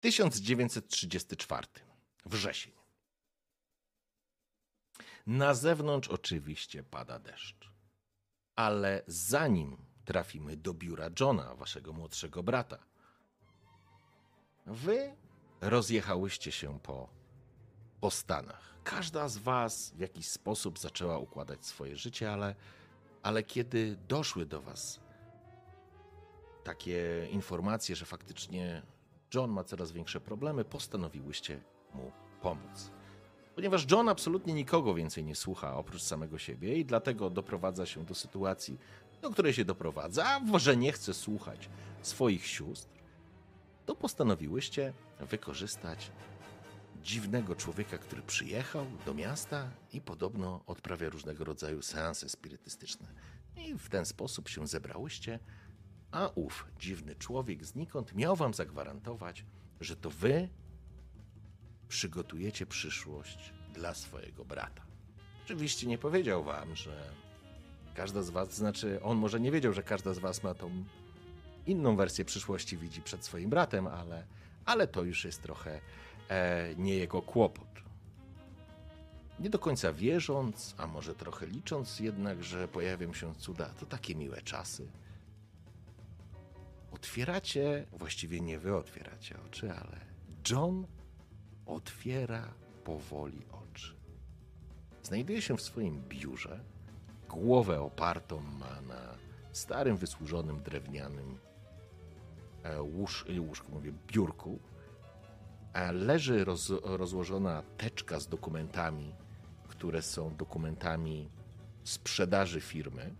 1934. Wrzesień. Na zewnątrz oczywiście pada deszcz. Ale zanim trafimy do biura Johna, waszego młodszego brata, wy rozjechałyście się po Stanach. Każda z was w jakiś sposób zaczęła układać swoje życie, ale kiedy doszły do was takie informacje, że faktycznie John ma coraz większe problemy, postanowiłyście mu pomóc. Ponieważ John absolutnie nikogo więcej nie słucha oprócz samego siebie i dlatego doprowadza się do sytuacji, do której się doprowadza, a że nie chce słuchać swoich sióstr, to postanowiłyście wykorzystać dziwnego człowieka, który przyjechał do miasta i podobno odprawia różnego rodzaju seanse spirytystyczne. I w ten sposób się zebrałyście, a ów dziwny człowiek znikąd miał wam zagwarantować, że to wy przygotujecie przyszłość dla swojego brata. Oczywiście nie powiedział wam, że każda z was, on może nie wiedział, że każda z was ma tą inną wersję przyszłości, widzi przed swoim bratem, ale to już jest trochę nie jego kłopot. Nie do końca wierząc, a może trochę licząc jednak, że pojawią się cuda, to takie miłe czasy. Otwieracie, właściwie nie wy otwieracie oczy, ale John otwiera powoli oczy. Znajduje się w swoim biurze. Głowę opartą ma na starym, wysłużonym, drewnianym biurku. Leży rozłożona teczka z dokumentami, które są dokumentami sprzedaży firmy.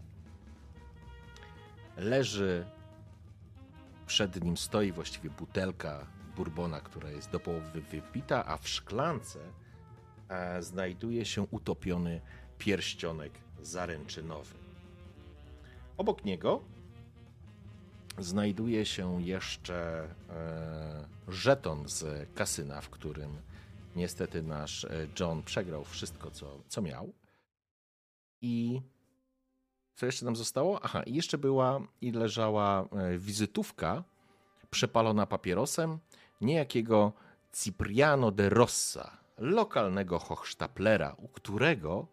Przed nim stoi właściwie butelka bourbona, która jest do połowy wypita, a w szklance znajduje się utopiony pierścionek zaręczynowy. Obok niego znajduje się jeszcze żeton z kasyna, w którym niestety nasz John przegrał wszystko, co miał. I co jeszcze nam zostało? Aha, i jeszcze była i leżała wizytówka przepalona papierosem niejakiego Cipriano de Rossa, lokalnego hochsztaplera, u którego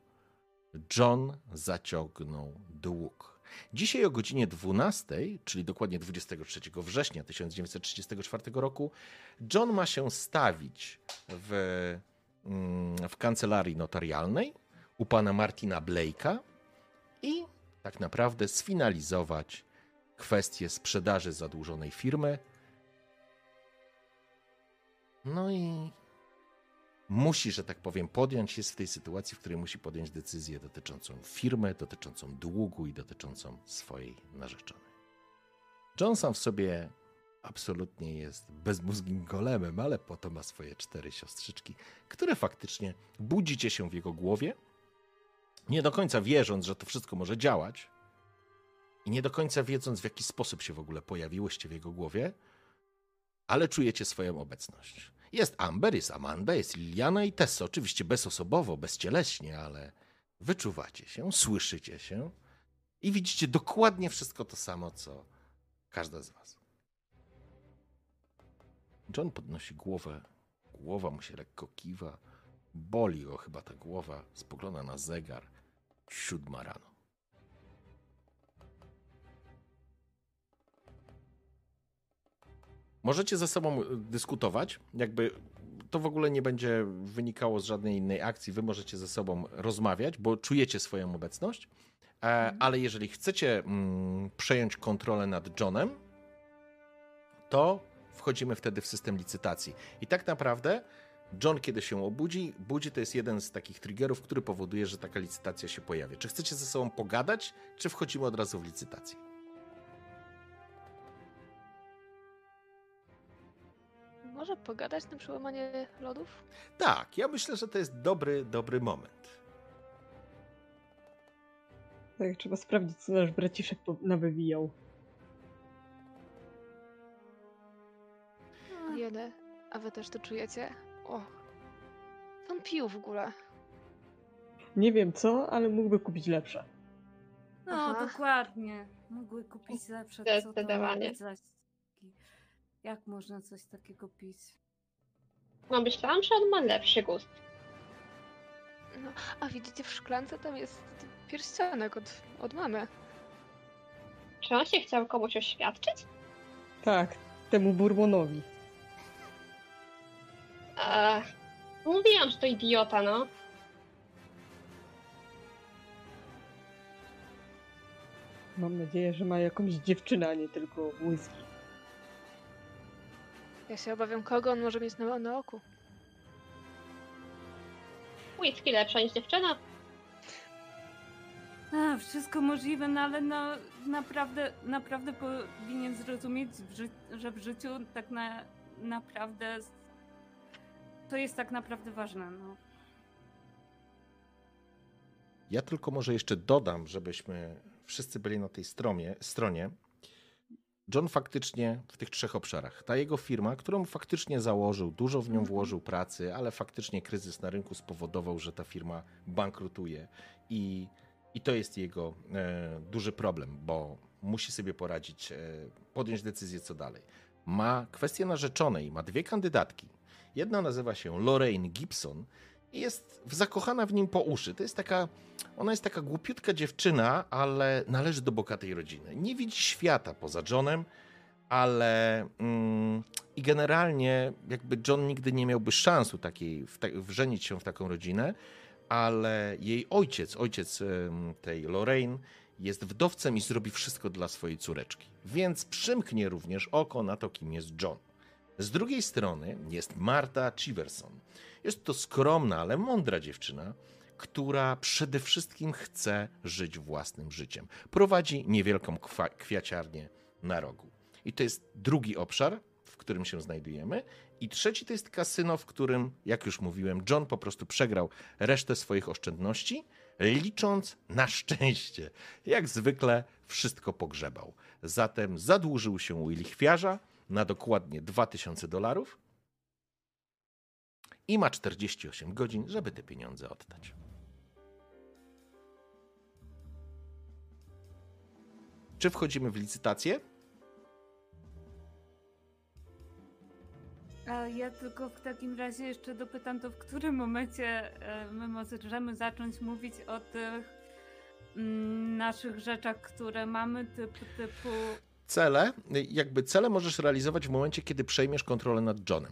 John zaciągnął dług. Dzisiaj o godzinie 12, czyli dokładnie 23 września 1934 roku, John ma się stawić w kancelarii notarialnej u pana Martina Blake'a i tak naprawdę sfinalizować kwestię sprzedaży zadłużonej firmy. No i musi, że tak powiem, jest w tej sytuacji, w której musi podjąć decyzję dotyczącą firmy, dotyczącą długu i dotyczącą swojej narzeczonej. John sam w sobie absolutnie jest bezmózgim golemem, ale po to ma swoje 4 siostrzyczki, które faktycznie budzicie się w jego głowie, nie do końca wierząc, że to wszystko może działać i nie do końca wiedząc, w jaki sposób się w ogóle pojawiłyście w jego głowie, ale czujecie swoją obecność. Jest Amber, jest Amanda, jest Liliana i Tessa, oczywiście bezosobowo, bezcieleśnie, ale wyczuwacie się, słyszycie się i widzicie dokładnie wszystko to samo, co każda z was. John podnosi głowę, głowa mu się lekko kiwa, boli go chyba ta głowa, spogląda na zegar, 7:00 rano. Możecie ze sobą dyskutować, jakby to w ogóle nie będzie wynikało z żadnej innej akcji. Wy możecie ze sobą rozmawiać, bo czujecie swoją obecność, ale jeżeli chcecie przejąć kontrolę nad Johnem, to wchodzimy wtedy w system licytacji. I tak naprawdę John, kiedy się budzi to jest jeden z takich triggerów, który powoduje, że taka licytacja się pojawia. Czy chcecie ze sobą pogadać, czy wchodzimy od razu w licytację? może pogadać na przełamanie lodów? Tak, ja myślę, że to jest dobry moment. Tak, trzeba sprawdzić, co nasz braciszek nawywijał. Jele, a wy też to czujecie? O, on pił w ogóle. Nie wiem co, ale mógłby kupić lepsze. No, aha, dokładnie. Mógłby kupić lepsze. Zdecydowanie. Jak można coś takiego pić? No, myślałam, że on ma lepszy gust. No, a widzicie, w szklance tam jest pierścionek od mamy. Czy on się chciał komuś oświadczyć? Tak, temu Bourbonowi. Mówiłam, że to idiota, no. Mam nadzieję, że ma jakąś dziewczynę, a nie tylko whisky. Ja się obawiam, kogo on może mieć na oku. Whisky lepsza niż dziewczyna. A, wszystko możliwe, no ale no, naprawdę powinien zrozumieć, że w życiu tak naprawdę to jest tak naprawdę ważne. No. Ja tylko może jeszcze dodam, żebyśmy wszyscy byli na tej stronie. John faktycznie w tych trzech obszarach. Ta jego firma, którą faktycznie założył, dużo w nią włożył pracy, ale faktycznie kryzys na rynku spowodował, że ta firma bankrutuje. I to jest jego duży problem, bo musi sobie poradzić, podjąć decyzję, co dalej. Ma kwestię narzeczonej, ma dwie kandydatki. Jedna nazywa się Lorraine Gibson i jest zakochana w nim po uszy. To jest taka, ona jest taka głupiutka dziewczyna, ale należy do bogatej rodziny. Nie widzi świata poza Johnem, ale i generalnie jakby John nigdy nie miałby szansu takiej wżenić się w taką rodzinę, ale jej ojciec tej Lorraine jest wdowcem i zrobi wszystko dla swojej córeczki. Więc przymknie również oko na to, kim jest John. Z drugiej strony jest Marta Chiverson. Jest to skromna, ale mądra dziewczyna, która przede wszystkim chce żyć własnym życiem. Prowadzi niewielką kwiaciarnię na rogu. I to jest drugi obszar, w którym się znajdujemy. I trzeci to jest kasyno, w którym, jak już mówiłem, John po prostu przegrał resztę swoich oszczędności, licząc na szczęście. Jak zwykle wszystko pogrzebał. Zatem zadłużył się u lichwiarza na dokładnie $2000 i ma 48 godzin, żeby te pieniądze oddać. Czy wchodzimy w licytację? A ja tylko w takim razie jeszcze dopytam, to w którym momencie my możemy zacząć mówić o tych naszych rzeczach, które mamy, typu... Cele, jakby cele możesz realizować w momencie, kiedy przejmiesz kontrolę nad Johnem.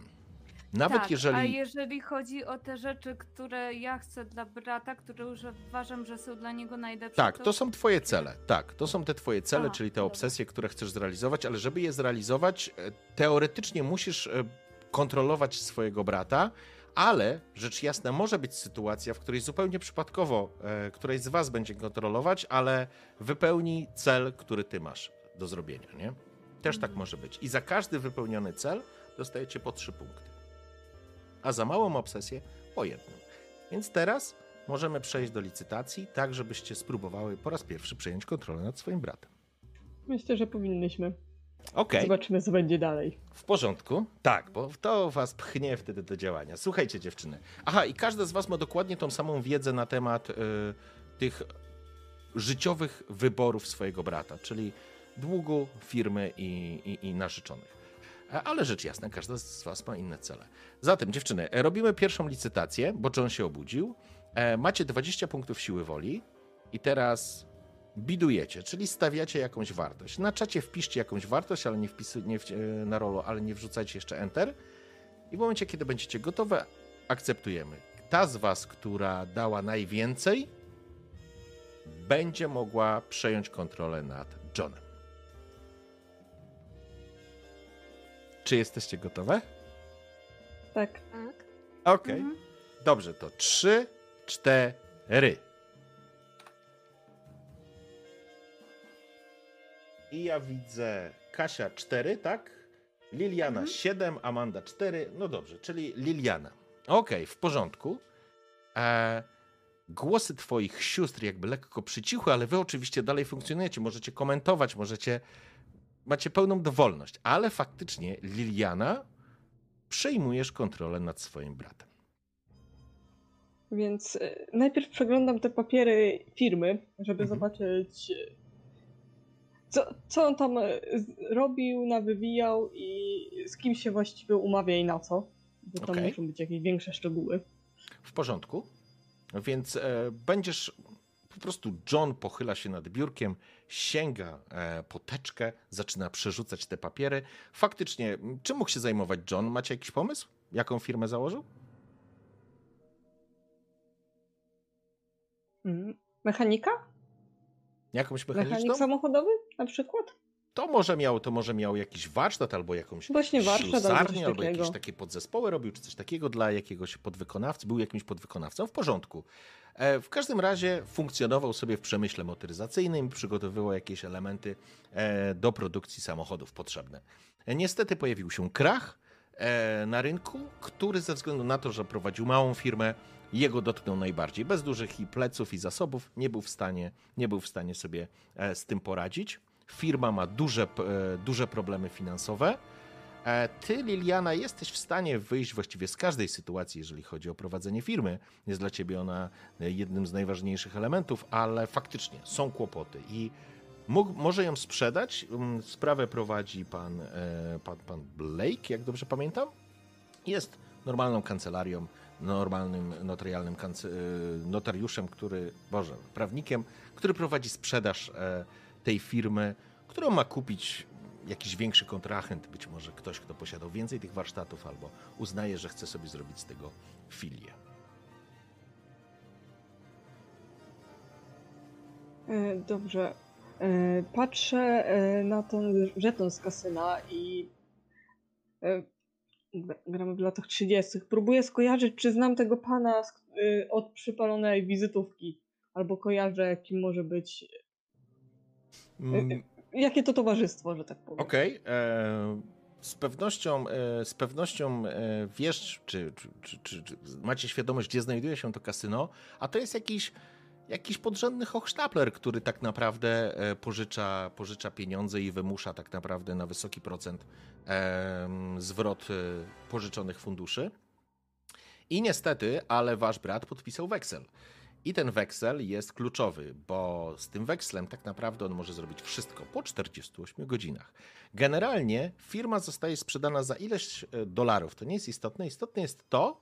Nawet tak, jeżeli... A jeżeli chodzi o te rzeczy, które ja chcę dla brata, które już uważam, że są dla niego najlepsze... Tak, to są twoje cele. Tak, to są te twoje cele, czyli te obsesje, które chcesz zrealizować, ale żeby je zrealizować, teoretycznie musisz kontrolować swojego brata, ale rzecz jasna może być sytuacja, w której zupełnie przypadkowo któraś z was będzie kontrolować, ale wypełni cel, który ty masz do zrobienia, nie? Też tak może być. I za każdy wypełniony cel dostajecie po 3 punkty. A za małą obsesję po 1. Więc teraz możemy przejść do licytacji, tak żebyście spróbowały po raz pierwszy przejąć kontrolę nad swoim bratem. Myślę, że powinniśmy. Okej. Zobaczymy, co będzie dalej. W porządku. Tak, bo to was pchnie wtedy do działania. Słuchajcie, dziewczyny. Aha, i każda z was ma dokładnie tą samą wiedzę na temat tych życiowych wyborów swojego brata, czyli długu, firmy i narzeczonych. Ale rzecz jasna, każda z was ma inne cele. Zatem, dziewczyny, robimy pierwszą licytację, bo John się obudził. Macie 20 punktów siły woli i teraz bidujecie, czyli stawiacie jakąś wartość. Na czacie wpiszcie jakąś wartość, ale na rolo, ale nie wrzucajcie jeszcze Enter. I w momencie, kiedy będziecie gotowe, akceptujemy. Ta z was, która dała najwięcej, będzie mogła przejąć kontrolę nad Johnem. Czy jesteście gotowe? Tak. Okej. Dobrze, to 3, 4. I ja widzę Kasia 4, tak? Liliana 7, Amanda 4. No dobrze, czyli Liliana. Okej, w porządku. Głosy twoich sióstr jakby lekko przycichły, ale wy oczywiście dalej funkcjonujecie. Możecie komentować, możecie... Macie pełną dowolność. Ale faktycznie, Liliana, przejmujesz kontrolę nad swoim bratem. Więc najpierw przeglądam te papiery firmy, żeby zobaczyć, co on tam robił, nawywijał i z kim się właściwie umawia i na co. Bo tam muszą być jakieś większe szczegóły. W porządku. Więc będziesz... Po prostu John pochyla się nad biurkiem, sięga po teczkę, zaczyna przerzucać te papiery. Faktycznie, czym mógł się zajmować John? Macie jakiś pomysł? Jaką firmę założył? Mechanika? Jakąś mechaniczną? Mechanik samochodowy na przykład? To może miał jakiś warsztat albo jakąś ślusarnię, albo jakieś takie podzespoły robił, czy coś takiego dla jakiegoś podwykonawcy. Był jakimś podwykonawcą, w porządku. W każdym razie funkcjonował sobie w przemyśle motoryzacyjnym, przygotowywał jakieś elementy do produkcji samochodów potrzebne. Niestety pojawił się krach na rynku, który ze względu na to, że prowadził małą firmę, jego dotknął najbardziej. Bez dużych i pleców i zasobów nie był w stanie sobie z tym poradzić. Firma ma duże problemy finansowe. Ty, Liliana, jesteś w stanie wyjść właściwie z każdej sytuacji, jeżeli chodzi o prowadzenie firmy. Jest dla ciebie ona jednym z najważniejszych elementów, ale faktycznie są kłopoty i może ją sprzedać. Sprawę prowadzi pan Blake, jak dobrze pamiętam. Jest normalną kancelarią, normalnym notarialnym notariuszem, prawnikiem, który prowadzi sprzedaż tej firmy, którą ma kupić jakiś większy kontrahent, być może ktoś, kto posiadał więcej tych warsztatów albo uznaje, że chce sobie zrobić z tego filię. Dobrze. Patrzę na ten żeton z kasyna i gramy w latach 30. Próbuję skojarzyć, czy znam tego pana od przypalonej wizytówki, albo kojarzę, kim może być... Jakie to towarzystwo, że tak powiem. Okej. Z pewnością wiesz, czy macie świadomość, gdzie znajduje się to kasyno, a to jest jakiś podrzędny hochsztapler, który tak naprawdę pożycza pieniądze i wymusza tak naprawdę na wysoki procent zwrot pożyczonych funduszy. I niestety, ale wasz brat podpisał weksel. I ten weksel jest kluczowy, bo z tym wekslem tak naprawdę on może zrobić wszystko po 48 godzinach. Generalnie firma zostaje sprzedana za ileś dolarów. To nie jest istotne. Istotne jest to,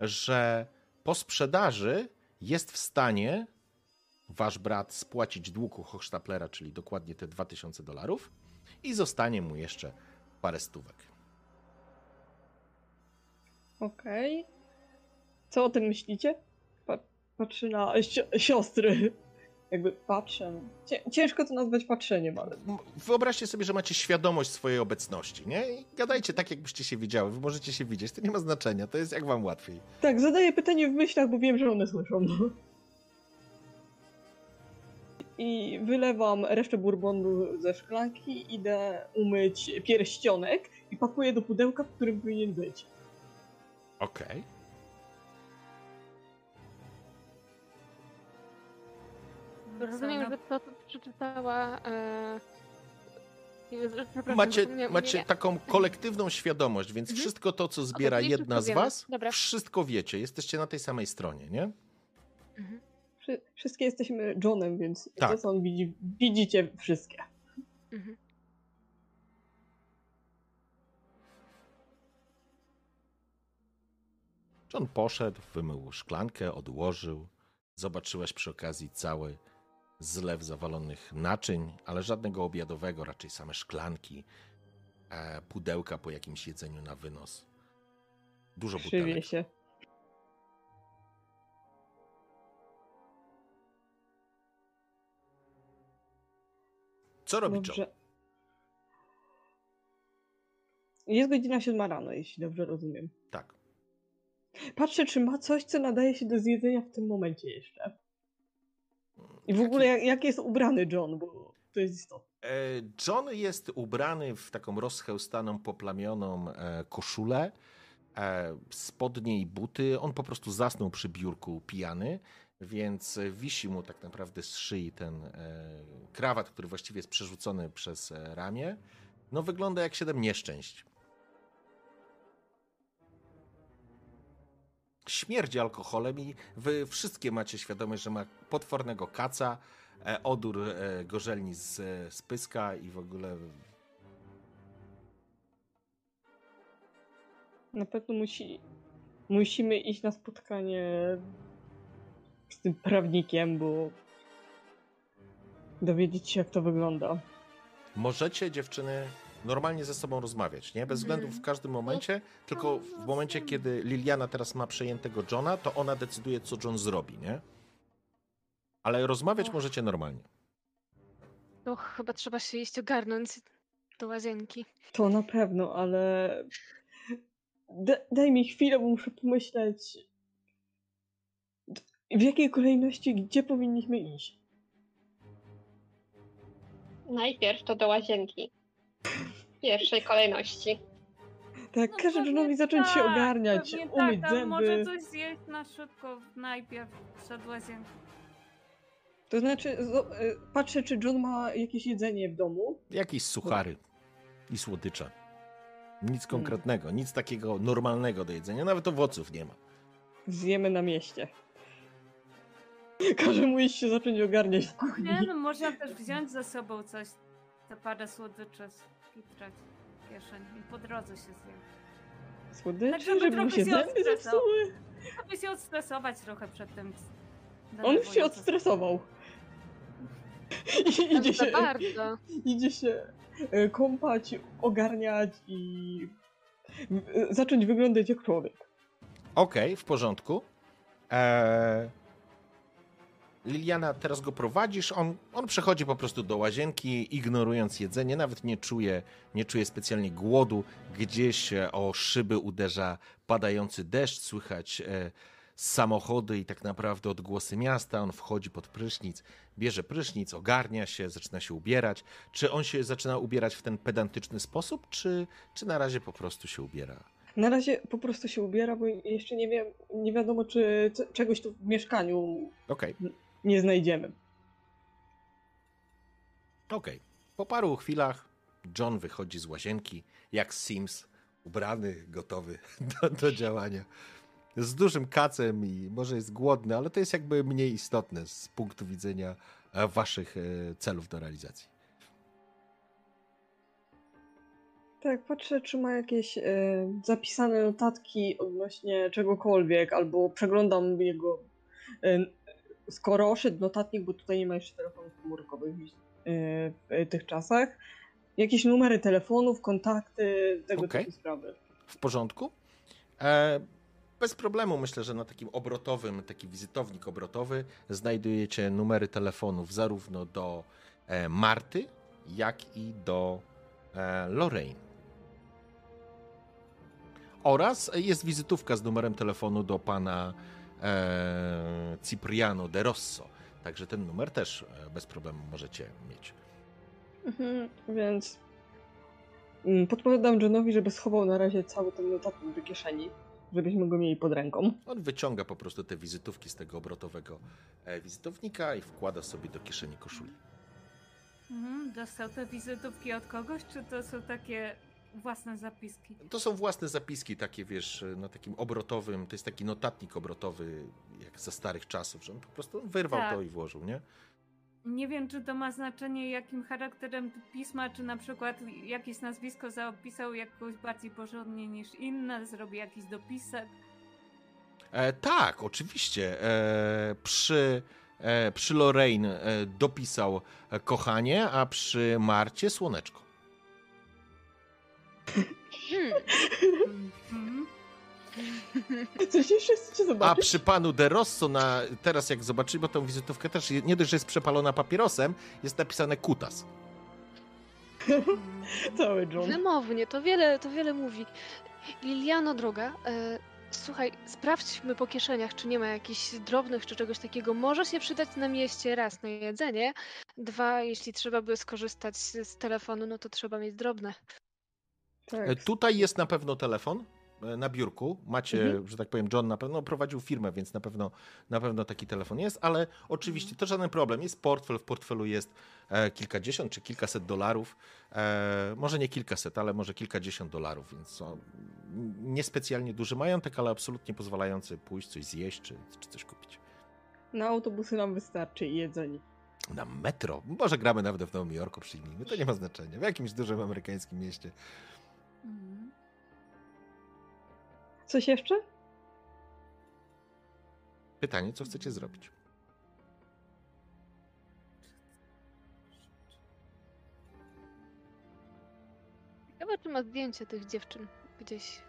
że po sprzedaży jest w stanie wasz brat spłacić dług u hochsztaplera, czyli dokładnie te $2000 i zostanie mu jeszcze parę stówek. Okej. Co o tym myślicie? Patrzy na siostry. Jakby patrzę. Ciężko to nazwać patrzeniem, ale... Wyobraźcie sobie, że macie świadomość swojej obecności, nie? I gadajcie tak, jakbyście się widziały. Wy możecie się widzieć, to nie ma znaczenia. To jest jak wam łatwiej. Tak, zadaję pytanie w myślach, bo wiem, że one słyszą. No. I wylewam resztę bourbonu ze szklanki, idę umyć pierścionek i pakuję do pudełka, w którym powinien być. Okej. Rozumiem, że to przeczytała... Macie taką kolektywną świadomość, więc wszystko to, co zbiera jedna z was, wszystko wiecie. Jesteście na tej samej stronie, nie? Wszystkie jesteśmy Johnem, więc to, co on widzi, widzicie wszystkie. John poszedł, wymył szklankę, odłożył. Zobaczyłaś przy okazji cały zlew zawalonych naczyń, ale żadnego obiadowego, raczej same szklanki, pudełka po jakimś jedzeniu na wynos. Dużo butelek. Się. Co robi John? Jest godzina 7 rano, jeśli dobrze rozumiem. Tak. Patrzę, czy ma coś, co nadaje się do zjedzenia w tym momencie jeszcze. I w ogóle jak jest ubrany John, bo to jest istotne. John jest ubrany w taką rozchełstaną, poplamioną koszulę, spodnie i buty. On po prostu zasnął przy biurku pijany, więc wisi mu tak naprawdę z szyi ten krawat, który właściwie jest przerzucony przez ramię. No wygląda jak 7 nieszczęść. Śmierdzi alkoholem i wy wszystkie macie świadomość, że ma potwornego kaca, odór gorzelni z pyska i w ogóle... Na pewno musimy iść na spotkanie z tym prawnikiem, bo dowiedzieć się, jak to wygląda. Możecie, dziewczyny, normalnie ze sobą rozmawiać, nie? Bez względu w każdym momencie, tylko w momencie, kiedy Liliana teraz ma przejętego Johna, to ona decyduje, co John zrobi, nie? Ale rozmawiać możecie normalnie. No, chyba trzeba się iść ogarnąć do łazienki. To na pewno, ale... Daj mi chwilę, bo muszę pomyśleć, w jakiej kolejności, gdzie powinniśmy iść. Najpierw to do łazienki. W pierwszej kolejności. Tak, no każe Johnowi zacząć się ogarniać, umyć tak, zęby. Może coś zjeść na szybko najpierw przed łazienką. To znaczy, patrzę, czy John ma jakieś jedzenie w domu. Jakieś suchary i słodycze. Nic konkretnego, nic takiego normalnego do jedzenia, nawet owoców nie ma. Zjemy na mieście. Każe mu iść się zacząć ogarniać. Nie, no można też wziąć ze sobą coś, za parę słodyczy spitrać w kieszeń i po drodze się zje. Słodycze? Tak, żeby się zęby zepsuły? Aby się odstresować trochę przed tym. On już się odstresował. Idzie się kąpać, ogarniać i zacząć wyglądać jak człowiek. Okej, w porządku. Liliana, teraz go prowadzisz, on przechodzi po prostu do łazienki, ignorując jedzenie, nawet nie czuje specjalnie głodu. Gdzieś o szyby uderza padający deszcz, słychać samochody i tak naprawdę odgłosy miasta. On wchodzi pod prysznic, bierze prysznic, ogarnia się, zaczyna się ubierać. Czy on się zaczyna ubierać w ten pedantyczny sposób, czy na razie po prostu się ubiera? Na razie po prostu się ubiera, bo jeszcze nie wiadomo, czy czegoś tu w mieszkaniu nie znajdziemy. Okej. Po paru chwilach John wychodzi z łazienki, jak Sims, ubrany, gotowy do działania. Z dużym kacem i może jest głodny, ale to jest jakby mniej istotne z punktu widzenia waszych celów do realizacji. Tak, patrzę, czy ma jakieś zapisane notatki odnośnie czegokolwiek, albo przeglądam jego skoroszy, notatnik, bo tutaj nie ma jeszcze telefonów komórkowych w tych czasach. Jakieś numery telefonów, kontakty, tego typu sprawy. W porządku. Bez problemu myślę, że na takim obrotowym, taki wizytownik obrotowy znajdujecie numery telefonów zarówno do Marty, jak i do Lorraine. Oraz jest wizytówka z numerem telefonu do pana Cipriano de Rosso. Także ten numer też bez problemu możecie mieć. Więc podpowiadam Johnowi, żeby schował na razie cały ten notatnik do kieszeni, żebyśmy go mieli pod ręką. On wyciąga po prostu te wizytówki z tego obrotowego wizytownika i wkłada sobie do kieszeni koszuli. Dostał te wizytówki od kogoś, czy to są takie własne zapiski? To są własne zapiski, takie wiesz, na takim obrotowym, to jest taki notatnik obrotowy, jak ze starych czasów, że on po prostu wyrwał to i włożył, nie? Nie wiem, czy to ma znaczenie, jakim charakterem pisma, czy na przykład jakieś nazwisko zapisał jakoś bardziej porządnie niż inne, zrobi jakiś dopisek. Tak, oczywiście. Przy Lorraine dopisał kochanie, a przy Marcie słoneczko. Coś jeszcze chcecie zobaczyć? A przy panu De Rosso, teraz jak zobaczymy, bo tą wizytówkę też nie dość, że jest przepalona papierosem, jest napisane kutas. Cały John. Wymownie, to wiele mówi. Liliano droga, Słuchaj, sprawdźmy po kieszeniach, czy nie ma jakichś drobnych czy czegoś takiego. Może się przydać na mieście raz na jedzenie, dwa, jeśli trzeba by skorzystać z telefonu, no to trzeba mieć drobne. Tak. Tutaj jest na pewno telefon na biurku. Macie, że tak powiem, John na pewno prowadził firmę, więc na pewno taki telefon jest, ale oczywiście to żaden problem. Jest portfel, w portfelu jest kilkadziesiąt czy kilkaset dolarów. Może nie kilkaset, ale może kilkadziesiąt dolarów, więc niespecjalnie duży majątek, ale absolutnie pozwalający pójść, coś zjeść czy coś kupić. Na autobusy nam wystarczy i jedzenie. Na metro? Może gramy nawet w Nowym Jorku, przyjmijmy. To nie ma znaczenia. W jakimś dużym amerykańskim mieście. Coś jeszcze? Pytanie, co chcecie zrobić? Chyba, czy ma zdjęcie tych dziewczyn gdzieś,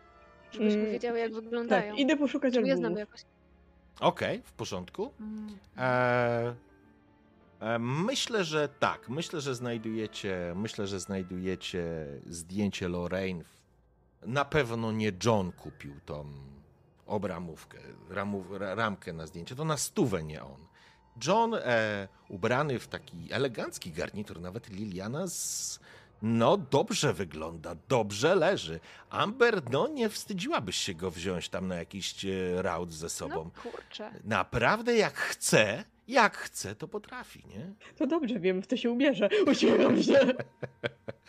żebyśmy wiedziały, jak wyglądają. Tak, idę poszukać albumów. Nie znam jakoś. Okej, w porządku. Myślę, że tak. Myślę, że znajdujecie zdjęcie Lorraine. Na pewno nie John kupił tą obramówkę, ramkę na zdjęcie. To na stówę nie on. John ubrany w taki elegancki garnitur, nawet Liliana dobrze wygląda, dobrze leży. Amber, nie wstydziłabyś się go wziąć tam na jakiś raut ze sobą. No kurczę. Naprawdę jak chce, to potrafi, nie? To dobrze, wiem, w to się ubierze. Uśmiecham się.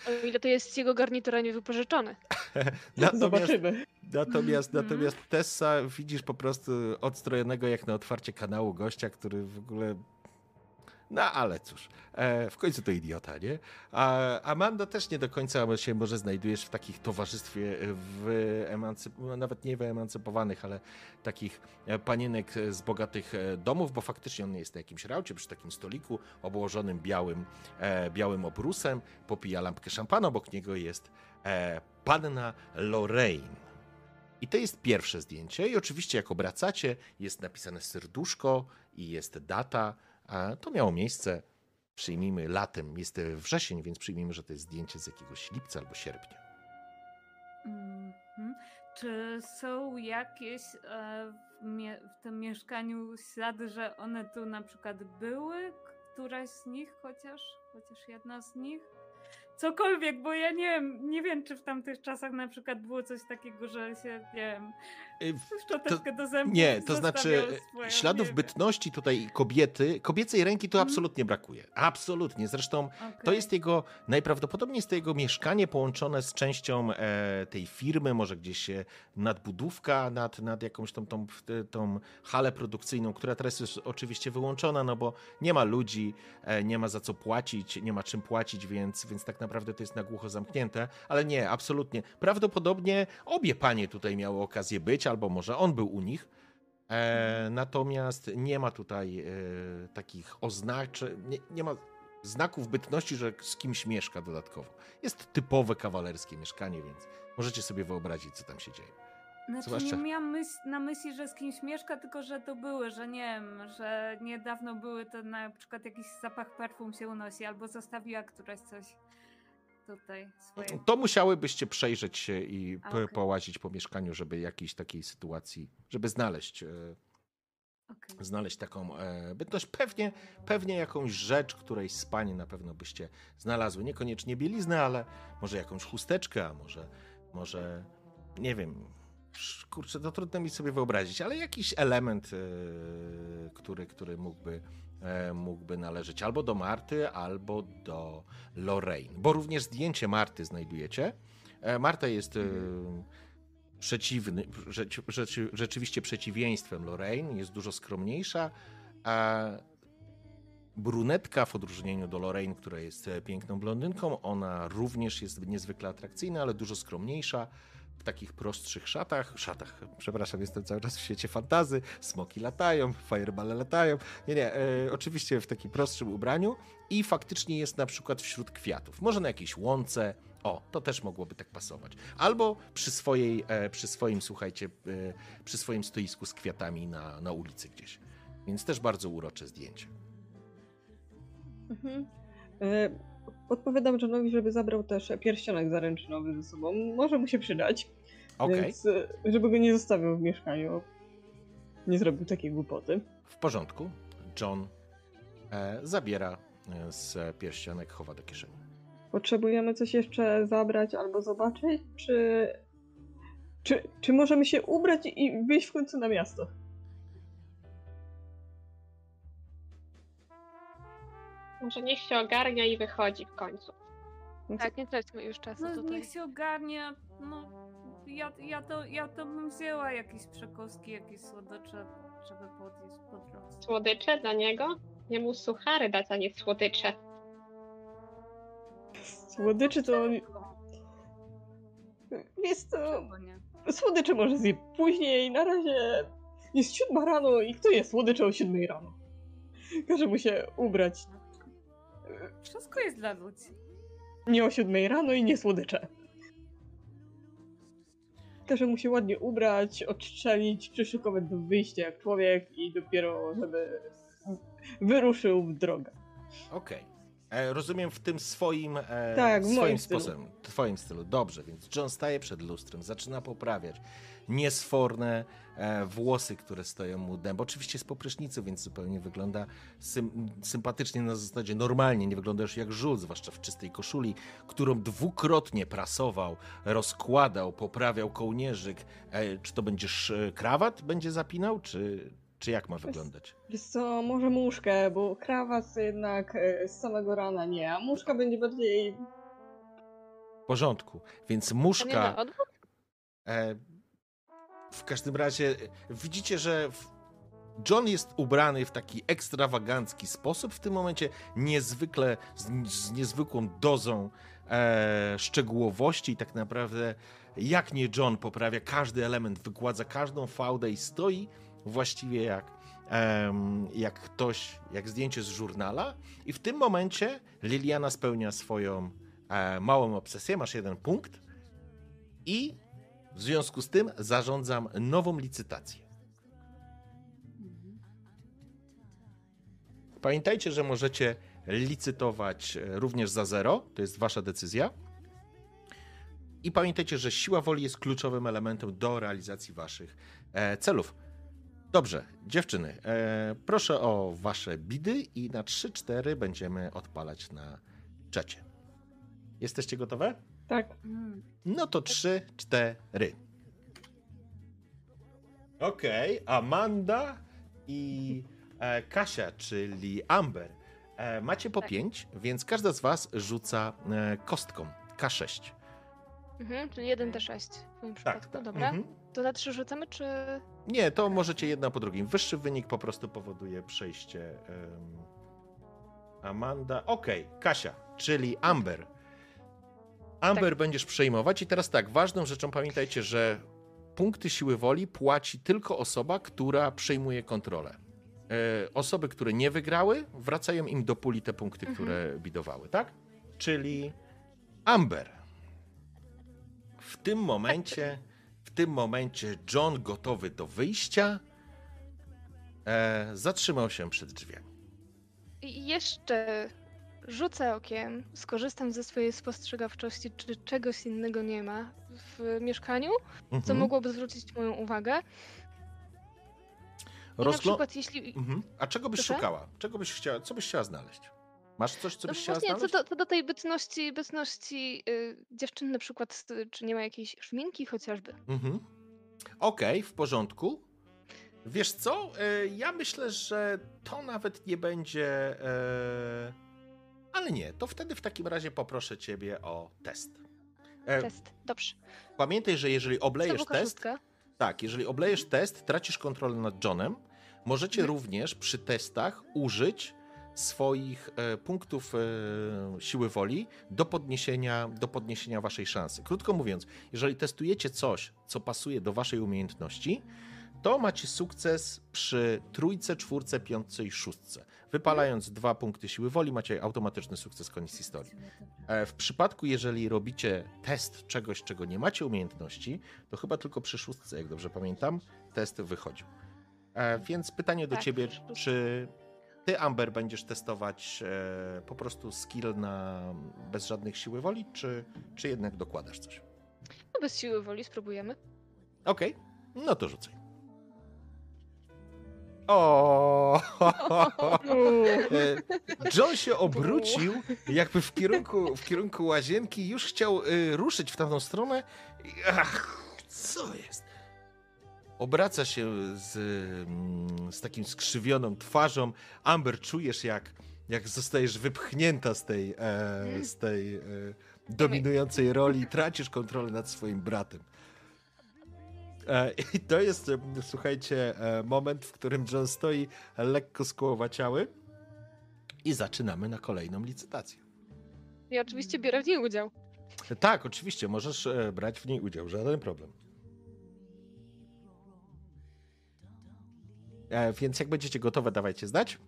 O ile to jest jego garnitura niewypożyczony. Zobaczymy. Natomiast Tessa widzisz po prostu odstrojonego jak na otwarcie kanału gościa, który w ogóle... No ale cóż, w końcu to idiota, nie? A Amanda też nie do końca się może znajdujesz w takich towarzystwie nawet nie wyemancypowanych, ale takich panienek z bogatych domów, bo faktycznie on jest na jakimś raucie, przy takim stoliku obłożonym białym obrusem, popija lampkę szampana, obok niego jest panna Lorraine. I to jest pierwsze zdjęcie i oczywiście jak obracacie, jest napisane serduszko i jest data. A to miało miejsce, przyjmijmy, latem. Jest wrzesień, więc przyjmijmy, że to jest zdjęcie z jakiegoś lipca albo sierpnia. Czy są jakieś w tym mieszkaniu ślady, że one tu na przykład były? Któraś z nich chociaż jedna z nich? Cokolwiek, bo ja nie wiem, czy w tamtych czasach na przykład było coś takiego, że się, nie wiem, szczoteczkę do zębów. Nie, to znaczy swoją, śladów bytności tutaj kobiecej ręki to absolutnie brakuje. Absolutnie. Zresztą to jest jego, najprawdopodobniej jest to jego mieszkanie połączone z częścią tej firmy, może gdzieś nadbudówka nad jakąś tą halę produkcyjną, która teraz jest oczywiście wyłączona, no bo nie ma ludzi, nie ma za co płacić, nie ma czym płacić, więc tak naprawdę to jest na głucho zamknięte, ale nie, absolutnie. Prawdopodobnie obie panie tutaj miały okazję być, albo może on był u nich. Natomiast nie ma tutaj takich oznaczeń, nie ma znaków bytności, że z kimś mieszka dodatkowo. Jest typowe kawalerskie mieszkanie, więc możecie sobie wyobrazić, co tam się dzieje. Znaczy, zwłaszcza... nie miałam na myśli, że z kimś mieszka, tylko że to były, że nie wiem, że niedawno były, to na przykład jakiś zapach perfum się unosi, albo zostawiła któraś coś tutaj swoje. To musiałybyście przejrzeć się i połazić po mieszkaniu, żeby jakiejś takiej sytuacji, żeby znaleźć taką bytność. Pewnie jakąś rzecz, której z pani na pewno byście znalazły. Niekoniecznie bieliznę, ale może jakąś chusteczkę, a może nie wiem... Kurczę, to trudno mi sobie wyobrazić, ale jakiś element, który mógłby należeć albo do Marty, albo do Lorraine, bo również zdjęcie Marty znajdujecie. Marta jest rzeczywiście przeciwieństwem Lorraine, jest dużo skromniejsza, a brunetka w odróżnieniu do Lorraine, która jest piękną blondynką, ona również jest niezwykle atrakcyjna, ale dużo skromniejsza. W takich prostszych szatach, przepraszam, jestem cały czas w świecie fantazy, smoki latają, fireballe latają, oczywiście w takim prostszym ubraniu i faktycznie jest na przykład wśród kwiatów, może na jakiejś łące, to też mogłoby tak pasować, albo przy swoim stoisku z kwiatami na ulicy gdzieś, więc też bardzo urocze zdjęcie. Odpowiadam Johnowi, żeby zabrał też pierścionek zaręczynowy ze sobą. Może mu się przydać. Okay. Więc żeby go nie zostawiał w mieszkaniu, nie zrobił takiej głupoty. W porządku. John zabiera z pierścionek, chowa do kieszeni. Potrzebujemy coś jeszcze zabrać albo zobaczyć, czy możemy się ubrać i wyjść w końcu na miasto? Może niech się ogarnia i wychodzi w końcu. Tak, nie traćmy już czasu tutaj. Niech się ogarnia, no ja to bym wzięła jakieś przekąski, jakieś słodycze, żeby podjeść po drodze. Słodycze dla niego? Nie mu suchary dać, a nie słodycze. Słodycze to... Jest to... Słodycze może zje później, na razie jest 7 rano i kto je słodycze o 7 rano? Każe mu się ubrać. Wszystko jest dla ludzi. Nie o 7 rano i nie słodycze. Każe mu się ładnie ubrać, odstrzelić, przyszykować do wyjścia jak człowiek i dopiero żeby wyruszył w drogę. Okej. Rozumiem w tym swoim, tak, swoim sposobem, twoim stylu. Dobrze, więc John staje przed lustrem, zaczyna poprawiać niesforne włosy, które stoją mu dęb. Oczywiście z poprysznicy, więc zupełnie wygląda sympatycznie, na zasadzie normalnie, nie wygląda już jak żul, zwłaszcza w czystej koszuli, którą 2-krotnie prasował, rozkładał, poprawiał kołnierzyk. Czy to będziesz krawat będzie zapinał, czy jak ma wyglądać? Wiesz co, może muszkę, bo krawat jednak z samego rana nie, a muszka będzie bardziej... W porządku, więc muszka... W każdym razie widzicie, że John jest ubrany w taki ekstrawagancki sposób, w tym momencie niezwykle, z niezwykłą dozą szczegółowości i tak naprawdę jak nie John poprawia każdy element, wygładza każdą fałdę i stoi właściwie jak ktoś, jak zdjęcie z żurnala. I w tym momencie Liliana spełnia swoją małą obsesję. Masz 1 punkt i w związku z tym zarządzam nową licytację. Pamiętajcie, że możecie licytować również za 0. To jest wasza decyzja. I pamiętajcie, że siła woli jest kluczowym elementem do realizacji waszych celów. Dobrze, dziewczyny, proszę o wasze bidy i na 3-4 będziemy odpalać na czacie. Jesteście gotowe? Tak. No to 3-4. Okej, Amanda i Kasia, czyli Amber. Macie po 5, więc każda z was rzuca kostką K6. Mhm, czyli 1D6 w moim przypadku, tak. Dobra. Mhm. To za 3 rzucamy, czy... Nie, to możecie jedna po drugim. Wyższy wynik po prostu powoduje przejście. Amanda. Okej, Kasia, czyli Amber. Amber, tak. Będziesz przejmować i teraz tak, ważną rzeczą pamiętajcie, że punkty siły woli płaci tylko osoba, która przejmuje kontrolę. Osoby, które nie wygrały, wracają im do puli te punkty, które bidowały, tak? Czyli Amber. W tym momencie John gotowy do wyjścia zatrzymał się przed drzwiami. I jeszcze rzucę okiem, skorzystam ze swojej spostrzegawczości, czy czegoś innego nie ma w mieszkaniu, co mogłoby zwrócić moją uwagę. Na przykład jeśli... A czego byś szukała? Czego byś chciała, co byś chciała znaleźć? Masz coś, co byś chciała znaleźć? Właśnie, co do tej bytności dziewczyn na przykład, czy nie ma jakiejś szminki chociażby. Okej, w porządku. Wiesz co? Ja myślę, że to nawet nie będzie... Ale nie, to wtedy w takim razie poproszę ciebie o test. Test, dobrze. Pamiętaj, że jeżeli oblejesz test... Tak, jeżeli oblejesz test, tracisz kontrolę nad Johnem. Możecie również przy testach użyć swoich punktów siły woli do podniesienia waszej szansy. Krótko mówiąc, jeżeli testujecie coś, co pasuje do waszej umiejętności, to macie sukces przy 3, 4, 5 i 6. Wypalając 2 punkty siły woli, macie automatyczny sukces, koniec historii. W przypadku, jeżeli robicie test czegoś, czego nie macie umiejętności, to chyba tylko przy 6, jak dobrze pamiętam, test wychodził. Więc pytanie do ciebie, czy... Ty, Amber, będziesz testować po prostu skill bez żadnych siły woli, czy jednak dokładasz coś? No bez siły woli spróbujemy. Okej, okay. No to rzucaj. O! John się obrócił jakby w kierunku łazienki, już chciał ruszyć w tamtą stronę. Ach, co jest? Obraca się z takim skrzywioną twarzą. Amber, czujesz jak zostajesz wypchnięta z tej dominującej roli i tracisz kontrolę nad swoim bratem. I to jest, słuchajcie, moment, w którym John stoi lekko skołowaciały i zaczynamy na kolejną licytację. Ja oczywiście biorę w niej udział. Tak, oczywiście, możesz brać w niej udział, żaden problem. Więc jak będziecie gotowe, dawajcie znać.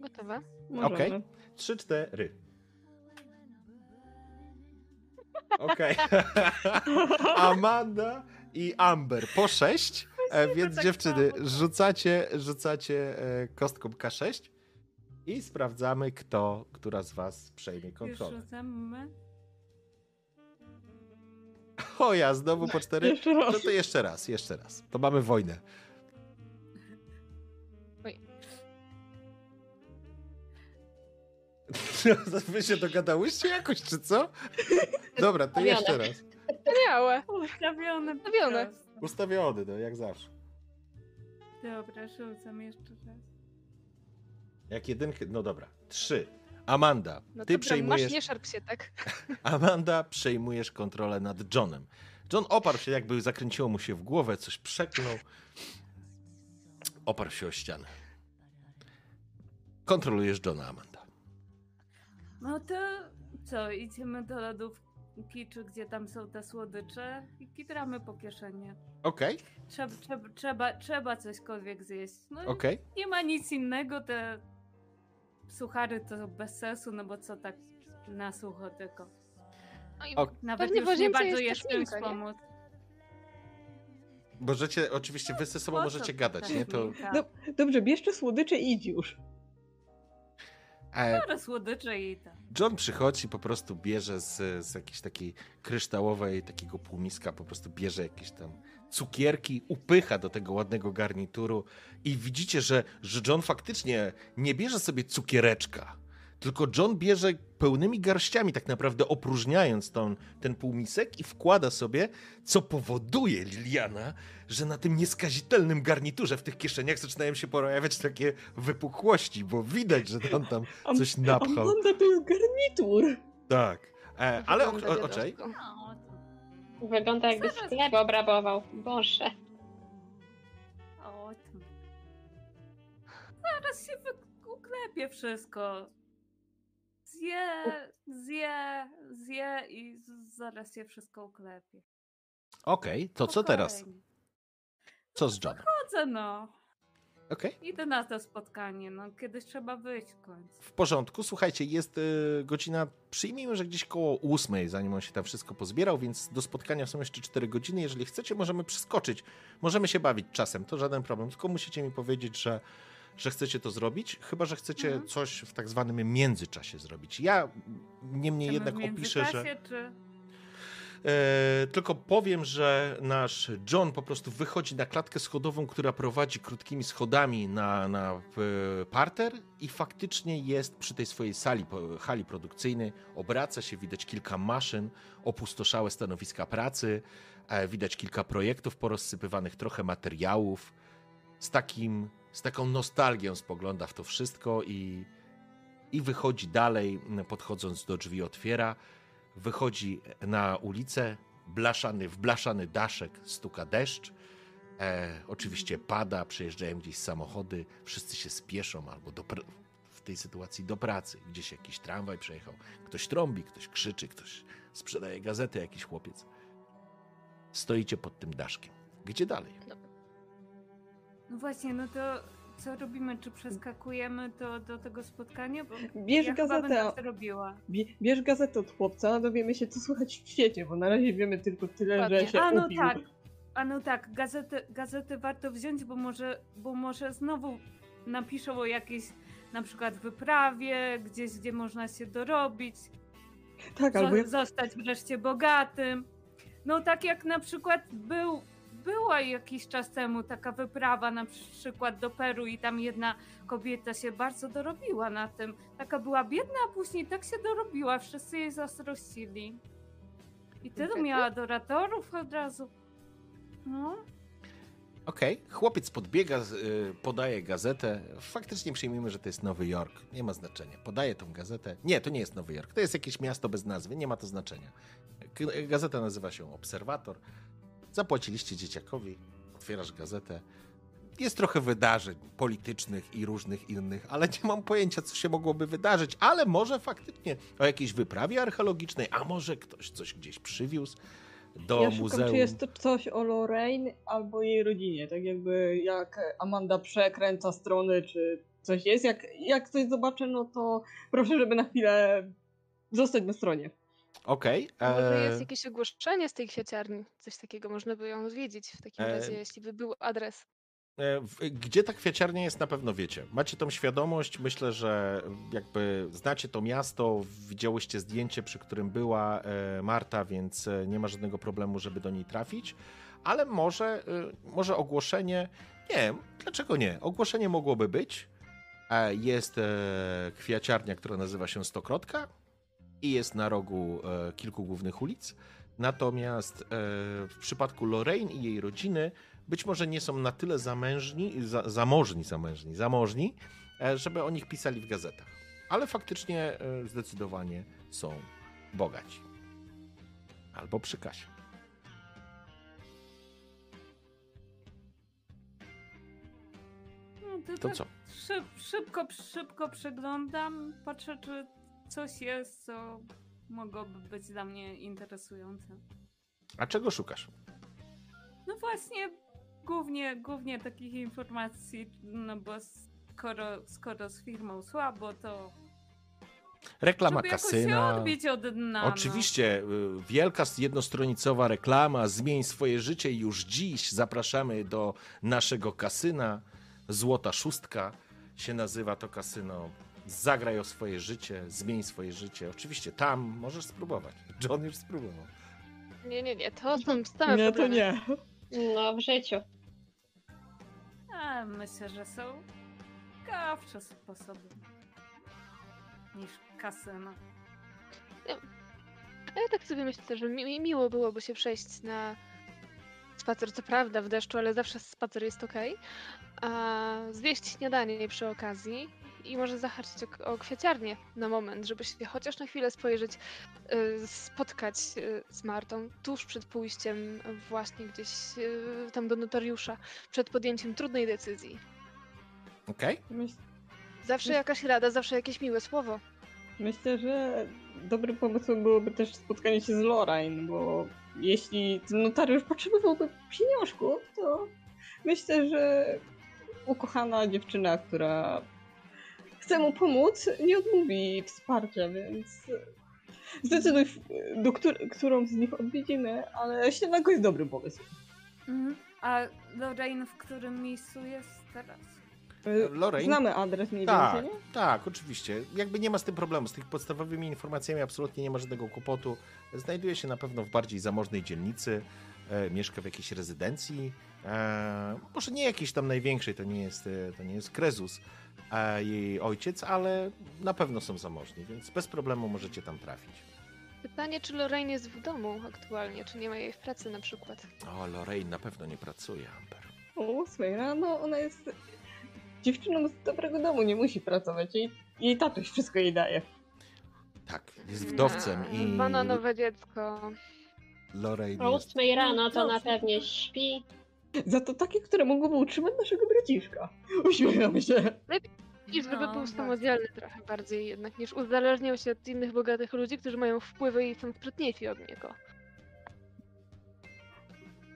Gotowe. Okej, okay. 3, 4. Okej. Okay. Amanda i Amber po 6, więc tak dziewczyny, samo. Rzucacie kostką K6 i sprawdzamy, która z was przejmie kontrolę. O ja, znowu po 4? No to jeszcze raz. To mamy wojnę. Wy się dogadałyście jakoś, czy co? Dobra, to jeszcze raz. Białe. Ustawione, no jak zawsze. Dobra, rzucam jeszcze raz. Jak jedynkę, no dobra. 3. Amanda, no ty przejmujesz... Masz, nie szarp się, tak? Amanda, przejmujesz kontrolę nad Johnem. John oparł się, jakby zakręciło mu się w głowę, coś przeklął. Oparł się o ścianę. Kontrolujesz Johna, Amanda. No to co, idziemy do lodówki, czy gdzie tam są te słodycze i kitramy po kieszenie. Okej. Okay. Trzeba cośkolwiek zjeść. No okay. Nie ma nic innego, te suchary to bez sensu, no bo co tak na sucho tylko. No i okay. Nawet pewnie już nie bardzo jest czymś pomóc. Możecie, oczywiście wy ze sobą możecie gadać, nie? To... Dobrze, bierzcie słodycze i idź już. John przychodzi, po prostu bierze z jakiejś takiej kryształowej, takiego półmiska, po prostu bierze jakieś tam cukierki, upycha do tego ładnego garnituru i widzicie, że John faktycznie nie bierze sobie cukiereczka, tylko John bierze pełnymi garściami, tak naprawdę opróżniając ten półmisek i wkłada sobie, co powoduje, Liliana, że na tym nieskazitelnym garniturze w tych kieszeniach zaczynają się pojawiać takie wypukłości, bo widać, że tam coś napchał. Ogląda to jest garnitur. Tak, ale oczej. Wygląda jakby sklep obrabował. Boże. O, zaraz się uklepie wszystko. Zje i zaraz się wszystko uklepie. Okej, okay, to co teraz? Co z Johnem? Chodzę, no. Okay. Idę na to spotkanie, no kiedyś trzeba wyjść w końcu. W porządku, słuchajcie, jest godzina, przyjmijmy, że gdzieś koło 8, zanim on się tam wszystko pozbierał, więc do spotkania są jeszcze 4 godziny. Jeżeli chcecie, możemy przeskoczyć, możemy się bawić czasem, to żaden problem, tylko musicie mi powiedzieć, że chcecie to zrobić, chyba że chcecie coś w tak zwanym międzyczasie zrobić. Ja niemniej jednak opiszę, że... Czy... tylko powiem, że nasz John po prostu wychodzi na klatkę schodową, która prowadzi krótkimi schodami na parter i faktycznie jest przy tej swojej hali produkcyjnej. Obraca się, widać kilka maszyn, opustoszałe stanowiska pracy, widać kilka projektów porozsypywanych, trochę materiałów. Z taką nostalgią spogląda w to wszystko i wychodzi dalej, podchodząc do drzwi otwiera, wychodzi na ulicę, w blaszany daszek stuka deszcz, oczywiście pada, przejeżdżają gdzieś samochody, wszyscy się spieszą albo w tej sytuacji do pracy, gdzieś jakiś tramwaj przejechał, ktoś trąbi, ktoś krzyczy, ktoś sprzedaje gazetę, jakiś chłopiec. Stoicie pod tym daszkiem. Gdzie dalej? No właśnie, no to co robimy? Czy przeskakujemy do tego spotkania? Bo bierz gazetę. Bierz gazetę od chłopca, no dowiemy się, co słychać w świecie, bo na razie wiemy tylko tyle, że się ubił. Tak. A no tak, gazety warto wziąć, bo może znowu napiszą o jakiejś na przykład wyprawie, gdzieś, gdzie można się dorobić, tak, albo zostać wreszcie bogatym. No tak jak na przykład była jakiś czas temu taka wyprawa na przykład do Peru i tam jedna kobieta się bardzo dorobiła na tym. Taka była biedna, a później tak się dorobiła, wszyscy jej zazdrościli. I tyle miała adoratorów od razu. No. Okej, chłopiec podbiega, podaje gazetę. Faktycznie przyjmijmy, że to jest Nowy Jork. Nie ma znaczenia. Podaje tą gazetę. Nie, to nie jest Nowy Jork. To jest jakieś miasto bez nazwy. Nie ma to znaczenia. Gazeta nazywa się Obserwator. Zapłaciliście dzieciakowi. Otwierasz gazetę. Jest trochę wydarzeń politycznych i różnych innych, ale nie mam pojęcia, co się mogłoby wydarzyć. Ale może faktycznie o jakiejś wyprawie archeologicznej, a może ktoś coś gdzieś przywiózł. Do ja muzeum. Szukam, czy jest to coś o Lorraine albo jej rodzinie, tak jakby jak Amanda przekręca strony, czy coś jest, jak coś zobaczę, no to proszę, żeby na chwilę zostać na stronie. Okej. Może jest jakieś ogłoszenie z tej kwiaciarni, coś takiego, można by ją odwiedzić w takim razie, jeśli by był adres. Gdzie ta kwiaciarnia jest, na pewno wiecie. Macie tą świadomość, myślę, że jakby znacie to miasto, widziałyście zdjęcie, przy którym była Marta, więc nie ma żadnego problemu, żeby do niej trafić, ale może ogłoszenie, nie, dlaczego nie? Ogłoszenie mogłoby być. Jest kwiaciarnia, która nazywa się Stokrotka i jest na rogu kilku głównych ulic, natomiast w przypadku Lorraine i jej rodziny być może nie są na tyle zamożni, żeby o nich pisali w gazetach. Ale faktycznie zdecydowanie są bogaci. Albo przy kasie. No, to co? Szybko przeglądam, patrzę, czy coś jest, co mogłoby być dla mnie interesujące. A czego szukasz? No właśnie... Głównie takich informacji, no bo skoro z firmą słabo, to... Reklama kasyna. Się odbić od dna. Oczywiście, no. Wielka jednostronicowa reklama. Zmień swoje życie już dziś. Zapraszamy do naszego kasyna. Złota szóstka się nazywa to kasyno. Zagraj o swoje życie, zmień swoje życie. Oczywiście tam możesz spróbować. John już spróbował. Nie, to są stałe problemy. Nie, to nie. No, w życiu. Myślę, że są ciekawsze sposoby niż kasyna. Ja tak sobie myślę, że miło byłoby się przejść na spacer, co prawda w deszczu, ale zawsze spacer jest okej. A zjeść śniadanie przy okazji i może zahaczyć o kwiaciarnię na moment, żeby się chociaż na chwilę spojrzeć, spotkać z Martą tuż przed pójściem właśnie gdzieś tam do notariusza, przed podjęciem trudnej decyzji. Okej. Okay. Zawsze jakaś rada, zawsze jakieś miłe słowo. Myślę, że dobrym pomysłem byłoby też spotkanie się z Lorraine, bo jeśli ten notariusz potrzebowałby pieniążków, to myślę, że ukochana dziewczyna, która chce mu pomóc, nie odmówi wsparcia, więc zdecyduj, do którą z nich odwiedzimy, ale śniadanko jest dobrym pomysłem. A Lorraine w którym miejscu jest teraz? Lorraine? Znamy adres mniej więcej, nie? Tak, oczywiście. Jakby nie ma z tym problemu. Z tych podstawowymi informacjami absolutnie nie ma żadnego kłopotu. Znajduje się na pewno w bardziej zamożnej dzielnicy. Mieszka w jakiejś rezydencji. Może nie jakiejś tam największej, to nie jest Krezus, jej ojciec, ale na pewno są zamożni, więc bez problemu możecie tam trafić. Pytanie, czy Lorraine jest w domu aktualnie, czy nie ma jej w pracy na przykład? O, Lorraine na pewno nie pracuje, Amber. O 8 rano, ona jest dziewczyną z dobrego domu, nie musi pracować, jej tatuś wszystko jej daje. Tak, jest wdowcem i... Bananowe dziecko. Lorraine o 8 rano to ona pewnie śpi. Za to takie, które mogłyby utrzymać naszego braciszka. Uśmiechamy się. Lepiej, żeby był samodzielny trochę bardziej jednak, niż uzależniał się od innych bogatych ludzi, którzy mają wpływy i są sprytniejsi od niego.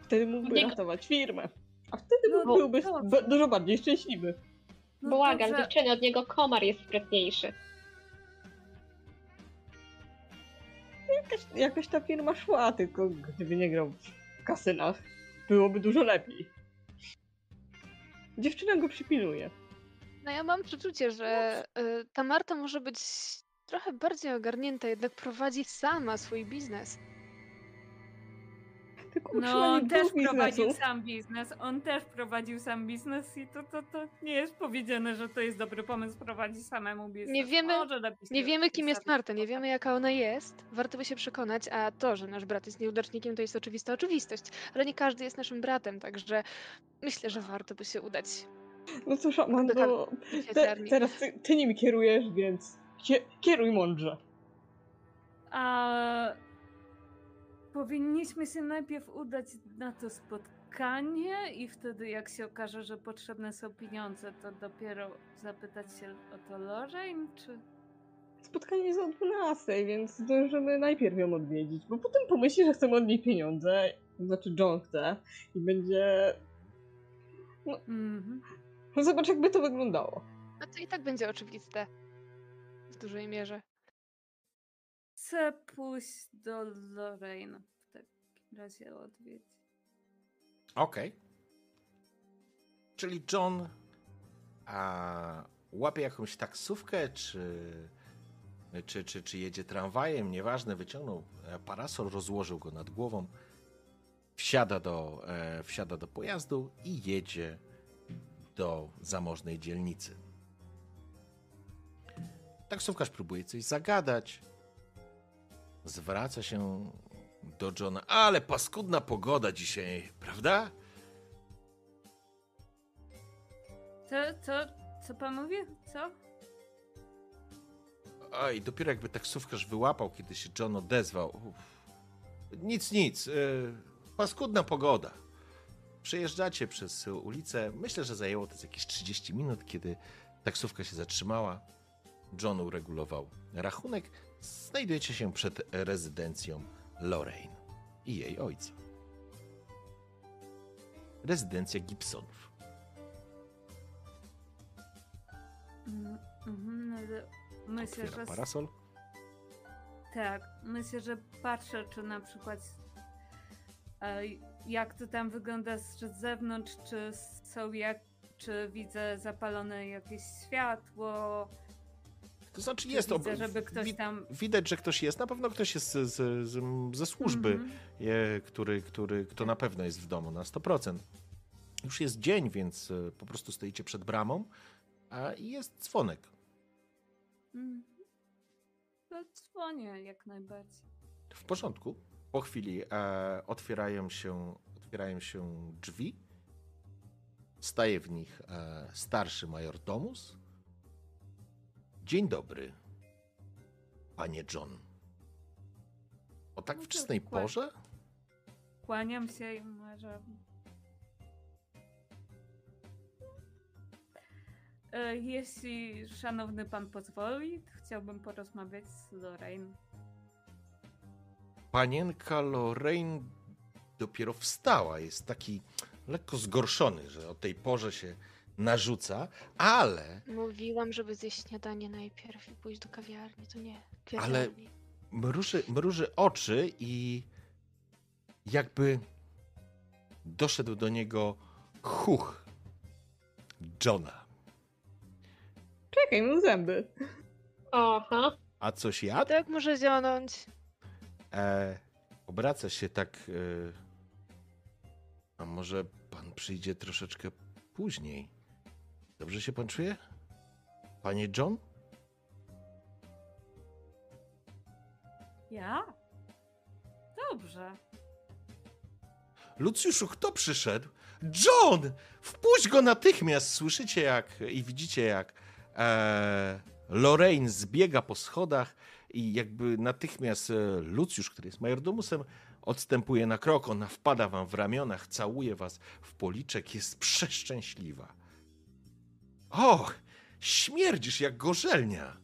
Wtedy mógłby ratować firmę. A wtedy byłby dużo bardziej szczęśliwy. No błagan, dziewczyny, od niego komar jest sprytniejszy. Jakaś ta firma szła, tylko gdyby nie grał w kasynach, byłoby dużo lepiej. Dziewczyna go przypiluje. No ja mam przeczucie, że ta Marta może być trochę bardziej ogarnięta, jednak prowadzi sama swój biznes. kurczę, no on też prowadził sam biznes, i to nie jest powiedziane, że to jest dobry pomysł prowadzić samemu biznes. Nie wiemy, kim jest Marta, nie wiemy, jaka ona jest. Warto by się przekonać, a to, że nasz brat jest nieudacznikiem, to jest oczywista oczywistość, ale nie każdy jest naszym bratem, także myślę, że warto by się udać. No cóż, Amanda, teraz ty nimi kierujesz, więc kieruj mądrze. A powinniśmy się najpierw udać na to spotkanie i wtedy, jak się okaże, że potrzebne są pieniądze, to dopiero zapytać się o to Lorraine, czy... Spotkanie jest o 12, więc zdążymy najpierw ją odwiedzić, bo potem pomyśli, że chcemy od niej pieniądze, znaczy John chce, i będzie... No, Zobacz, jakby to wyglądało. A to i tak będzie oczywiste. W dużej mierze. Chcę pójść do Lorraine w takim razie odwiedzić. Okej. Czyli John łapie jakąś taksówkę, czy jedzie tramwajem, nieważne, wyciągnął parasol, rozłożył go nad głową, wsiada do pojazdu i jedzie do zamożnej dzielnicy. Taksówkarz próbuje coś zagadać. Zwraca się do Johna. Ale paskudna pogoda dzisiaj, prawda? Co pan mówi? Co? Oj, dopiero jakby taksówkarz wyłapał, kiedy się John odezwał. Uff. Nic. Paskudna pogoda. Przejeżdżacie przez ulicę. Myślę, że zajęło to jakieś 30 minut, kiedy taksówka się zatrzymała. John uregulował rachunek. Znajdujecie się przed rezydencją Lorraine i jej ojca. Rezydencja Gibsonów. Myślę, otwiera parasol. Tak, myślę, że patrzę, czy na przykład jak to tam wygląda z zewnątrz, czy widzę zapalone jakieś światło. To znaczy jest... Widać, że ktoś jest. Na pewno ktoś jest ze służby, kto na pewno jest w domu na 100%. Już jest dzień, więc po prostu stoicie przed bramą i jest dzwonek. To dzwonię jak najbardziej. W porządku. Po chwili otwierają się drzwi. Staje w nich starszy majordomus. Dzień dobry, panie John. O tak wczesnej porze? Kłaniam się i może... Jeśli szanowny pan pozwoli, chciałbym porozmawiać z Lorraine. Panienka Lorraine dopiero wstała. Jest taki lekko zgorszony, że o tej porze się... narzuca, ale... Mówiłam, żeby zjeść śniadanie najpierw i pójść do kawiarni, to nie. Kawiarni. Ale mruży oczy i jakby doszedł do niego chuch Johna. Czekaj, mu zęby. Aha. A coś jadł? Tak może zionąć. Obraca się tak... A może pan przyjdzie troszeczkę później. Dobrze się pan czuje? Panie John? Ja? Dobrze. Lucjuszu, kto przyszedł? John! Wpuść go natychmiast! Słyszycie jak Lorraine zbiega po schodach i jakby natychmiast Lucjusz, który jest majordomusem, odstępuje na krok, ona wpada wam w ramionach, całuje was w policzek, jest przeszczęśliwa. Och, śmierdzisz jak gorzelnia.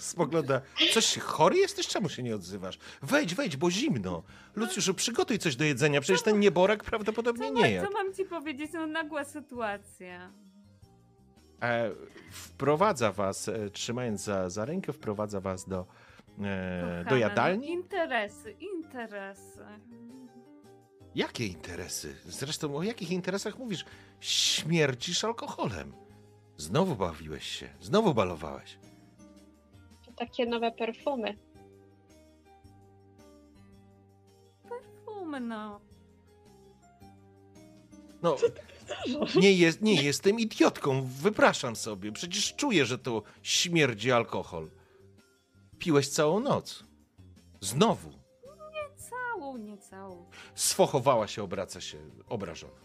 Spogląda. Coś, chory jesteś? Czemu się nie odzywasz? Wejdź, bo zimno. Lucjuszu, przygotuj coś do jedzenia, przecież ten nieborak prawdopodobnie nie jadł. Co mam ci powiedzieć? No nagła sytuacja. Wprowadza was, trzymając za rękę, wprowadza was do jadalni. Interesy. Jakie interesy? Zresztą o jakich interesach mówisz? Śmierdzisz alkoholem. Znowu bawiłeś się, znowu balowałeś. takie nowe perfumy. Perfumy, no. No, nie jestem idiotką, wypraszam sobie. Przecież czuję, że to śmierdzi alkohol. Piłeś całą noc. Znowu. Nie całą. Sfochowała się, obraca się, obrażona.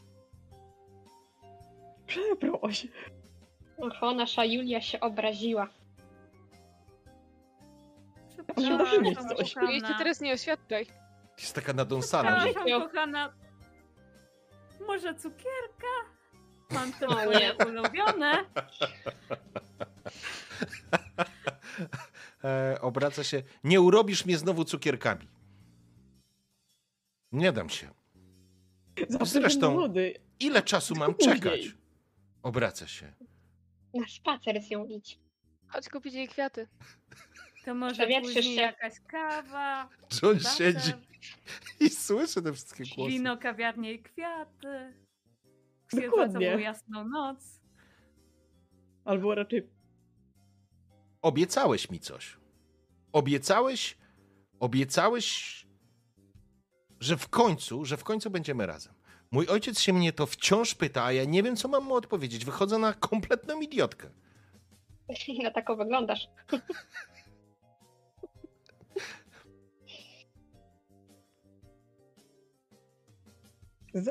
Przeproś. Oho, nasza Julia się obraziła. Przepraszam, ty teraz nie oświadczaj. Jest taka nadąsana. Kochana. Może cukierka? Mam to moje ulubione. Obraca się. Nie urobisz mnie znowu cukierkami. Nie dam się. Zresztą, ile czasu mam czekać? Obraca się. Na spacer z nią idź. Chodź kupić jej kwiaty. To może później jakaś kawa. John siedzi i słyszy te wszystkie głosy. Wino, kawiarnie i kwiaty. Księża, co było jasną noc. Albo raczej... Obiecałeś mi coś. Obiecałeś, że w końcu będziemy razem. Mój ojciec się mnie to wciąż pyta, a ja nie wiem, co mam mu odpowiedzieć. Wychodzę na kompletną idiotkę. No taką wyglądasz.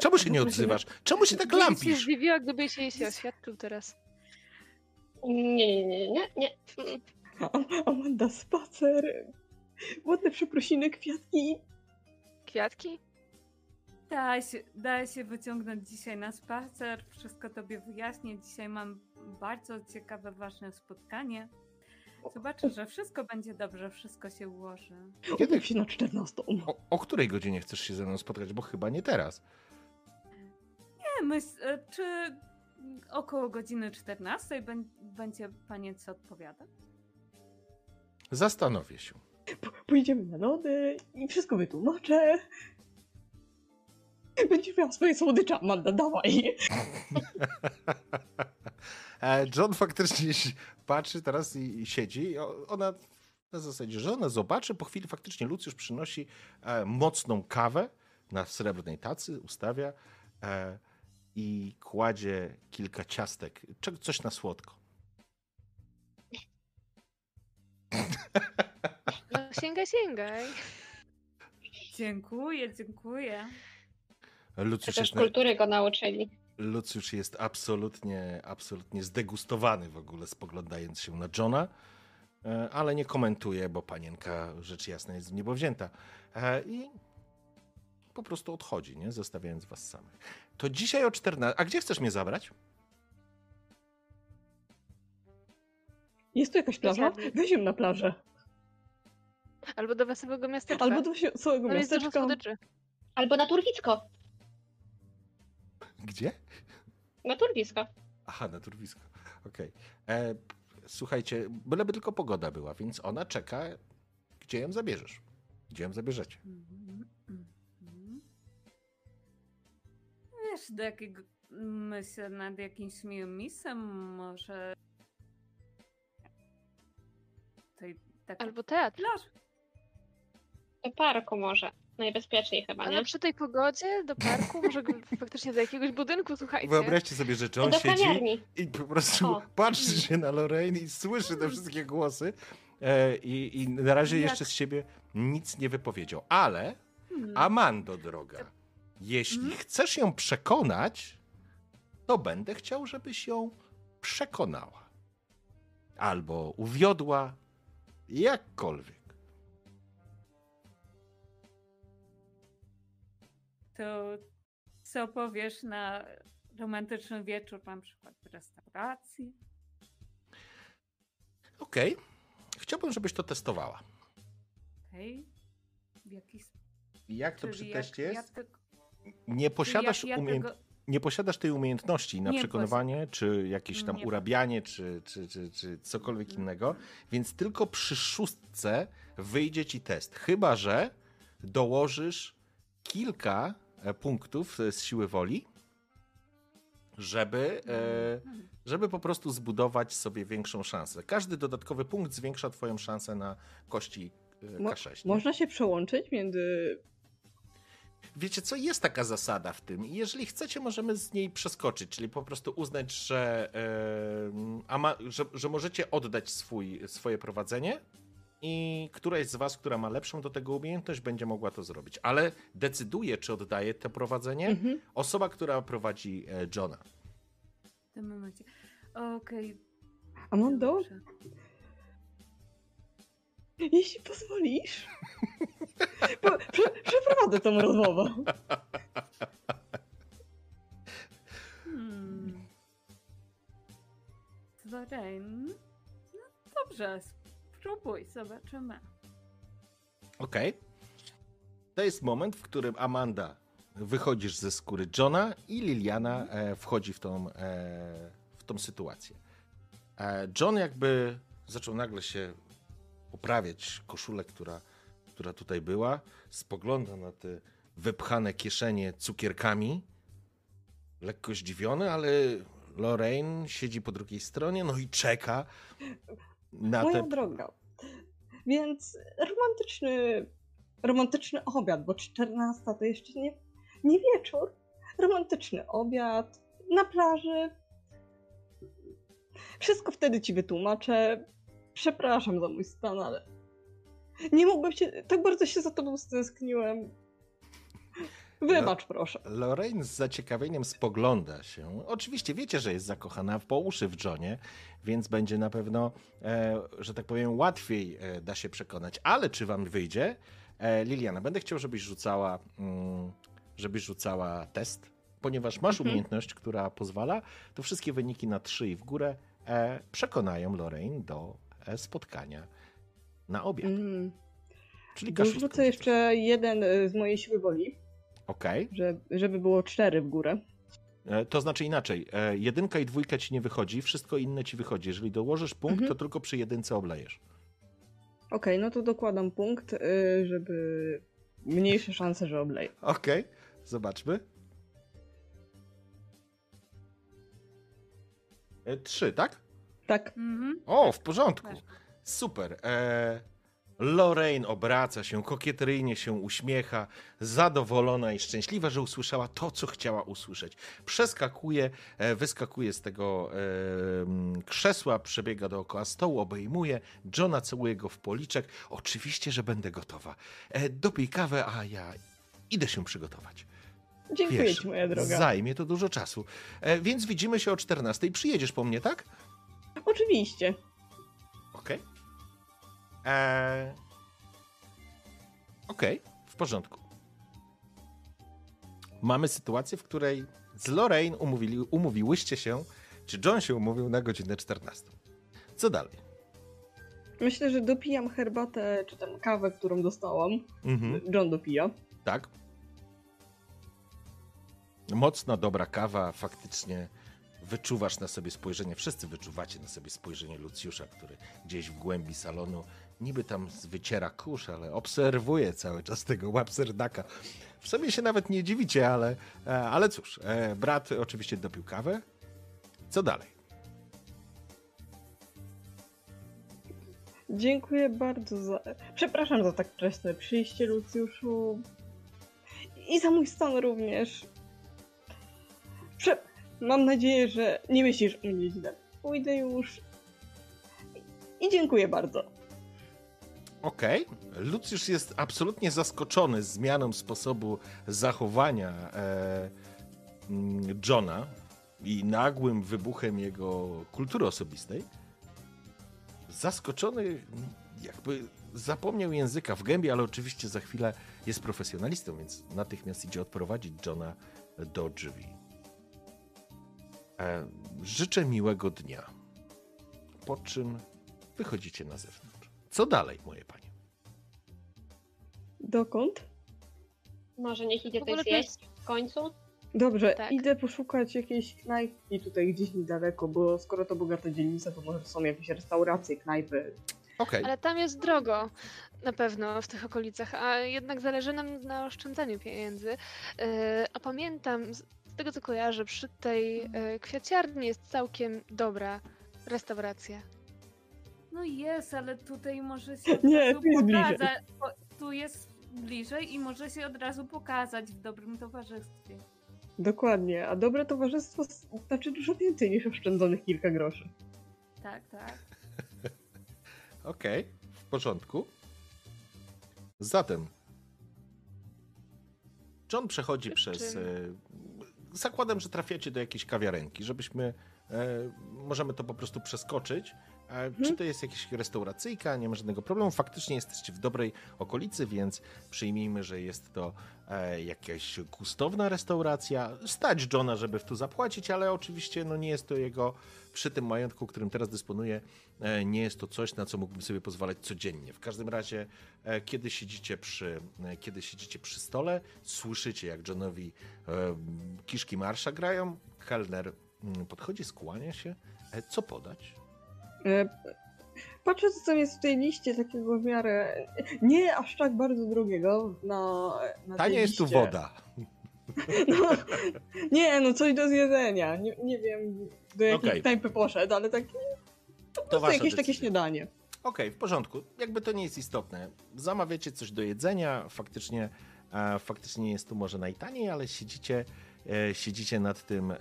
Czemu się nie odzywasz? Czemu się tak lampisz? Gdybyś się zdziwiła, gdyby się oświadczył teraz. Nie. Amanda, spacer. Ładne przeprosiny, kwiatki. Kwiatki? Daj się wyciągnąć dzisiaj na spacer. Wszystko tobie wyjaśnię. Dzisiaj mam bardzo ciekawe, ważne spotkanie. Zobaczysz, że wszystko będzie dobrze, wszystko się ułoży. Kiedy się na 14? O której godzinie chcesz się ze mną spotkać? Bo chyba nie teraz. Nie, czy około godziny 14 będzie paniec odpowiadać? Zastanowię się. Pójdziemy na lody i wszystko wytłumaczę. Będziesz miał swoje słodycze, Amanda, dawaj. John faktycznie patrzy teraz i siedzi. Ona na zasadzie, że ona zobaczy. Po chwili faktycznie Lucjusz przynosi mocną kawę na srebrnej tacy, ustawia i kładzie kilka ciastek. Coś na słodko. No, sięgaj. Dziękuję. Lucjusz też kultury go nauczyli. Lucjusz jest absolutnie zdegustowany w ogóle, spoglądając się na Johna, ale nie komentuje, bo panienka rzecz jasna jest z niebo wzięta. I po prostu odchodzi, nie? Zostawiając was samych. To dzisiaj o 14. A gdzie chcesz mnie zabrać? Jest tu jakaś plaża? Weź ją na plażę. Albo do wesołego miasteczka. Albo do wesołego miasteczka. Albo na Turwicko. Gdzie? Na turwisko. Aha, na turwisko. Okej. Słuchajcie, byleby tylko pogoda była, więc ona czeka, gdzie ją zabierzesz. Gdzie ją zabierzecie. Wiesz, do jakiego... Myślę nad jakimś miłym misem, może... Albo teatr. Do parku może. Najbezpieczniej chyba, nie? Ale przy tej pogodzie, do parku, może faktycznie do jakiegoś budynku, słuchajcie. Wyobraźcie sobie, że John siedzi i po prostu patrzy się na Lorraine i słyszy te wszystkie głosy i na razie jeszcze z siebie nic nie wypowiedział. Ale, Amando droga, jeśli chcesz ją przekonać, to będę chciał, żebyś ją przekonała. Albo uwiodła, jakkolwiek. To co powiesz na romantyczny wieczór, na przykład w restauracji? Okej. Chciałbym, żebyś to testowała. Okej. Jak to przy teście jest? Nie posiadasz tej umiejętności na przekonywanie, czy jakieś tam urabianie, czy cokolwiek innego, więc tylko przy 6 wyjdzie ci test. Chyba że dołożysz kilka punktów z siły woli, żeby po prostu zbudować sobie większą szansę. Każdy dodatkowy punkt zwiększa twoją szansę na kości K6. Można się przełączyć między... Wiecie co, jest taka zasada w tym i jeżeli chcecie, możemy z niej przeskoczyć, czyli po prostu uznać, że możecie oddać swoje prowadzenie i któraś z was, która ma lepszą do tego umiejętność, będzie mogła to zrobić. Ale decyduje, czy oddaje to prowadzenie osoba, która prowadzi Johna. W tym momencie. Okej. A mam dobrze. Jeśli pozwolisz, przeprowadzę tą rozmowę. Lorraine, no dobrze, spróbuj, zobaczymy. Okej. To jest moment, w którym Amanda, wychodzisz ze skóry Johna i Liliana wchodzi w tą sytuację. John jakby zaczął nagle się poprawiać koszulę, która tutaj była, spogląda na te wypchane kieszenie cukierkami, lekko zdziwiony, ale Lorraine siedzi po drugiej stronie, no i czeka na moją drogę. Więc romantyczny obiad, bo 14 to jeszcze nie wieczór. Romantyczny obiad na plaży. Wszystko wtedy ci wytłumaczę. Przepraszam za mój stan, ale nie mógłbym się... Tak bardzo się za tobą stęskniłem. Wybacz, proszę. Lorraine z zaciekawieniem spogląda się. Oczywiście wiecie, że jest zakochana po uszy w Johnie, więc będzie na pewno, że tak powiem, łatwiej da się przekonać. Ale czy wam wyjdzie? Liliana, będę chciał, żebyś rzucała test, ponieważ masz umiejętność, która pozwala, to wszystkie wyniki na 3 i w górę przekonają Lorraine do spotkania na obiad. Czyli dorzucę jeszcze jeden z mojej siły woli. Okej. Żeby było 4 w górę. To znaczy inaczej. 1 i 2 ci nie wychodzi, wszystko inne ci wychodzi. Jeżeli dołożysz punkt, to tylko przy 1 oblejesz. Okej, no to dokładam punkt, żeby mniejsze szanse, że obleję. Okej, zobaczmy. 3, tak? Tak. O, w porządku. Super. Lorraine obraca się, kokieteryjnie się uśmiecha, zadowolona i szczęśliwa, że usłyszała to, co chciała usłyszeć. Przeskakuje, wyskakuje z tego krzesła, przebiega dookoła stołu, obejmuje Johna, całuje go w policzek. Oczywiście, że będę gotowa. Dopij kawę, a ja idę się przygotować. Dziękuję ci, moja droga. Zajmie to dużo czasu. Więc widzimy się o 14:00. Przyjedziesz po mnie, tak? Oczywiście. Okej. Okej, w porządku. Mamy sytuację, w której z Lorraine umówiłyście się, czy John się umówił na godzinę 14:00. Co dalej? Myślę, że dopijam herbatę, czy tam kawę, którą dostałam. John dopija. Tak. Mocna, dobra kawa, faktycznie wyczuwasz na sobie spojrzenie, wszyscy wyczuwacie na sobie spojrzenie Lucjusza, który gdzieś w głębi salonu niby tam wyciera kurz, ale obserwuje cały czas tego łapserdaka. W sumie się nawet nie dziwicie, ale cóż, brat oczywiście dopił kawę. Co dalej? Dziękuję bardzo za... Przepraszam za tak wczesne przyjście, Lucjuszu. I za mój stan również. Mam nadzieję, że nie myślisz o mnie źle. Pójdę już. I dziękuję bardzo. Okej. Lucjusz jest absolutnie zaskoczony zmianą sposobu zachowania Johna i nagłym wybuchem jego kultury osobistej. Zaskoczony, jakby zapomniał języka w gębie, ale oczywiście za chwilę jest profesjonalistą, więc natychmiast idzie odprowadzić Johna do drzwi. Życzę miłego dnia, po czym wychodzicie na zewnątrz. Co dalej, moje panie? Dokąd? Może niech idzie coś zjeść w końcu? Dobrze, tak. Idę poszukać jakiejś knajpki tutaj gdzieś niedaleko, bo skoro to bogata dzielnica, to może są jakieś restauracje, knajpy. Okay. Ale tam jest drogo, na pewno w tych okolicach, a jednak zależy nam na oszczędzaniu pieniędzy. A pamiętam... tego co kojarzę, przy tej kwiaciarni jest całkiem dobra restauracja. No jest, ale tutaj może się od razu pokazać. Tu jest bliżej i może się od razu pokazać w dobrym towarzystwie. Dokładnie, a dobre towarzystwo znaczy dużo więcej niż oszczędzonych kilka groszy. Tak, tak. Okej, w porządku. Zatem John przechodzi przez... zakładam, że trafiacie do jakiejś kawiarenki, żebyśmy... możemy to po prostu przeskoczyć. Czy to jest jakaś restauracyjka, nie ma żadnego problemu. Faktycznie jesteście w dobrej okolicy, więc przyjmijmy, że jest to jakaś gustowna restauracja. Stać Johna, żeby w to zapłacić, ale oczywiście no, nie jest to jego, przy tym majątku, którym teraz dysponuje, nie jest to coś, na co mógłbym sobie pozwalać codziennie. W każdym razie, kiedy siedzicie przy stole, słyszycie, jak Johnowi kiszki marsza grają. Kelner podchodzi, skłania się. Co podać? Patrzę, co jest w tej liście takiego w miarę... Nie aż tak bardzo drogiego na Tania jest tu woda. No, nie, no coś do zjedzenia. Nie wiem, do jakiej knajpy poszedł, ale tak... To jest jakieś takie śniadanie. Okej, w porządku. Jakby to nie jest istotne. Zamawiacie coś do jedzenia, faktycznie jest tu może najtaniej, ale siedzicie nad tym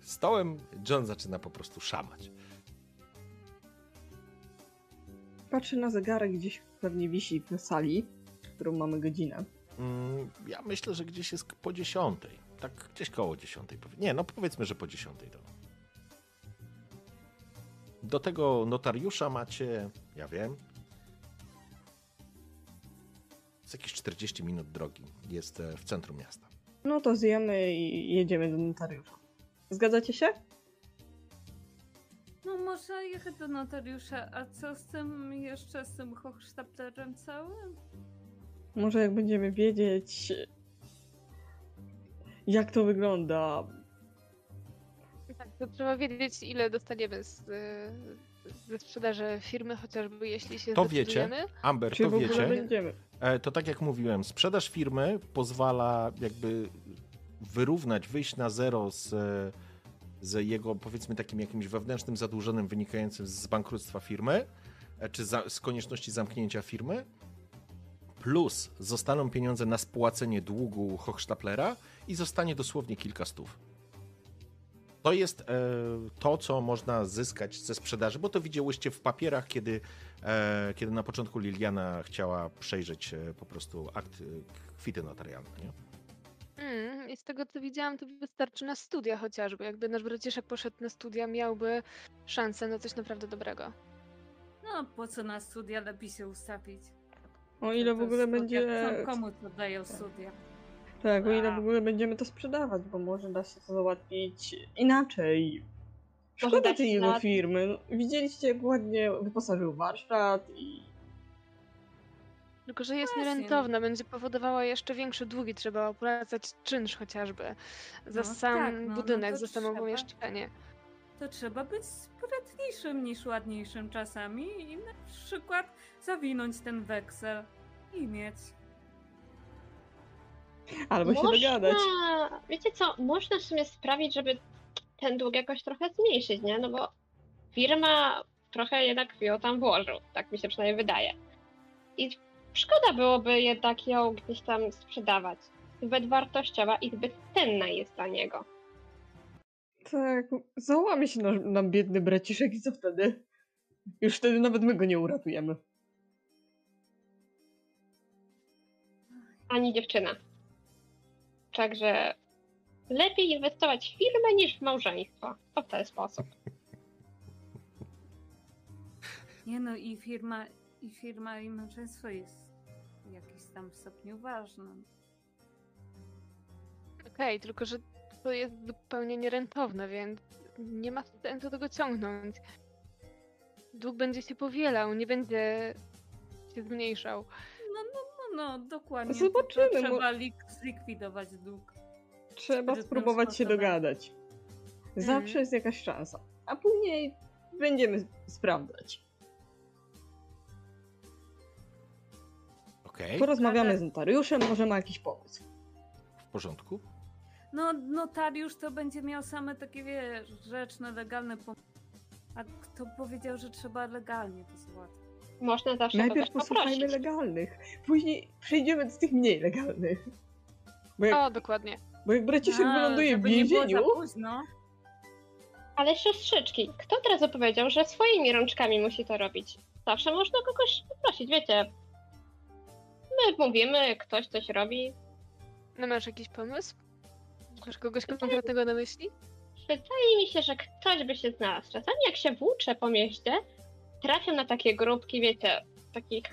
stołem. John zaczyna po prostu szamać. Patrzę na zegarek, gdzieś pewnie wisi w sali, którą mamy godzinę. Ja myślę, że gdzieś jest po 10:00. Tak gdzieś koło 10:00. Nie, no powiedzmy, że po 10:00. Do tego notariusza macie, ja wiem, jest jakieś 40 minut drogi. Jest w centrum miasta. No to zjemy i jedziemy do notariusza. Zgadzacie się? No może jechać do notariusza, a co z tym jeszcze, z tym hochsztaplerem całym? Może jak będziemy wiedzieć, jak to wygląda. Tak, to trzeba wiedzieć, ile dostaniemy ze sprzedaży firmy, chociażby jeśli się zdecydujemy. Wiecie, Amber, to wiecie. To tak jak mówiłem, sprzedaż firmy pozwala jakby wyrównać, wyjść na zero z jego, powiedzmy, takim jakimś wewnętrznym zadłużonym wynikającym z bankructwa firmy, czy z konieczności zamknięcia firmy, plus zostaną pieniądze na spłacenie długu hochsztaplera i zostanie dosłownie kilka stów. To jest to, co można zyskać ze sprzedaży, bo to widziałyście w papierach, kiedy na początku Liliana chciała przejrzeć po prostu akt, kwity notarialne, nie? I z tego co widziałam, to wystarczy na studia chociażby. Jakby nasz braciszek poszedł na studia, miałby szansę na coś naprawdę dobrego. No po co na studia, lepiej się ustawić. O ile w ogóle będzie... Komu to dają studia? Tak, o ile w ogóle będziemy to sprzedawać, bo może da się to załatwić inaczej. Szkoda tej jego firmy. Widzieliście, jak ładnie wyposażył warsztat i... Tylko że jest nierentowna, będzie powodowała jeszcze większe długi, trzeba opłacać czynsz chociażby za budynek, za samo pomieszczenie. To trzeba być sprytniejszym niż ładniejszym czasami i na przykład zawinąć ten weksel i mieć. Albo się dogadać. Wiecie co, można w sumie sprawić, żeby ten dług jakoś trochę zmniejszyć, nie? No bo firma trochę jednak ją tam włożył, tak mi się przynajmniej wydaje. I szkoda byłoby jednak ją gdzieś tam sprzedawać. Zbyt wartościowa i zbyt cenna jest dla niego. Tak, załamie się nam biedny braciszek i co wtedy? Już wtedy nawet my go nie uratujemy. Ani dziewczyna. Także lepiej inwestować w firmę niż w małżeństwo. To w ten sposób. Nie no i firma i małżeństwo jest w jakimś tam stopniu ważne. Okej, tylko że to jest zupełnie nierentowne, więc nie ma sensu tego ciągnąć. Dług będzie się powielał, nie będzie się zmniejszał. No, dokładnie. Zobaczymy. To trzeba zlikwidować dług. Trzeba spróbować się dogadać. Zawsze jest jakaś szansa. A później będziemy sprawdzać. Porozmawiamy z notariuszem, może ma jakiś pomysł. W porządku? No, notariusz to będzie miał same takie, wiesz, rzeczne, legalne pomysły. A kto powiedział, że trzeba legalnie to załatwić? Można zawsze najpierw posłuchajmy legalnych, później przejdziemy do tych mniej legalnych. Dokładnie. Bo jak braciszek wyląduje w więzieniu... Ale siostrzyczki, kto od razu powiedział, że swoimi rączkami musi to robić? Zawsze można kogoś poprosić, wiecie. My mówimy, ktoś coś robi. No masz jakiś pomysł? Masz kogoś konkretnego na myśli? Wydaje mi się, że ktoś by się znalazł. Czasami jak się włóczę po mieście, trafię na takie grupki, wiecie, takich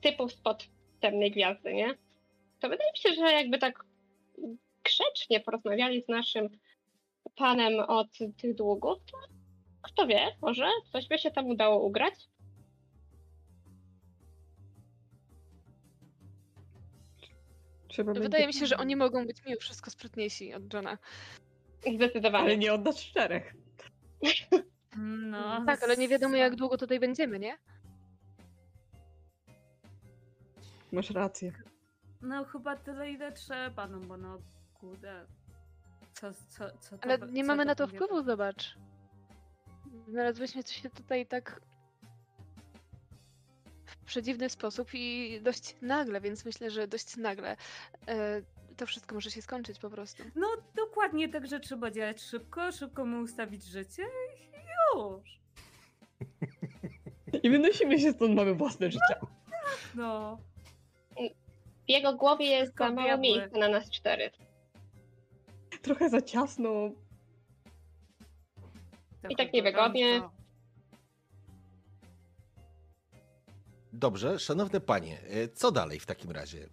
typów spod Ciemnej Gwiazdy, nie? To wydaje mi się, że jakby tak grzecznie porozmawiali z naszym panem od tych długów, to kto wie, może coś by się tam udało ugrać. Wydaje mi się, że oni mogą być mimo wszystko sprytniejsi od Johna. Zdecydowanie. Ale nie od nas czterech. No, tak, ale nie wiadomo jak długo tutaj będziemy, nie? Masz rację. No chyba tyle ile trzeba, no bo no kurde. Co ale nie mamy na to wpływu, zobacz. Znalazłyśmy się tutaj tak w przedziwny sposób i dość nagle, więc myślę, że dość nagle to wszystko może się skończyć po prostu. No dokładnie, także trzeba działać szybko mu ustawić życie i już. I wynosimy się stąd, mamy własne życie. No tak, no. W jego głowie jest za mało miejsca na nas cztery. Trochę za ciasno. I tak niewygodnie. Dobrze, szanowne panie, co dalej w takim razie?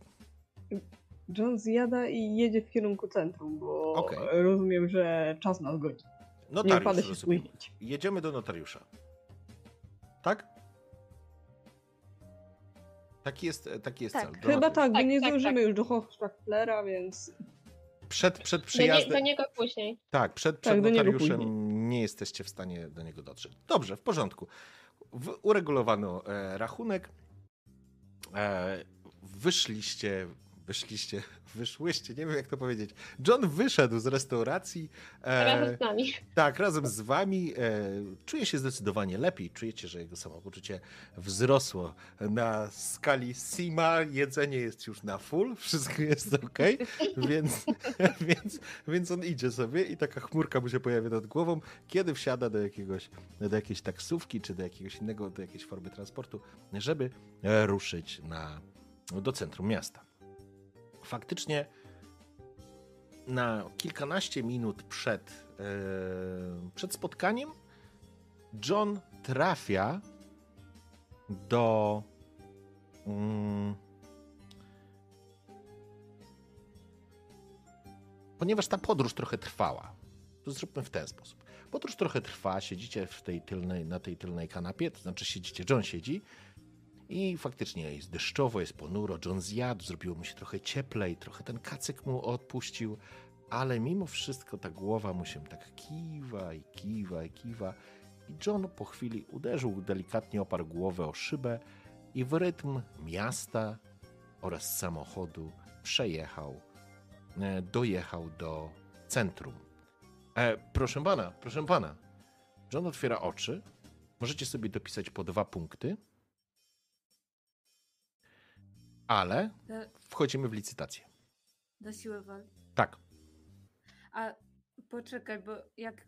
John zjada i jedzie w kierunku centrum, bo rozumiem, że czas nas goni. Notariusz, nie upada się spóźnić. Jedziemy do notariusza. Tak? Taki jest cel. Chyba tak, bo nie zdążymy już do Hofstadtlera, więc... Przed przyjazdem... Do niego później. Tak, przed notariuszem nie jesteście w stanie do niego dotrzeć. Dobrze, w porządku. Uregulowano rachunek. Wyszłyście, nie wiem jak to powiedzieć. John wyszedł z restauracji. Razem z nami. Tak, razem z wami. Czuje się zdecydowanie lepiej. Czujecie, że jego samopoczucie wzrosło na skali Sima. Jedzenie jest już na full, wszystko jest okej, więc on idzie sobie i taka chmurka mu się pojawia nad głową, kiedy wsiada do jakiejś taksówki, czy do jakiegoś innego, do jakiejś formy transportu, żeby ruszyć do centrum miasta. Faktycznie na kilkanaście minut przed spotkaniem John trafia ponieważ ta podróż trochę trwała, to zróbmy w ten sposób. Podróż trochę trwa, siedzicie na tej tylnej kanapie, to znaczy John siedzi. I faktycznie jest deszczowo, jest ponuro, John zjadł, zrobiło mu się trochę cieplej, trochę ten kacyk mu odpuścił, ale mimo wszystko ta głowa mu się tak kiwa. I John po chwili uderzył, delikatnie oparł głowę o szybę i w rytm miasta oraz samochodu dojechał do centrum. Proszę pana, John otwiera oczy, możecie sobie dopisać po 2 punkty. Ale wchodzimy w licytację. Do siły walki? Tak. A poczekaj, bo jak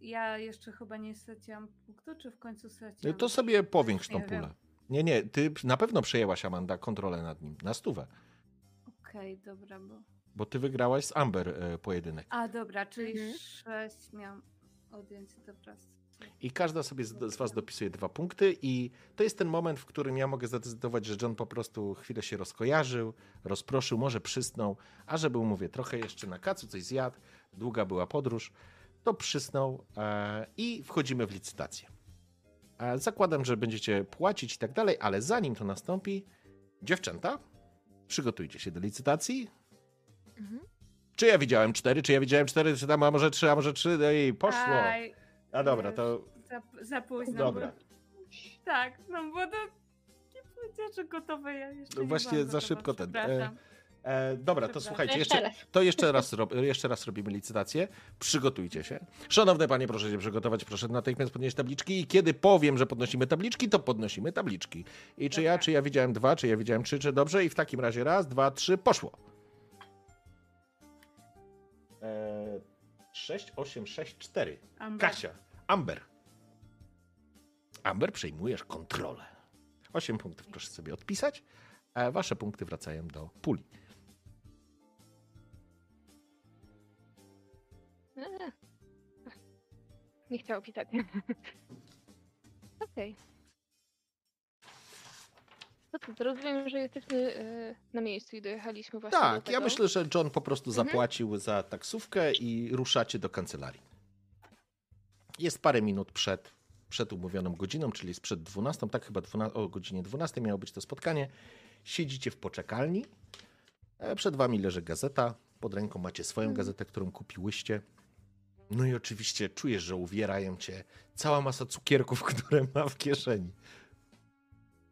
ja jeszcze chyba nie straciłam punktu, czy w końcu straciłam? To sobie powiększ tą pulę. Nie, ty na pewno przejęłaś, Amanda, kontrolę nad nim, na 100. Okej, dobra, Bo ty wygrałaś z Amber pojedynek. A dobra, czyli 6 miałam odjąć, dobra. I każda sobie z was dopisuje 2 punkty i to jest ten moment, w którym ja mogę zadecydować, że John po prostu chwilę się rozkojarzył, rozproszył, może przysnął, a że był, mówię, trochę jeszcze na kacu, coś zjadł, długa była podróż, to przysnął i wchodzimy w licytację. Zakładam, że będziecie płacić i tak dalej, ale zanim to nastąpi, dziewczęta, przygotujcie się do licytacji. Czy ja widziałem 4? Czy tam, a może trzy? No i poszło. A dobra, to... Za późno. Dobra. Tak, no bo to nie powiedział, że gotowe, ja jeszcze no nie właśnie za szybko ten. Dobra, to słuchajcie, jeszcze raz robimy licytację. Przygotujcie się. Szanowne panie, proszę się przygotować, proszę natychmiast podnieść tabliczki i kiedy powiem, że podnosimy tabliczki, to podnosimy tabliczki. I czy ja widziałem 2, czy ja widziałem 3, czy dobrze? I w takim razie 1, 2, 3, poszło. 6, 8, 6, 4. Amber. Kasia, Amber. Amber, przejmujesz kontrolę. 8 punktów proszę sobie odpisać. A wasze punkty wracają do puli. Nie chciałam pisać. Okej. To rozumiem, że jesteśmy na miejscu i dojechaliśmy właśnie do tego. Ja myślę, że John po prostu zapłacił za taksówkę i ruszacie do kancelarii. Jest parę minut przed umówioną godziną, czyli jest przed 12, tak chyba o godzinie 12 miało być to spotkanie. Siedzicie w poczekalni, przed wami leży gazeta, pod ręką macie swoją gazetę, którą kupiłyście. No i oczywiście czujesz, że uwierają cię cała masa cukierków, które ma w kieszeni.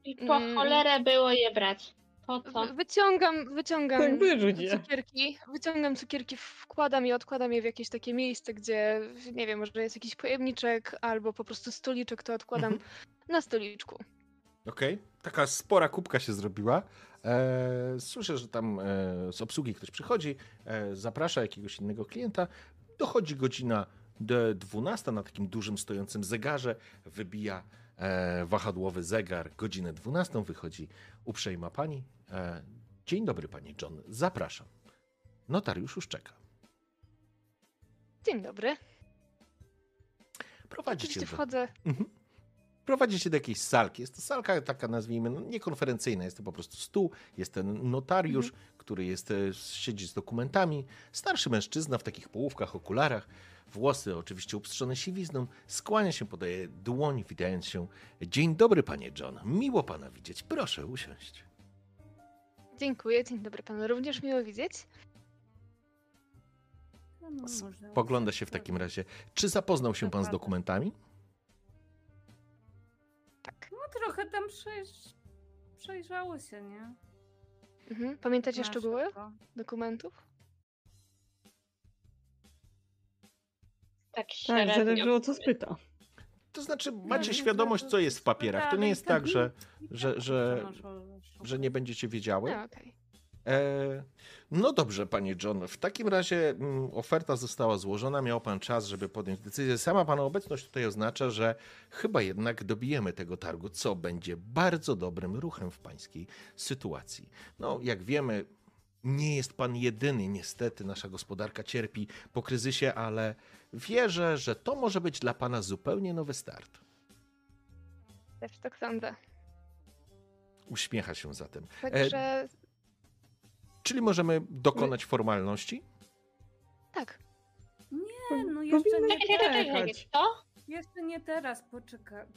I po cholerę było je brać. Po co? Wyciągam cukierki, wkładam je, odkładam je w jakieś takie miejsce, gdzie, nie wiem, może jest jakiś pojemniczek albo po prostu stoliczek, to odkładam na stoliczku. Okej, taka spora kubka się zrobiła. Słyszę, że tam z obsługi ktoś przychodzi, zaprasza jakiegoś innego klienta. Dochodzi godzina 12 na takim dużym stojącym zegarze, wybija wahadłowy zegar, godzinę 12 wychodzi uprzejma pani. Dzień dobry panie John, zapraszam. Notariusz już czeka. Dzień dobry. Prowadzicie. Wchodzę. Prowadzicie do jakiejś salki. Jest to salka taka, nazwijmy, no, niekonferencyjna. Jest to po prostu stół, jest ten notariusz, który siedzi z dokumentami. Starszy mężczyzna w takich połówkach, okularach, włosy oczywiście upstrzone siwizną, skłania się, podaje dłoń, witając się. Dzień dobry, panie John. Miło pana widzieć. Proszę usiąść. Dziękuję. Dzień dobry panu. Również miło widzieć. Spogląda się w takim razie. Czy zapoznał się pan z dokumentami? Trochę tam przejrzało się, nie? Pamiętacie szczegóły dokumentów? Tak, średnio. Zależy, o co spyta. To znaczy, macie świadomość, co jest w papierach. To nie jest tak, że nie będziecie wiedziały. No, okej. No dobrze, panie John, w takim razie oferta została złożona, miał pan czas, żeby podjąć decyzję. Sama pana obecność tutaj oznacza, że chyba jednak dobijemy tego targu, co będzie bardzo dobrym ruchem w pańskiej sytuacji. No, jak wiemy, nie jest pan jedyny, niestety nasza gospodarka cierpi po kryzysie, ale wierzę, że to może być dla pana zupełnie nowy start. Też tak sądzę. Uśmiecha się zatem. Także... Czyli możemy dokonać formalności? Tak. Nie, no jeszcze nie teraz. Jeszcze nie teraz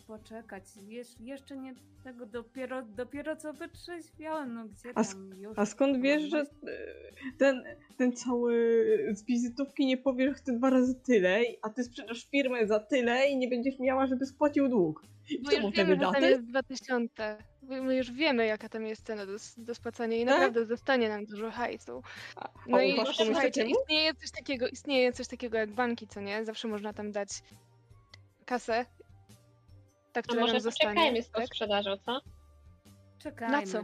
poczekać. Jeszcze nie tego, dopiero co wytrzeźwiałem, no gdzie tam już... A skąd wiesz, że ten cały z wizytówki nie powie, że chce 2 razy tyle, a ty sprzedasz firmę za tyle i nie będziesz miała, żeby spłacił dług? Bo już wiemy, że tam jest 2000. My już wiemy, jaka tam jest cena do spłacania i naprawdę zostanie nam dużo hajsu. No i słuchajcie, istnieje coś takiego jak banki, co nie? Zawsze można tam dać kasę. Tak, czy może zostanie z tą sprzedażą, co?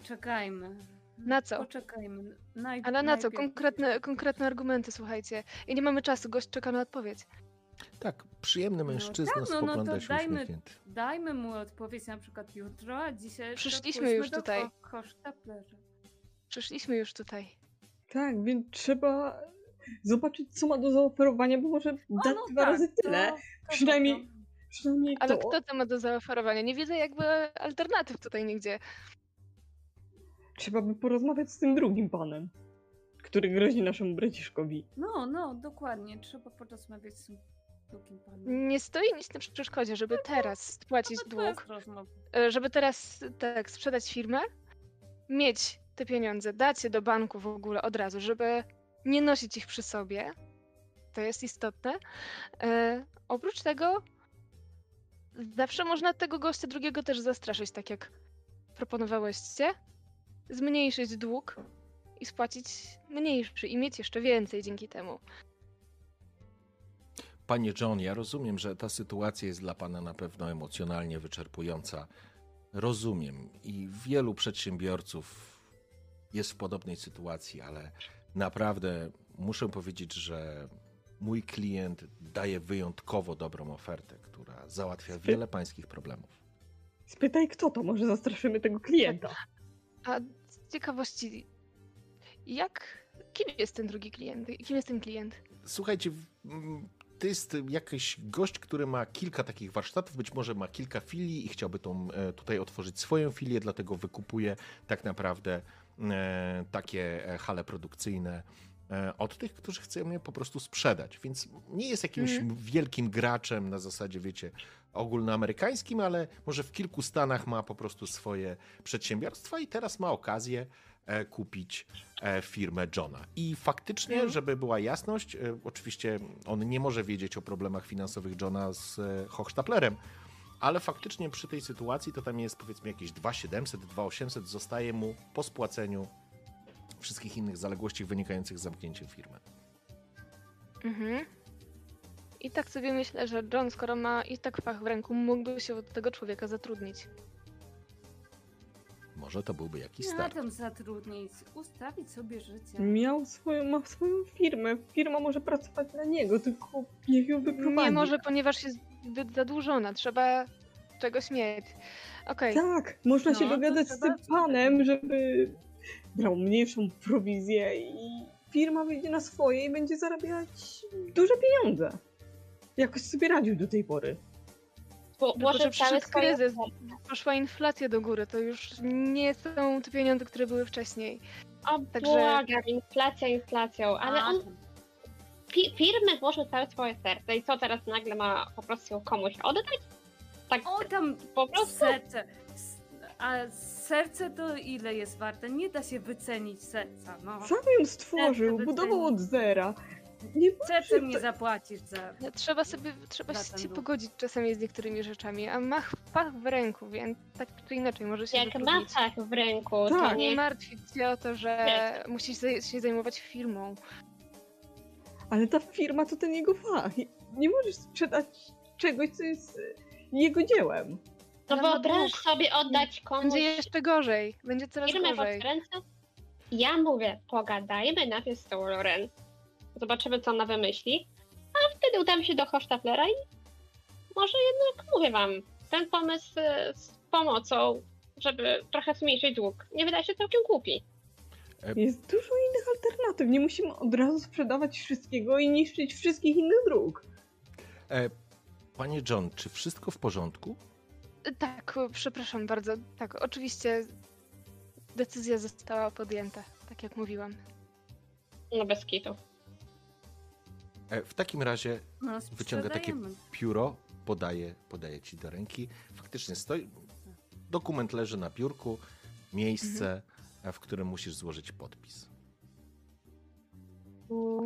Czekajmy. Na co? Poczekajmy. Ale na co? Konkretne argumenty, słuchajcie. I nie mamy czasu, gość czeka na odpowiedź. Tak, przyjemny mężczyzna spogląda się uśmiechnięty. Dajmy mu odpowiedź na przykład jutro, a dzisiaj... Przyszliśmy już tutaj. Tak, więc trzeba zobaczyć, co ma do zaoferowania, bo może dać 2 razy tyle. Przynajmniej to. Ale kto to ma do zaoferowania? Nie widzę jakby alternatyw tutaj nigdzie. Trzeba by porozmawiać z tym drugim panem, który grozi naszemu braciszkowi. No, dokładnie. Trzeba porozmawiać z tym drugim panem. Nie stoi nic na przeszkodzie, żeby teraz spłacić dług, żeby teraz sprzedać firmę, mieć te pieniądze, dać je do banku w ogóle od razu, żeby nie nosić ich przy sobie. To jest istotne. Oprócz tego zawsze można tego gościa drugiego też zastraszyć, tak jak proponowałyście, zmniejszyć dług. i spłacić mniejszy i mieć jeszcze więcej dzięki temu. Panie John, ja rozumiem, że ta sytuacja jest dla pana na pewno emocjonalnie wyczerpująca. Rozumiem i wielu przedsiębiorców jest w podobnej sytuacji, ale naprawdę muszę powiedzieć, że mój klient daje wyjątkowo dobrą ofertę, która załatwia wiele pańskich problemów. Spytaj, kto to? Może zastraszymy tego klienta. A z ciekawości, kim jest ten drugi klient? Kim jest ten klient? Słuchajcie, to jest jakiś gość, który ma kilka takich warsztatów, być może ma kilka filii i chciałby tutaj otworzyć swoją filię, dlatego wykupuje tak naprawdę takie hale produkcyjne od tych, którzy chcą mnie po prostu sprzedać. Więc nie jest jakimś wielkim graczem na zasadzie, wiecie, ogólnoamerykańskim, ale może w kilku stanach ma po prostu swoje przedsiębiorstwa i teraz ma okazję kupić firmę Johna. I faktycznie, żeby była jasność, oczywiście on nie może wiedzieć o problemach finansowych Johna z Hochstaplerem, ale faktycznie przy tej sytuacji to tam jest powiedzmy jakieś 2700, 2800 zostaje mu po spłaceniu wszystkich innych zaległości wynikających z zamknięciem firmy. Mhm. I tak sobie myślę, że John, skoro ma i tak fach w ręku, mógłby się od tego człowieka zatrudnić. Może to byłby jakiś start. Na tym zatrudnić, ustawić sobie życie. Ma swoją firmę. Firma może pracować dla niego, tylko niech ją wyprowadzi. Nie może, ponieważ jest zbyt zadłużona. Trzeba czegoś mieć. Okay. Tak, można się dogadać z tym panem, żeby brał mniejszą prowizję i firma wyjdzie na swoje i będzie zarabiać duże pieniądze. Jakoś sobie radził do tej pory. Może przyszedł kryzys, poszła inflacja do góry, to już nie są te pieniądze, które były wcześniej. Błagam, inflacją, ale on firmy włożył całe swoje serce i co teraz nagle ma po prostu komuś oddać? Tak, tam po prostu serce. A serce to ile jest warte? Nie da się wycenić serca. No. Sam ją stworzył, budował od zera. Serce nie zapłacić za... Trzeba się pogodzić czasami z niektórymi rzeczami, a ma fach w ręku, więc tak czy inaczej może się wytrudnić. Jak ma fach w ręku, to nie martwić się o to, że musisz się zajmować firmą. Ale ta firma to ten jego fach. Nie możesz sprzedać czegoś, co jest jego dziełem. To wyobraź sobie oddać komuś... Będzie jeszcze gorzej. Będzie coraz gorzej. Ja mówię, pogadajmy najpierw z tą Lorraine. Zobaczymy, co ona wymyśli, a wtedy udam się do Hochstaplera i może jednak, mówię wam, ten pomysł z pomocą, żeby trochę zmniejszyć dług, nie wydaje się całkiem głupi. Jest dużo innych alternatyw, nie musimy od razu sprzedawać wszystkiego i niszczyć wszystkich innych dróg. Panie John, czy wszystko w porządku? Tak, przepraszam bardzo, tak, oczywiście decyzja została podjęta, tak jak mówiłam. No bez kitu. W takim razie wyciąga takie pióro, podaje ci do ręki. Faktycznie stoi, dokument leży na piórku, miejsce, w którym musisz złożyć podpis.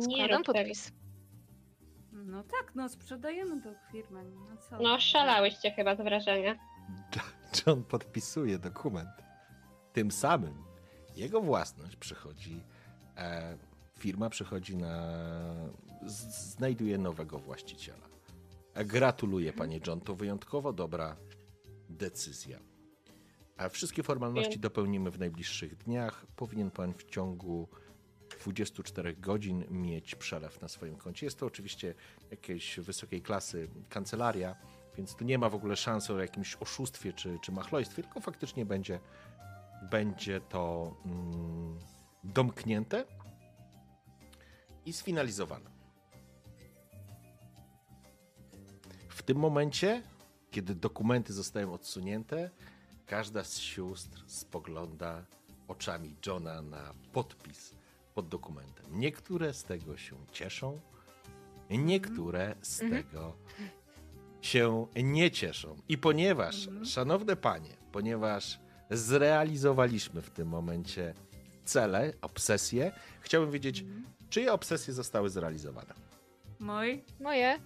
Składam podpis. No tak, sprzedajemy tą firmę. Szalałyście chyba z wrażenia. John podpisuje dokument. Tym samym jego własność przychodzi... Firma przychodzi znajduje nowego właściciela. Gratuluję, panie John, to wyjątkowo dobra decyzja. A wszystkie formalności dopełnimy w najbliższych dniach. Powinien pan w ciągu 24 godzin mieć przelew na swoim koncie. Jest to oczywiście jakiejś wysokiej klasy kancelaria, więc tu nie ma w ogóle szans o jakimś oszustwie czy machlojstwie, tylko faktycznie będzie to domknięte i sfinalizowana. W tym momencie, kiedy dokumenty zostają odsunięte, każda z sióstr spogląda oczami Johna na podpis pod dokumentem. Niektóre z tego się cieszą, niektóre z tego się nie cieszą. I ponieważ, szanowne panie, zrealizowaliśmy w tym momencie cele, obsesje, chciałbym wiedzieć, czyje obsesje zostały zrealizowane? Moje.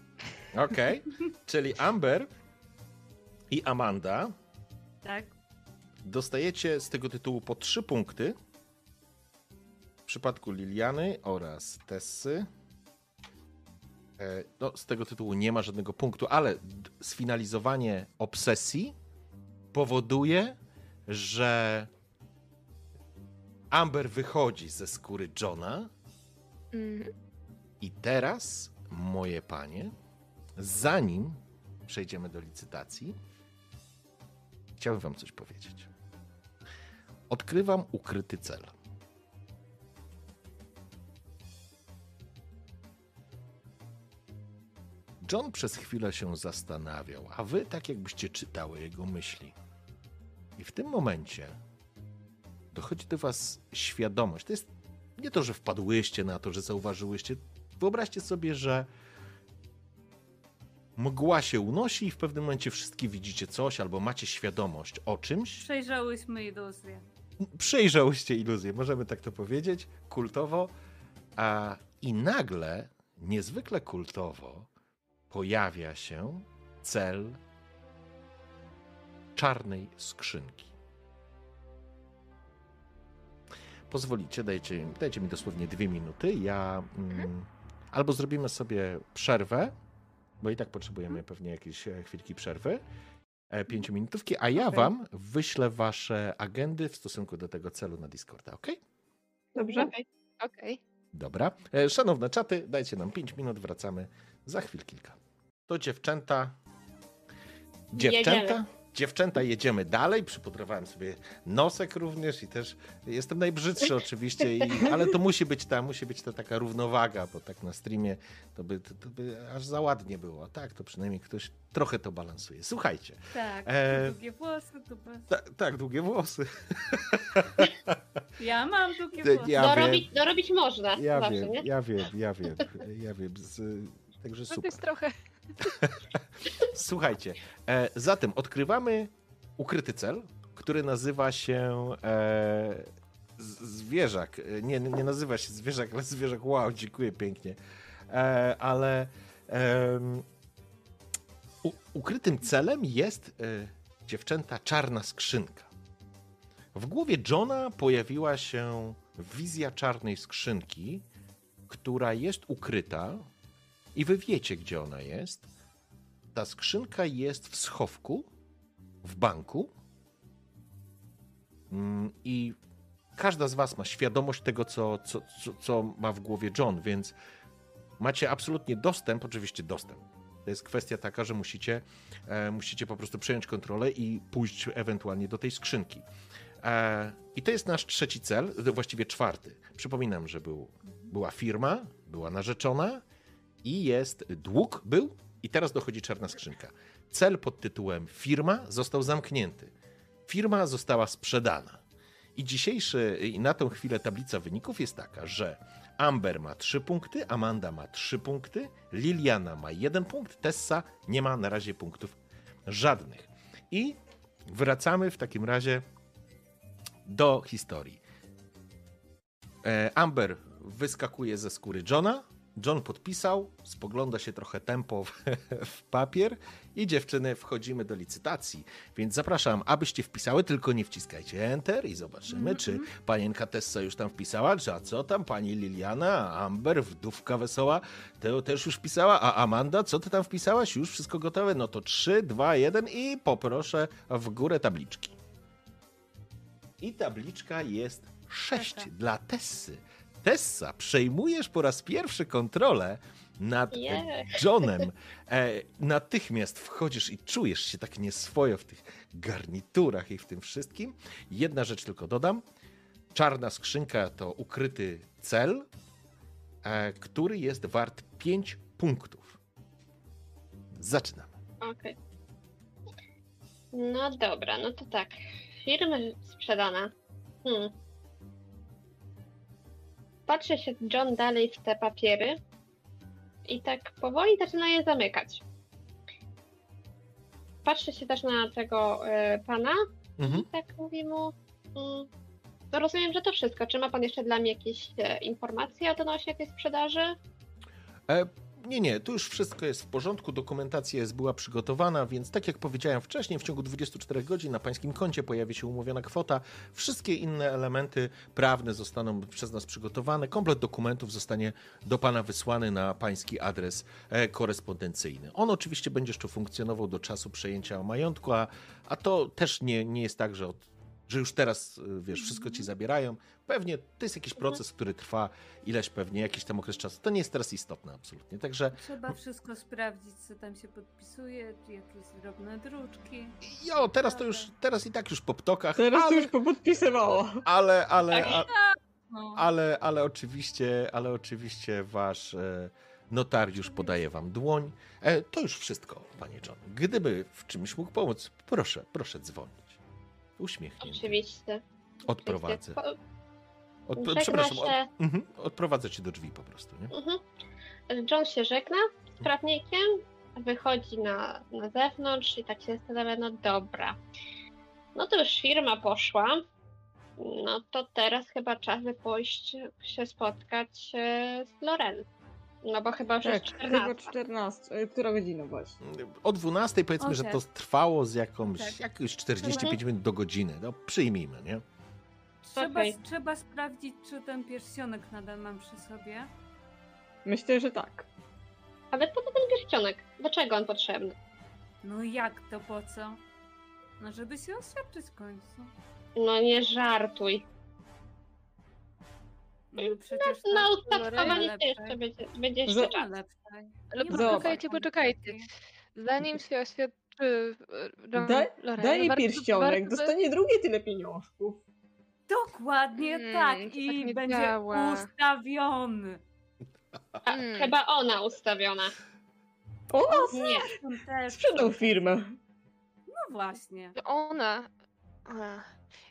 Okej, czyli Amber i Amanda. Tak. Dostajecie z tego tytułu po 3 punkty. przypadku Liliany oraz Tessy no, z tego tytułu nie ma żadnego punktu, ale sfinalizowanie obsesji powoduje, że Amber wychodzi ze skóry Johna. Mhm. I teraz, moje panie, zanim przejdziemy do licytacji, chciałbym wam coś powiedzieć. Odkrywam ukryty cel. John przez chwilę się zastanawiał, a wy tak jakbyście czytały jego myśli. I w tym momencie dochodzi do was świadomość. To jest nie to, że wpadłyście na to, że zauważyłyście. Wyobraźcie sobie, że mgła się unosi i w pewnym momencie wszystkie widzicie coś albo macie świadomość o czymś. Przejrzałyśmy iluzję. Przejrzałyście iluzję, możemy tak to powiedzieć, kultowo. I nagle, niezwykle kultowo, pojawia się cel czarnej skrzynki. Pozwolicie, dajcie mi dosłownie 2 minuty. Ja albo zrobimy sobie przerwę, bo i tak potrzebujemy pewnie jakiejś chwilki przerwy, 5-minutówki, a ja wam wyślę wasze agendy w stosunku do tego celu na Discorda, ok? Dobrze. Okej. Dobra. Szanowne czaty, dajcie nam 5 minut, wracamy za chwil kilka. To dziewczęta, jedziemy dalej. Przypudrowałem sobie nosek również i też jestem najbrzydszy oczywiście, ale to musi być ta taka równowaga, bo tak na streamie to by aż za ładnie było. Tak, to przynajmniej ktoś trochę to balansuje. Słuchajcie. Tak, długie włosy. Tak, długie włosy. Ja mam długie włosy. Dorobić można. Ja wiem. Także super. To jest trochę... Słuchajcie, zatem odkrywamy ukryty cel, który nazywa się zwierzak. Nie nazywa się zwierzak, ale zwierzak. Wow, dziękuję pięknie. Ukrytym celem jest dziewczęta czarna skrzynka. W głowie Johna pojawiła się wizja czarnej skrzynki, która jest ukryta. I wy wiecie, gdzie ona jest. Ta skrzynka jest w schowku, w banku. I każda z was ma świadomość tego, co ma w głowie John, więc macie absolutnie dostęp, oczywiście dostęp. To jest kwestia taka, że musicie po prostu przejąć kontrolę i pójść ewentualnie do tej skrzynki. I to jest nasz trzeci cel, właściwie czwarty. Przypominam, że była firma, była narzeczona, i jest dług był i teraz dochodzi czarna skrzynka. Cel pod tytułem firma został zamknięty. Firma została sprzedana. I na tą chwilę tablica wyników jest taka, że Amber ma 3 punkty, Amanda ma 3 punkty, Liliana ma 1 punkt, Tessa nie ma na razie punktów żadnych. I wracamy w takim razie do historii. Amber wyskakuje ze skóry Johna, John podpisał, spogląda się trochę tempo w papier i dziewczyny, wchodzimy do licytacji, więc zapraszam, abyście wpisały, tylko nie wciskajcie Enter i zobaczymy, czy panienka Tessa już tam wpisała, czy a co tam pani Liliana, Amber, wdówka wesoła, to też już wpisała, a Amanda, co ty tam wpisałaś? Już wszystko gotowe? No to 3, 2, 1 i poproszę w górę tabliczki. I tabliczka jest 6 dla Tessy. Tessa, przejmujesz po raz pierwszy kontrolę nad Johnem. Natychmiast wchodzisz i czujesz się tak nieswojo w tych garniturach i w tym wszystkim. Jedna rzecz tylko dodam. Czarna skrzynka to ukryty cel, który jest wart 5 punktów. Zaczynamy. Okej. No dobra, no to tak. Firma sprzedana. Patrzy się John dalej w te papiery i tak powoli zaczyna je zamykać. Patrzy się też na tego pana i tak mówi mu, no rozumiem, że to wszystko. Czy ma pan jeszcze dla mnie jakieś informacje odnośnie tej sprzedaży? Nie, tu już wszystko jest w porządku, dokumentacja była przygotowana, więc tak jak powiedziałem wcześniej, w ciągu 24 godzin na pańskim koncie pojawi się umówiona kwota, wszystkie inne elementy prawne zostaną przez nas przygotowane, komplet dokumentów zostanie do pana wysłany na pański adres korespondencyjny. On oczywiście będzie jeszcze funkcjonował do czasu przejęcia majątku, a to też nie jest tak, że już teraz, wiesz, wszystko ci zabierają. Pewnie to jest jakiś proces, który trwa ileś pewnie, jakiś tam okres czasu. To nie jest teraz istotne absolutnie, także... Trzeba wszystko sprawdzić, co tam się podpisuje, czy jakieś drobne druczki. Jo, teraz i tak już po ptokach. Teraz to już popodpisywało. Ale oczywiście wasz... Notariusz podaje wam dłoń. To już wszystko, panie John. Gdyby w czymś mógł pomóc, proszę dzwonić. Uśmiechnięty. Oczywiście. Odprowadzę. Odprowadzę cię do drzwi po prostu, nie? Mhm. John się żegna z prawnikiem, wychodzi na zewnątrz i tak się zastanawia, no dobra. No to już firma poszła. No to teraz chyba czas, by pójść się spotkać z Lorraine. No bo chyba już tak, jest 14. Która godzina właśnie? O 12 powiedzmy, że to trwało z jakieś 45 minut do godziny. No przyjmijmy, nie? Trzeba sprawdzić, czy ten pierścionek nadal mam przy sobie. Myślę, że tak. Ale po co ten pierścionek? Do czego on potrzebny? No jak to po co? No żeby się oświadczyć w końcu. No nie żartuj. No, na ustawkowanie jeszcze będzie jeszcze czas. Poczekajcie. Zanim się oświadczy Lorraine... Daj jej pierścionek, dostanie drugie tyle pieniążków. Dokładnie tak i tak będzie ustawiony. Chyba ona ustawiona. Ona? Nie. Sprzedał firmę. No właśnie. Ona...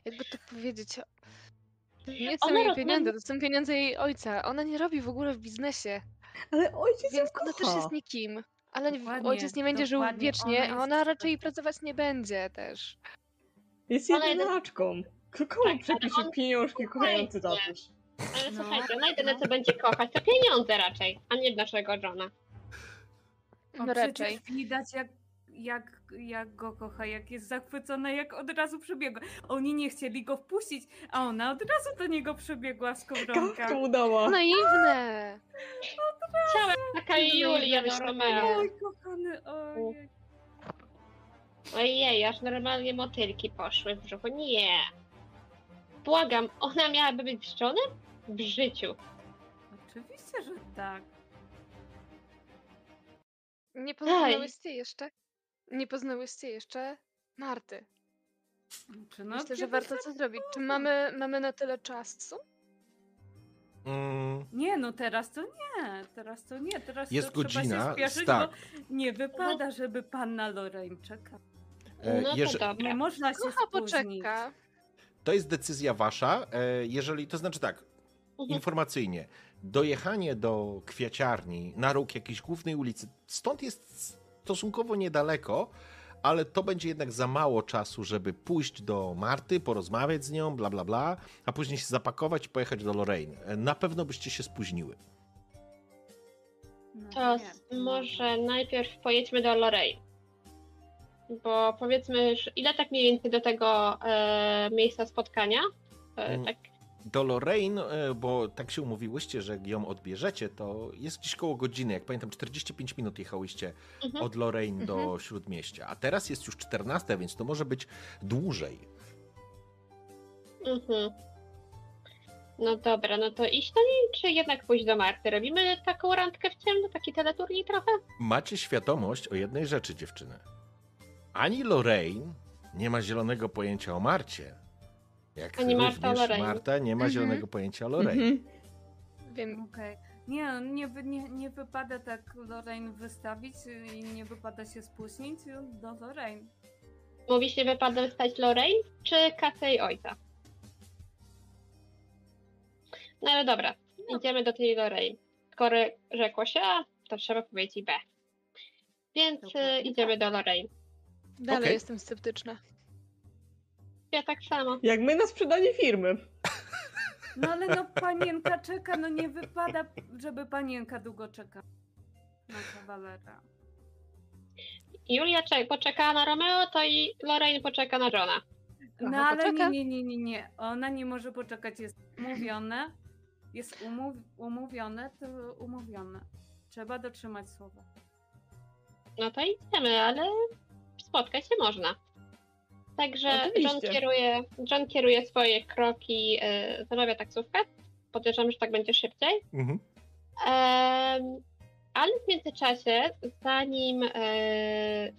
Jakby to powiedzieć... Nie są jej pieniądze, to są pieniądze jej ojca. Ona nie robi w ogóle w biznesie. Ale ojciec ją kocha. Ona też jest nikim. Ale dokładnie, ojciec nie będzie żył wiecznie, a ona raczej pracować nie będzie też. Jest jedynaczką. Komu przepisze pieniążki kochający tatuś? Ale słuchajcie, ona jedyne co będzie kochać to pieniądze raczej, a nie naszego Johna. No raczej. Widać jak go kocha, jak jest zachwycona, jak od razu przebiegła. Oni nie chcieli go wpuścić, a ona od razu do niego przebiegła z kowronka. To udała. Naiwne. Cała taka Julia normalna. Oj, kochany, oj. Ojej, aż normalnie motylki poszły w brzuchu. Nie. Błagam, ona miałaby być z Johnem? W życiu. Oczywiście, że tak. Nie poznałyście jeszcze Marty. Myślę, że warto coś zrobić. Czy mamy na tyle czasu? Nie, no teraz to nie. Teraz jest to godzina, trzeba się spieszyć, tak. Bo nie wypada, żeby panna Lorraine czeka. Dobra. Nie można się spóźnić. To jest decyzja wasza, jeżeli, to znaczy tak, informacyjnie, dojechanie do kwiaciarni na róg jakiejś głównej ulicy, stąd jest stosunkowo niedaleko, ale to będzie jednak za mało czasu, żeby pójść do Marty, porozmawiać z nią, bla, bla, bla, a później się zapakować i pojechać do Lorraine. Na pewno byście się spóźniły. To może najpierw pojedźmy do Lorraine. Bo powiedzmy, ile tak mniej więcej do tego miejsca spotkania? Do Lorraine, bo tak się umówiłyście, że ją odbierzecie, to jest gdzieś koło godziny, jak pamiętam 45 minut jechałyście od Lorraine do Śródmieścia, a teraz jest już 14, więc to może być dłużej. No dobra, no to iść do niej, czy jednak pójść do Marty? Robimy taką randkę w ciemno, taki teleturniej trochę? Macie świadomość o jednej rzeczy, dziewczyny. Ani Lorraine nie ma zielonego pojęcia o Marcie, jak ani Marta nie ma zielonego pojęcia o Lorraine. Wiem. Okay. Nie wypada tak Lorraine wystawić i nie wypada się spóźnić do Lorraine. Mówisz, nie wypada wystać Lorraine czy kasę i ojca? No ale dobra, idziemy do tej Lorraine. Skoro rzekło się A, to trzeba powiedzieć i B. Więc idziemy do Lorraine. Dalej jestem sceptyczna. Ja tak samo. Jak my na sprzedanie firmy. No ale panienka czeka, nie wypada, żeby panienka długo czeka. na kawalera. Julia poczekała na Romeo, to i Lorraine poczeka na Johna. No ale nie. Ona nie może poczekać, jest umówione. Jest umówione, to umówione. Trzeba dotrzymać słowa. No to idziemy, ale spotkać się można. Także John kieruje swoje kroki, zamawia taksówkę. Podejrzewam, że tak będzie szybciej. Mhm. Ale w międzyczasie,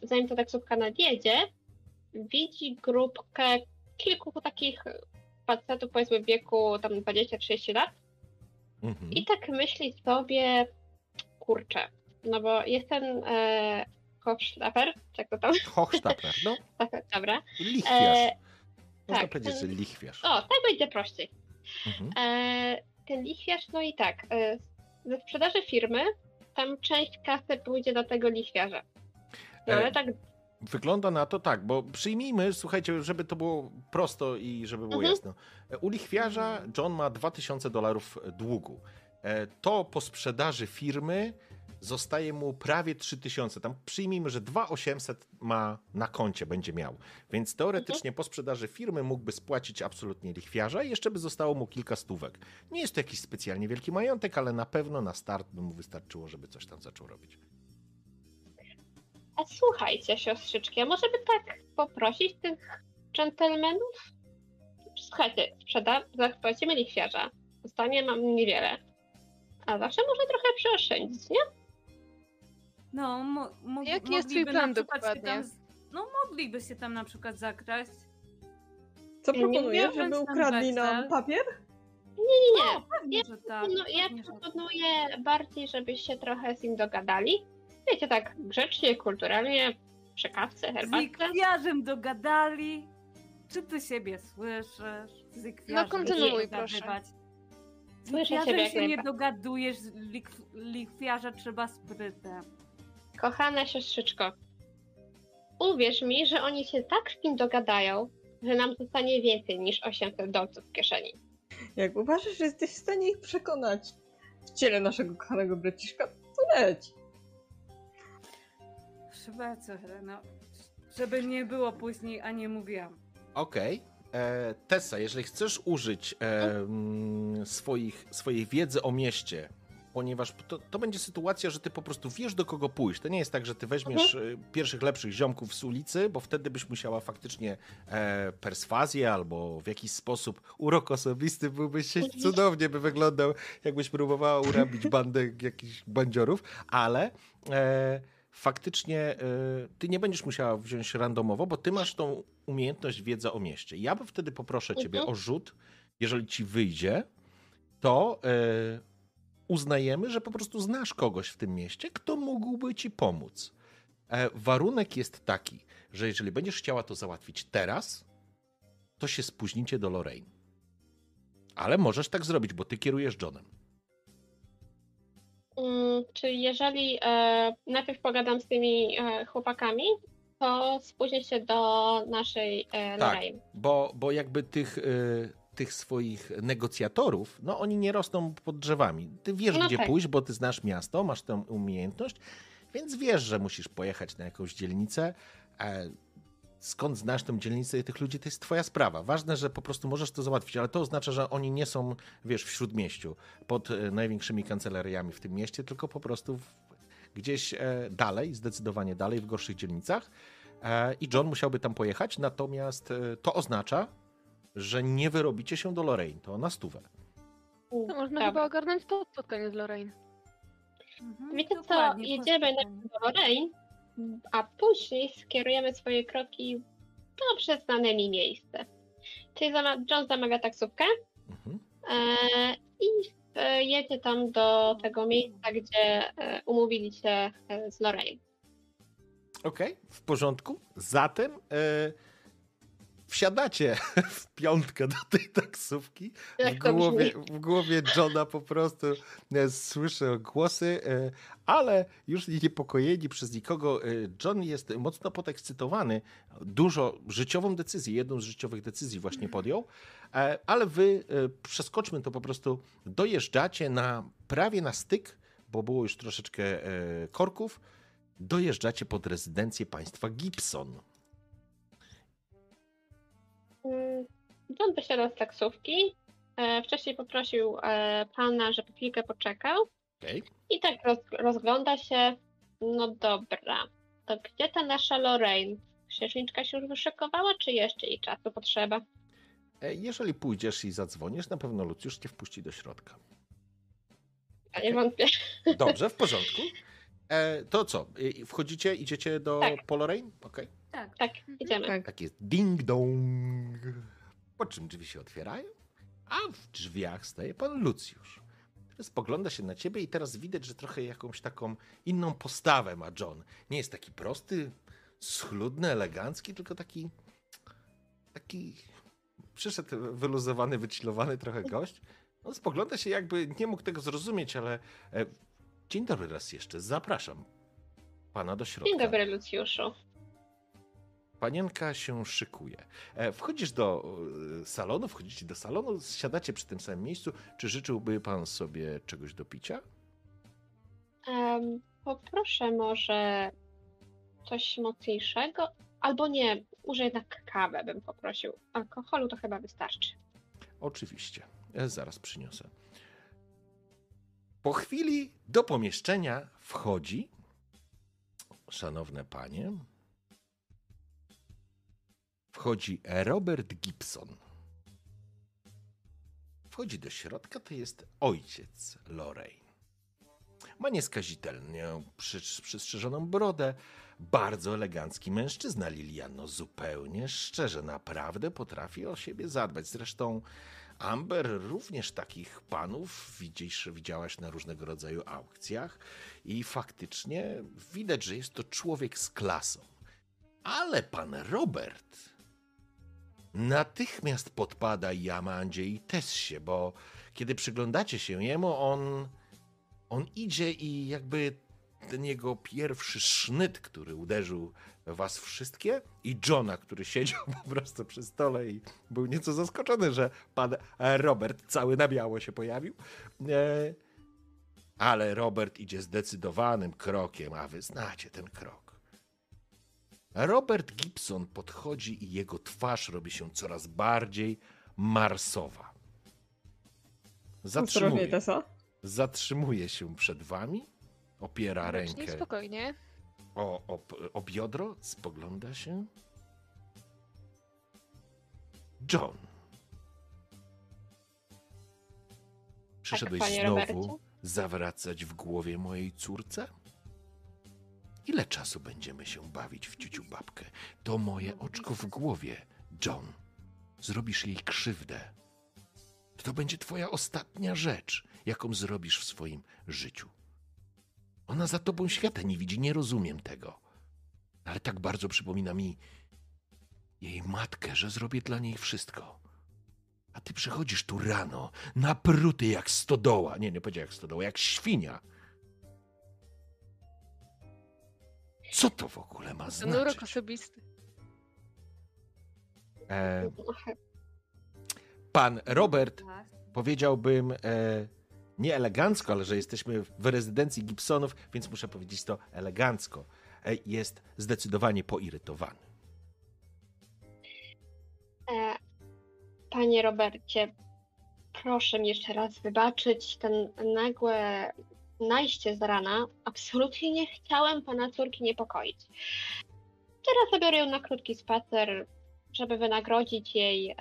zanim ta taksówka nadjedzie, widzi grupkę kilku takich facetów, powiedzmy w wieku tam 20-30 lat. Mhm. I tak myśli sobie, kurczę, no bo jest ten Hochstapler, jak to tam? Hochstapler, no. Dobra. Lichwiarz. Można powiedzieć, że lichwiarz. O, tak będzie prościej. Mhm. Ten lichwiarz, no i tak, ze sprzedaży firmy tam część kasy pójdzie do tego lichwiarza. No, ale tak... Wygląda na to tak, bo przyjmijmy, słuchajcie, żeby to było prosto i żeby było jasno. U lichwiarza John ma $2000 długu. To po sprzedaży firmy zostaje mu prawie 3000. Tam przyjmijmy, że 2800 ma na koncie, będzie miał. Więc teoretycznie po sprzedaży firmy mógłby spłacić absolutnie lichwiarza i jeszcze by zostało mu kilka stówek. Nie jest to jakiś specjalnie wielki majątek, ale na pewno na start by mu wystarczyło, żeby coś tam zaczął robić. A słuchajcie, siostrzyczki, a może by tak poprosić tych dżentelmenów? Słuchajcie, zapłacimy lichwiarza. Zostanie nam niewiele. A zawsze może trochę przyoszczędzić, nie? No, jaki jest twój plan dokładnie? Mogliby się tam na przykład zakraść. Co proponujesz, żeby ukradli nam papier? Nie. Ja proponuję bardziej, żebyście trochę z nim dogadali. Wiecie, tak grzecznie, kulturalnie, przy kawce, herbatce. Z lichwiarzem dogadali. Czy ty siebie słyszysz? Z lichwiarzem kontynuuj, proszę. Z lichwiarzem się nie dogadujesz, lichwiarza trzeba sprytem. Kochana siostrzyczko, uwierz mi, że oni się tak z kim dogadają, że nam zostanie więcej niż $800 w kieszeni. Jak uważasz, że jesteś w stanie ich przekonać w ciele naszego kochanego braciszka, to leć. Chyba co, Helena, żeby nie było później, a nie mówiłam. Okej. Tessa, jeżeli chcesz użyć swojej wiedzy o mieście, ponieważ to będzie sytuacja, że ty po prostu wiesz, do kogo pójść. To nie jest tak, że ty weźmiesz pierwszych, lepszych ziomków z ulicy, bo wtedy byś musiała faktycznie perswazję albo w jakiś sposób urok osobisty byłbyś cudownie by wyglądał, jakbyś próbowała urabić bandę jakichś bandziorów, ale... faktycznie ty nie będziesz musiała wziąć randomowo, bo ty masz tą umiejętność wiedza o mieście. Ja bym wtedy poproszę ciebie o rzut. Jeżeli ci wyjdzie, to uznajemy, że po prostu znasz kogoś w tym mieście, kto mógłby ci pomóc. Warunek jest taki, że jeżeli będziesz chciała to załatwić teraz, to się spóźnicie do Lorraine. Ale możesz tak zrobić, bo ty kierujesz Johnem. Czyli jeżeli najpierw pogadam z tymi chłopakami, to spóźnię się do naszej Lorraine. Tak, bo jakby tych swoich negocjatorów, no oni nie rosną pod drzewami. Ty wiesz, gdzie pójść, bo ty znasz miasto, masz tę umiejętność, więc wiesz, że musisz pojechać na jakąś dzielnicę. Skąd znasz tę dzielnicę i tych ludzi, to jest twoja sprawa. Ważne, że po prostu możesz to załatwić, ale to oznacza, że oni nie są, wiesz, w śródmieściu, pod największymi kancelariami w tym mieście, tylko po prostu gdzieś dalej, zdecydowanie dalej, w gorszych dzielnicach i John musiałby tam pojechać, natomiast to oznacza, że nie wyrobicie się do Lorraine, to na stówę. To można chyba ogarnąć to spotkanie z Lorraine. Wiecie co, jedziemy do Lorraine, a później skierujemy swoje kroki do przyznane mi miejsce. Czyli John zamawia taksówkę i jedzie tam do tego miejsca, gdzie umówili się z Lorraine. Okej, w porządku. Zatem wsiadacie w piątkę do tej taksówki. W głowie Johna po prostu słyszę głosy, ale już niepokojeni przez nikogo. John jest mocno podekscytowany. Dużo życiową decyzję, jedną z życiowych decyzji właśnie podjął, ale wy, przeskoczmy to po prostu, dojeżdżacie prawie na styk bo było już troszeczkę korków, dojeżdżacie pod rezydencję państwa Gibson. John wysiada z taksówki. Wcześniej poprosił pana, żeby chwilkę poczekał. Okay. I tak rozgląda się. No dobra, to gdzie ta nasza Lorraine? Księżniczka się już wyszykowała, czy jeszcze jej czasu potrzeba? Jeżeli pójdziesz i zadzwonisz, na pewno Lucjusz cię wpuści do środka. Ja nie wątpię. Dobrze, w porządku. To co, wchodzicie, idziecie do po Lorraine? Okay. Tak, tak, idziemy. Tak jest ding-dong. Po czym drzwi się otwierają, a w drzwiach staje pan Lucjusz. Spogląda się na ciebie i teraz widać, że trochę jakąś taką inną postawę ma John. Nie jest taki prosty, schludny, elegancki, tylko taki przyszedł wyluzowany, wychillowany trochę gość. On spogląda się, jakby nie mógł tego zrozumieć, ale dzień dobry raz jeszcze, zapraszam pana do środka. Dzień dobry, Lucjuszu. Panienka się szykuje. Wchodzisz do salonu, wchodzicie do salonu, siadacie przy tym samym miejscu. Czy życzyłby pan sobie czegoś do picia? Poproszę może coś mocniejszego, albo nie, może jednak kawę bym poprosił. Alkoholu to chyba wystarczy. Oczywiście, zaraz przyniosę. Po chwili do pomieszczenia wchodzi, szanowne panie, wchodzi Robert Gibson. Wchodzi do środka, to jest ojciec Lorraine. Ma nieskazitelnie przystrzyżoną brodę, bardzo elegancki mężczyzna. Liliano, zupełnie szczerze, naprawdę potrafi o siebie zadbać. Zresztą Amber również takich panów widziałaś na różnego rodzaju aukcjach i faktycznie widać, że jest to człowiek z klasą. Ale pan Robert natychmiast podpada Jamandzie i Tessie, bo kiedy przyglądacie się jemu, on idzie i jakby ten jego pierwszy sznyt, który uderzył was wszystkie, i Johna, który siedział po prostu przy stole i był nieco zaskoczony, że pan Robert cały na biało się pojawił. Ale Robert idzie zdecydowanym krokiem, a wy znacie ten krok. Robert Gibson podchodzi i jego twarz robi się coraz bardziej marsowa. Zatrzymuje się przed wami, opiera rękę spokojnie o biodro, spogląda się. John. Przyszedłeś znowu zawracać w głowie mojej córce? Ile czasu będziemy się bawić w ciuciu babkę? To moje oczko w głowie, John. Zrobisz jej krzywdę. To będzie twoja ostatnia rzecz, jaką zrobisz w swoim życiu. Ona za tobą świata nie widzi, nie rozumiem tego. Ale tak bardzo przypomina mi jej matkę, że zrobię dla niej wszystko. A ty przychodzisz tu rano, napruty jak stodoła. Nie powiedział jak stodoła, jak świnia. Co to w ogóle ma znaczyć? Ten urok osobisty. Pan Robert, powiedziałbym nie elegancko, ale że jesteśmy w rezydencji Gibsonów, więc muszę powiedzieć to elegancko. Jest zdecydowanie poirytowany. Panie Robercie, proszę mi jeszcze raz wybaczyć ten nagłe najście z rana. Absolutnie nie chciałem pana córki niepokoić. Teraz zabiorę ją na krótki spacer, żeby wynagrodzić jej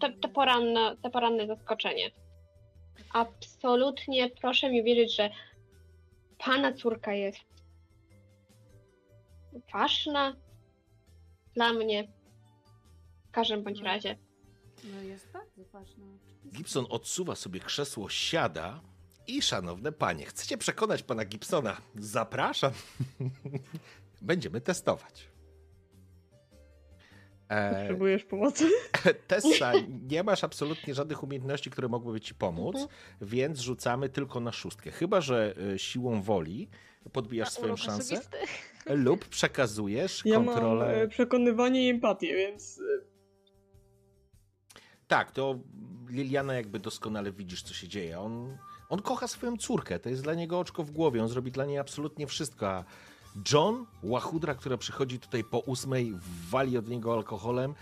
te poranne zaskoczenie. Absolutnie proszę mi wierzyć, że pana córka jest ważna dla mnie w każdym bądź razie. No jest bardzo ważna. Gibson odsuwa sobie krzesło, siada i szanowne panie, chcecie przekonać pana Gibsona? Zapraszam. Będziemy testować. Potrzebujesz pomocy? Tessa, nie masz absolutnie żadnych umiejętności, które mogłyby ci pomóc, więc rzucamy tylko na szóstkę. Chyba że siłą woli podbijasz swoją szansę lub przekazujesz kontrolę. Ja mam przekonywanie i empatię, więc... Tak, to Liliana jakby doskonale widzisz, co się dzieje. On kocha swoją córkę, to jest dla niego oczko w głowie, on zrobi dla niej absolutnie wszystko. A John, łachudra, która przychodzi tutaj po 8, wali od niego alkoholem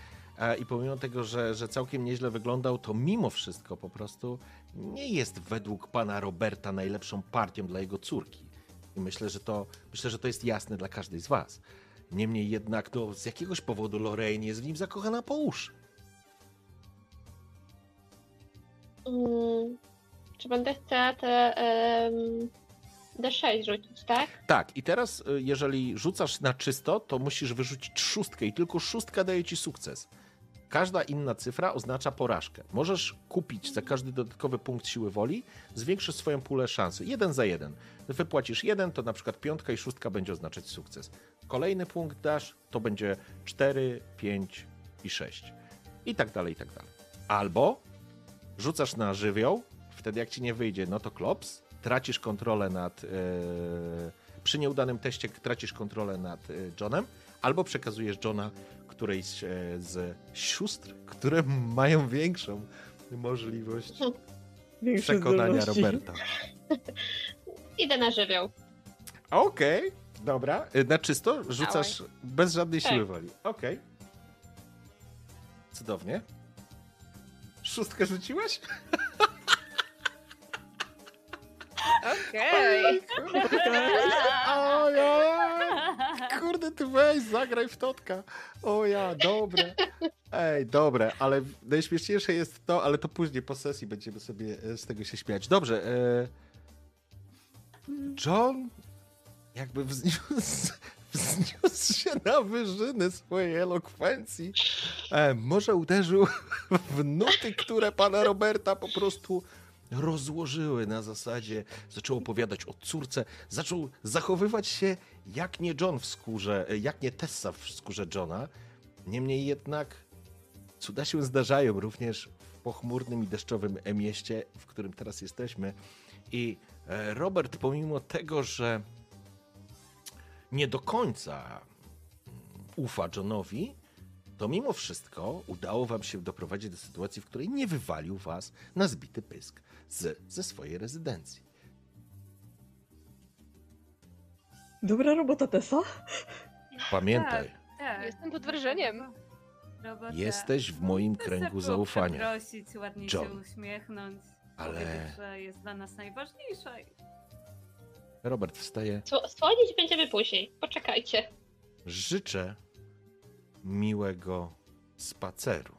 i pomimo tego, że całkiem nieźle wyglądał, to mimo wszystko po prostu nie jest według pana Roberta najlepszą partią dla jego córki. I myślę, że to jest jasne dla każdej z was. Niemniej jednak z jakiegoś powodu Lorraine jest w nim zakochana po uszy. Czy będę chciała te D6 rzucić, tak? Tak, i teraz jeżeli rzucasz na czysto, to musisz wyrzucić 6 i tylko 6 daje ci sukces. Każda inna cyfra oznacza porażkę. Możesz kupić za każdy dodatkowy punkt siły woli, zwiększysz swoją pulę szansy. 1 za 1. Wypłacisz 1, to na przykład 5 i 6 będzie oznaczać sukces. Kolejny punkt dasz, to będzie 4, 5 i 6. I tak dalej, i tak dalej. Albo rzucasz na żywioł, wtedy jak ci nie wyjdzie, no to klops, tracisz kontrolę nad... przy nieudanym teście tracisz kontrolę nad Johnem, albo przekazujesz Johna którejś z sióstr, które mają większą możliwość przekonania Roberta. Idę na żywioł. Okej, dobra. Na czysto rzucasz bez żadnej siły woli. Okej. Cudownie. 6 rzuciłaś? Okej. Kurde, ty weź, zagraj w totka. O ja, dobre. Ej, dobre, ale najśmieszniejsze jest to, ale to później po sesji będziemy sobie z tego się śmiać. Dobrze. John jakby wzniósł się na wyżyny swojej elokwencji. Może uderzył w nuty, które pana Roberta po prostu... rozłożyły na zasadzie, zaczął opowiadać o córce, zaczął zachowywać się jak nie John w skórze, jak nie Tessa w skórze Johna. Niemniej jednak cuda się zdarzają również w pochmurnym i deszczowym mieście, w którym teraz jesteśmy. I Robert, pomimo tego, że nie do końca ufa Johnowi, to mimo wszystko udało wam się doprowadzić do sytuacji, w której nie wywalił was na zbity pysk ze swojej rezydencji. Dobra robota, Tessa. Pamiętaj. Tak. Jestem pod wrażeniem. Robota. Jesteś w moim kręgu zaufania. Prosić, ładnie John. Się uśmiechnąć. Ale... Powiedzieć, że jest dla nas najważniejsza. Robert wstaje. Słonić będziemy później. Poczekajcie. Życzę miłego spaceru.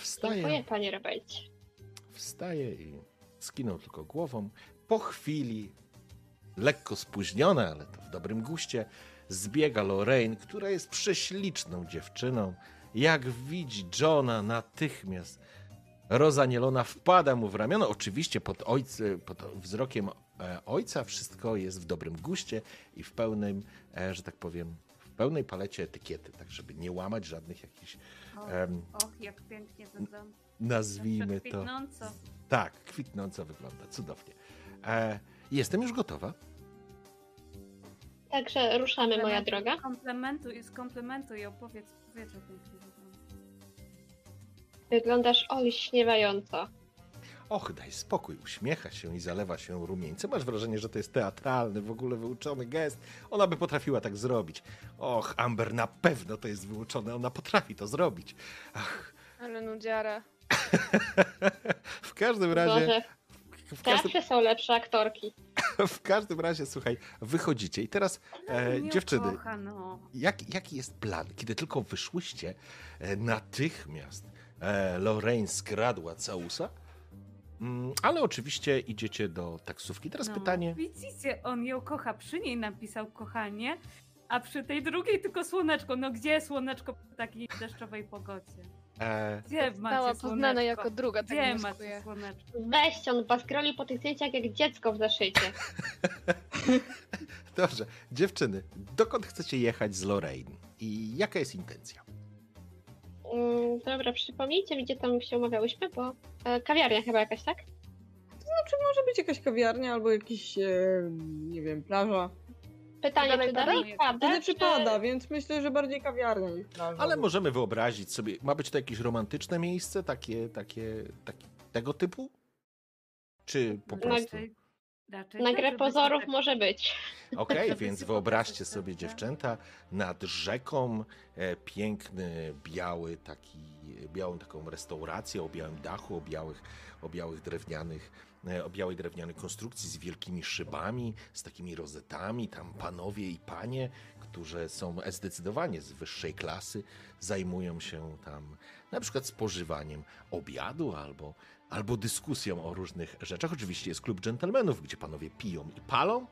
Wstaje. Dziękuję, panie Robercie. Wstaje i skinął tylko głową. Po chwili, lekko spóźniona, ale to w dobrym guście, zbiega Lorraine, która jest prześliczną dziewczyną. Jak widzi Johna, natychmiast rozanielona wpada mu w ramiona. Oczywiście pod wzrokiem ojca wszystko jest w dobrym guście i w pełnym, że tak powiem, w pełnej palecie etykiety, tak żeby nie łamać żadnych jakichś... jak pięknie wygląda. Nazwijmy to... Kwitnąco. Tak, kwitnąco wygląda, cudownie. Jestem już gotowa. Także ruszamy, moja droga. Skomplementuj i opowiedz o tym. Wyglądasz olśniewająco. Och, daj spokój, uśmiecha się i zalewa się rumieńcem. Masz wrażenie, że to jest teatralny, w ogóle wyuczony gest. Ona by potrafiła tak zrobić. Och, Amber na pewno to jest wyuczone, ona potrafi to zrobić. Ach. Ale nudziara. W każdym razie... Boże, teatrze są lepsze aktorki. W każdym razie, słuchaj, wychodzicie i teraz dziewczyny, kocha, no. Jaki jest plan? Kiedy tylko wyszłyście, natychmiast Lorraine skradła całusa, ale oczywiście idziecie do taksówki. Teraz pytanie... Widzicie, on ją kocha, przy niej napisał kochanie, a przy tej drugiej tylko słoneczko. No gdzie słoneczko w takiej deszczowej pogodzie? Gdzie macie słoneczko? Poznana jako druga, tak gdzie macie słoneczko? Weź, on baskrolił po tych zdjęciach jak dziecko w zaszycie. Dobrze, dziewczyny, dokąd chcecie jechać z Lorraine? I jaka jest intencja? Dobra, przypomnijcie mi, gdzie tam się umawiałyśmy, bo kawiarnia chyba jakaś, tak? To znaczy może być jakaś kawiarnia albo jakiś, nie wiem, plaża. Pytanie, czy dalej pada? Nie przypada, więc myślę, że bardziej kawiarnia. Ale możemy wyobrazić sobie, ma być to jakieś romantyczne miejsce, takie tego typu? Czy po prostu? Na grę pozorów może być. Okej, więc wyobraźcie sobie, dziewczęta, nad rzeką piękny, biały, białą taką restaurację o białym dachu, o białej drewnianej konstrukcji z wielkimi szybami, z takimi rozetami. Tam panowie i panie, którzy są zdecydowanie z wyższej klasy, zajmują się tam na przykład spożywaniem obiadu albo dyskusją o różnych rzeczach. Oczywiście jest klub dżentelmenów, gdzie panowie piją i palą,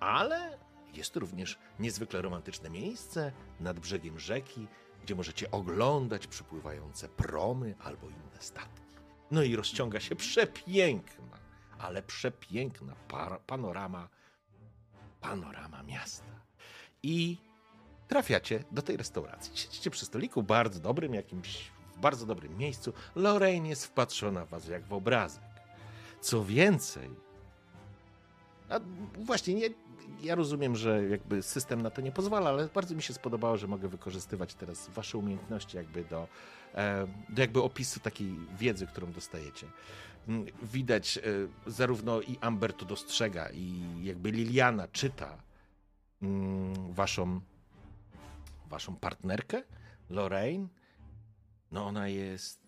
ale jest również niezwykle romantyczne miejsce nad brzegiem rzeki, gdzie możecie oglądać przepływające promy albo inne statki. No i rozciąga się przepiękna, ale przepiękna panorama miasta. I trafiacie do tej restauracji. Siedzicie przy stoliku w bardzo dobrym miejscu. Lorraine jest wpatrzona w was jak w obrazek. Co więcej, właśnie ja rozumiem, że jakby system na to nie pozwala, ale bardzo mi się spodobało, że mogę wykorzystywać teraz wasze umiejętności jakby do jakby opisu takiej wiedzy, którą dostajecie. Widać zarówno i Amber to dostrzega, i jakby Liliana czyta waszą partnerkę, Lorraine. No ona jest...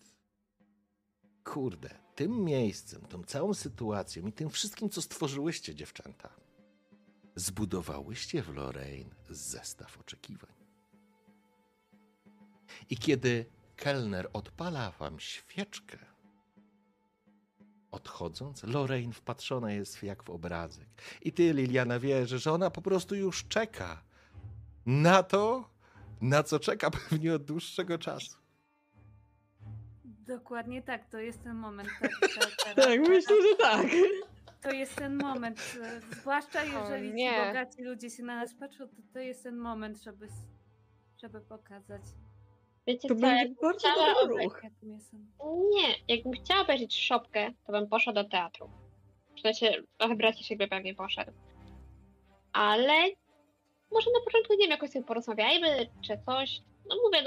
Kurde, tym miejscem, tą całą sytuacją i tym wszystkim, co stworzyłyście, dziewczęta, zbudowałyście w Lorraine zestaw oczekiwań. I kiedy kelner odpala wam świeczkę, odchodząc, Lorraine wpatrzona jest jak w obrazek. I ty, Liliana, wierzy, że ona po prostu już czeka na to, na co czeka pewnie od dłuższego czasu. Dokładnie tak, to jest ten moment. Tak, myślę, że tak. To jest ten moment, zwłaszcza jeżeli ci bogaci ludzie się na nas patrzą, to jest ten moment, żeby pokazać. Wiecie to co, jakbym chciała jakbym chciała obejrzeć szopkę, to bym poszła do teatru. W sensie, trochę braci się by pewnie poszedł. Ale może na początku, nie wiem, jakoś sobie porozmawiajmy, czy coś. No mówię,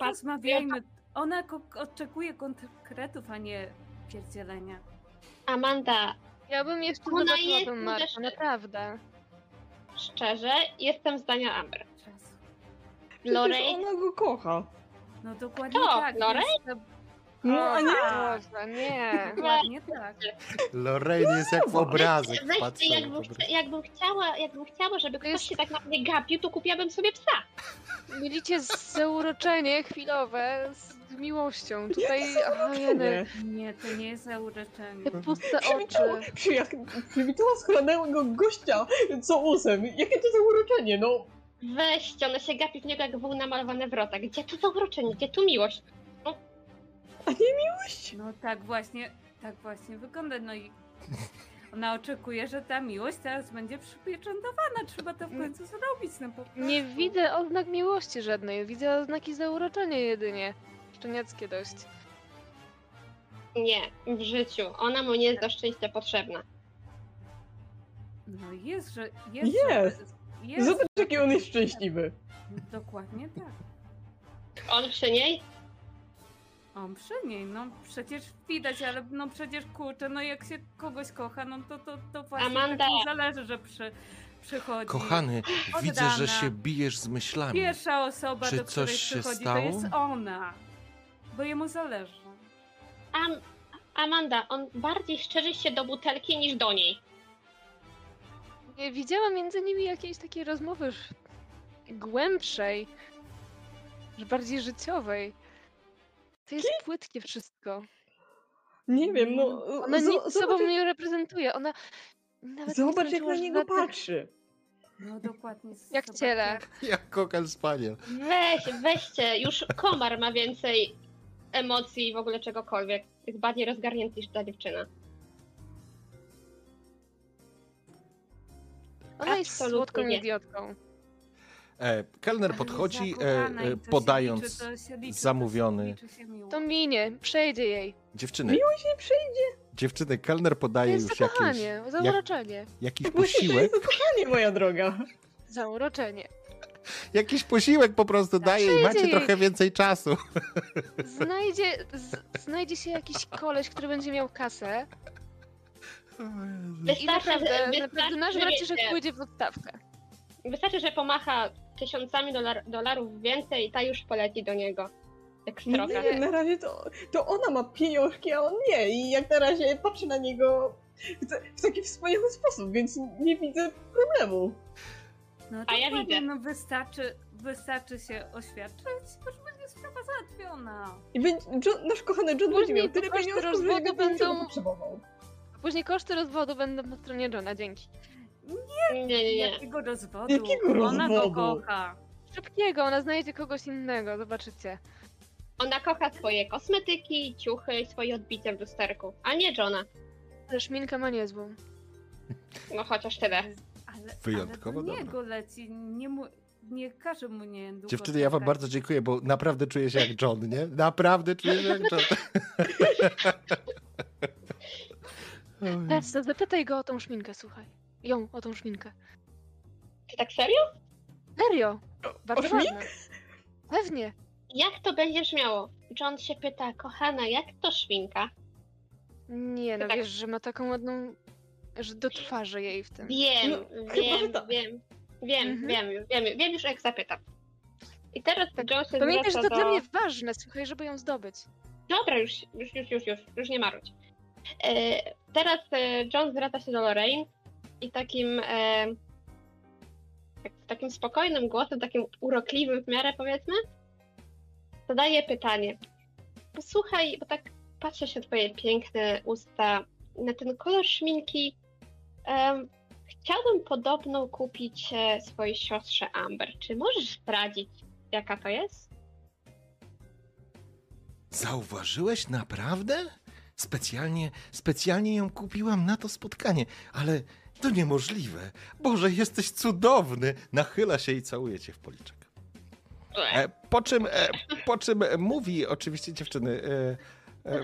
porozmawiajmy. Ona oczekuje konkretów, a nie pierdzielenia. Amanda, ja bym jeszcze zobaczyła tą Martę, naprawdę. Szczerze, jestem zdania Amber. Lorraine... Ona go kocha. No dokładnie tak. Lorraine? No, a nie? Boże, nie. Dokładnie tak. Lorraine jest jak w obrazek. Weźcie, jakbym chciała, żeby ktoś się tak na mnie gapił, to kupiłabym sobie psa. Mielicie zauroczenie chwilowe z miłością. Tutaj... Nie, to nie jest zauroczenie. Puste oczy. Przywitała schronego gościa co usem. Jakie to zauroczenie, no? Weźcie, ona się gapi w niego jak wół namalowane wrota. Gdzie tu zauroczenie? Gdzie tu miłość? No. A nie miłość? No tak właśnie wygląda. No i ona oczekuje, że ta miłość teraz będzie przypieczętowana. Trzeba to w końcu zrobić. Nie widzę oznak miłości żadnej. Widzę oznaki zauroczenia jedynie. Szczeniackie dość. Nie, w życiu. Ona mu nie jest do szczęścia potrzebna. No jest, że... Jest. Zobacz, jaki on jest szczęśliwy. Dokładnie tak. On przy niej? On przy niej, no przecież widać, ale no przecież kurczę, no jak się kogoś kocha, no to właśnie Amanda. Tak zależy, że przychodzi. Kochany, oddana. Widzę, że się bijesz z myślami. Pierwsza osoba, do której przychodzi, to jest ona. Bo jemu zależy. Amanda, on bardziej szczerzy się do butelki niż do niej. Widziałam między nimi jakiejś takiej rozmowy głębszej, bardziej życiowej. To jest płytkie wszystko. Nie wiem, no... Ona nic sobą nie reprezentuje, ona... Nawet zobacz, jak na niego patrzy. No dokładnie. Jak ciele. Jak kokal spaniel. Weźcie, już komar ma więcej emocji i w ogóle czegokolwiek. Jest bardziej rozgarnięty niż ta dziewczyna. Ona jest słodką idiotką. Kelner podchodzi, podając zamówiony... To minie, przejdzie jej. Dziewczyny. Miłość nie przejdzie. Dziewczyny, kelner podaje już jakieś... zauroczenie. Jakiś posiłek. To jest zakochanie, moja droga. Zauroczenie. Jakiś posiłek po prostu daje i macie trochę więcej czasu. Znajdzie się jakiś koleś, który będzie miał kasę. I naprawdę nasz braciszek pójdzie w odstawkę. Wystarczy, że pomacha tysiącami dolarów więcej i ta już poleci do niego. Ekstra. Nie, na razie to ona ma pieniążki, a on nie. I jak na razie patrzy na niego w taki wspaniały sposób, więc nie widzę problemu. No to a ja widzę. No wystarczy się oświadczyć, już będzie sprawa załatwiona. I nasz kochany John będzie miał tyle pieniążków, że go będą potrzebował. Później koszty rozwodu będą po stronie Johna, dzięki. Nie, jakiego rozwodu? Ona go kocha. Szybkiego, ona znajdzie kogoś innego, zobaczycie. Ona kocha swoje kosmetyki, ciuchy, swoje odbicie w lusterku, a nie Johna. Ale szminka ma niezłą. No chociaż tyle. Wyjątkowo dobra. Niego leci, nie każe mu nie długo. Dziewczyny, ja wam bardzo dziękuję, bo naprawdę czuję się jak John, nie? Naprawdę czuję się jak John. Teraz zapytaj go o tą szminkę, słuchaj. Ją, o tą szminkę. Ty tak serio? Serio. Bardzo ładne. Pewnie. Jak to będziesz miało? John się pyta, kochana, jak to szminka? Nie, no tak. Wiesz, że ma taką ładną... Że do twarzy jej w tym. Wiem już jak zapytam. I teraz tak, John się pamiętaj, że to dla mnie ważne, słuchaj, żeby ją zdobyć. Dobra, już nie marudź. Teraz John zwraca się do Lorraine i takim spokojnym głosem, takim urokliwym w miarę powiedzmy, zadaje pytanie. Posłuchaj, bo tak patrzę się twoje piękne usta, na ten kolor szminki. Chciałbym podobną kupić swojej siostrze Amber. Czy możesz zdradzić, jaka to jest? Zauważyłeś naprawdę? Specjalnie ją kupiłam na to spotkanie, ale to niemożliwe. Boże, jesteś cudowny. Nachyla się i całuje cię w policzek. Po czym mówi oczywiście dziewczyny...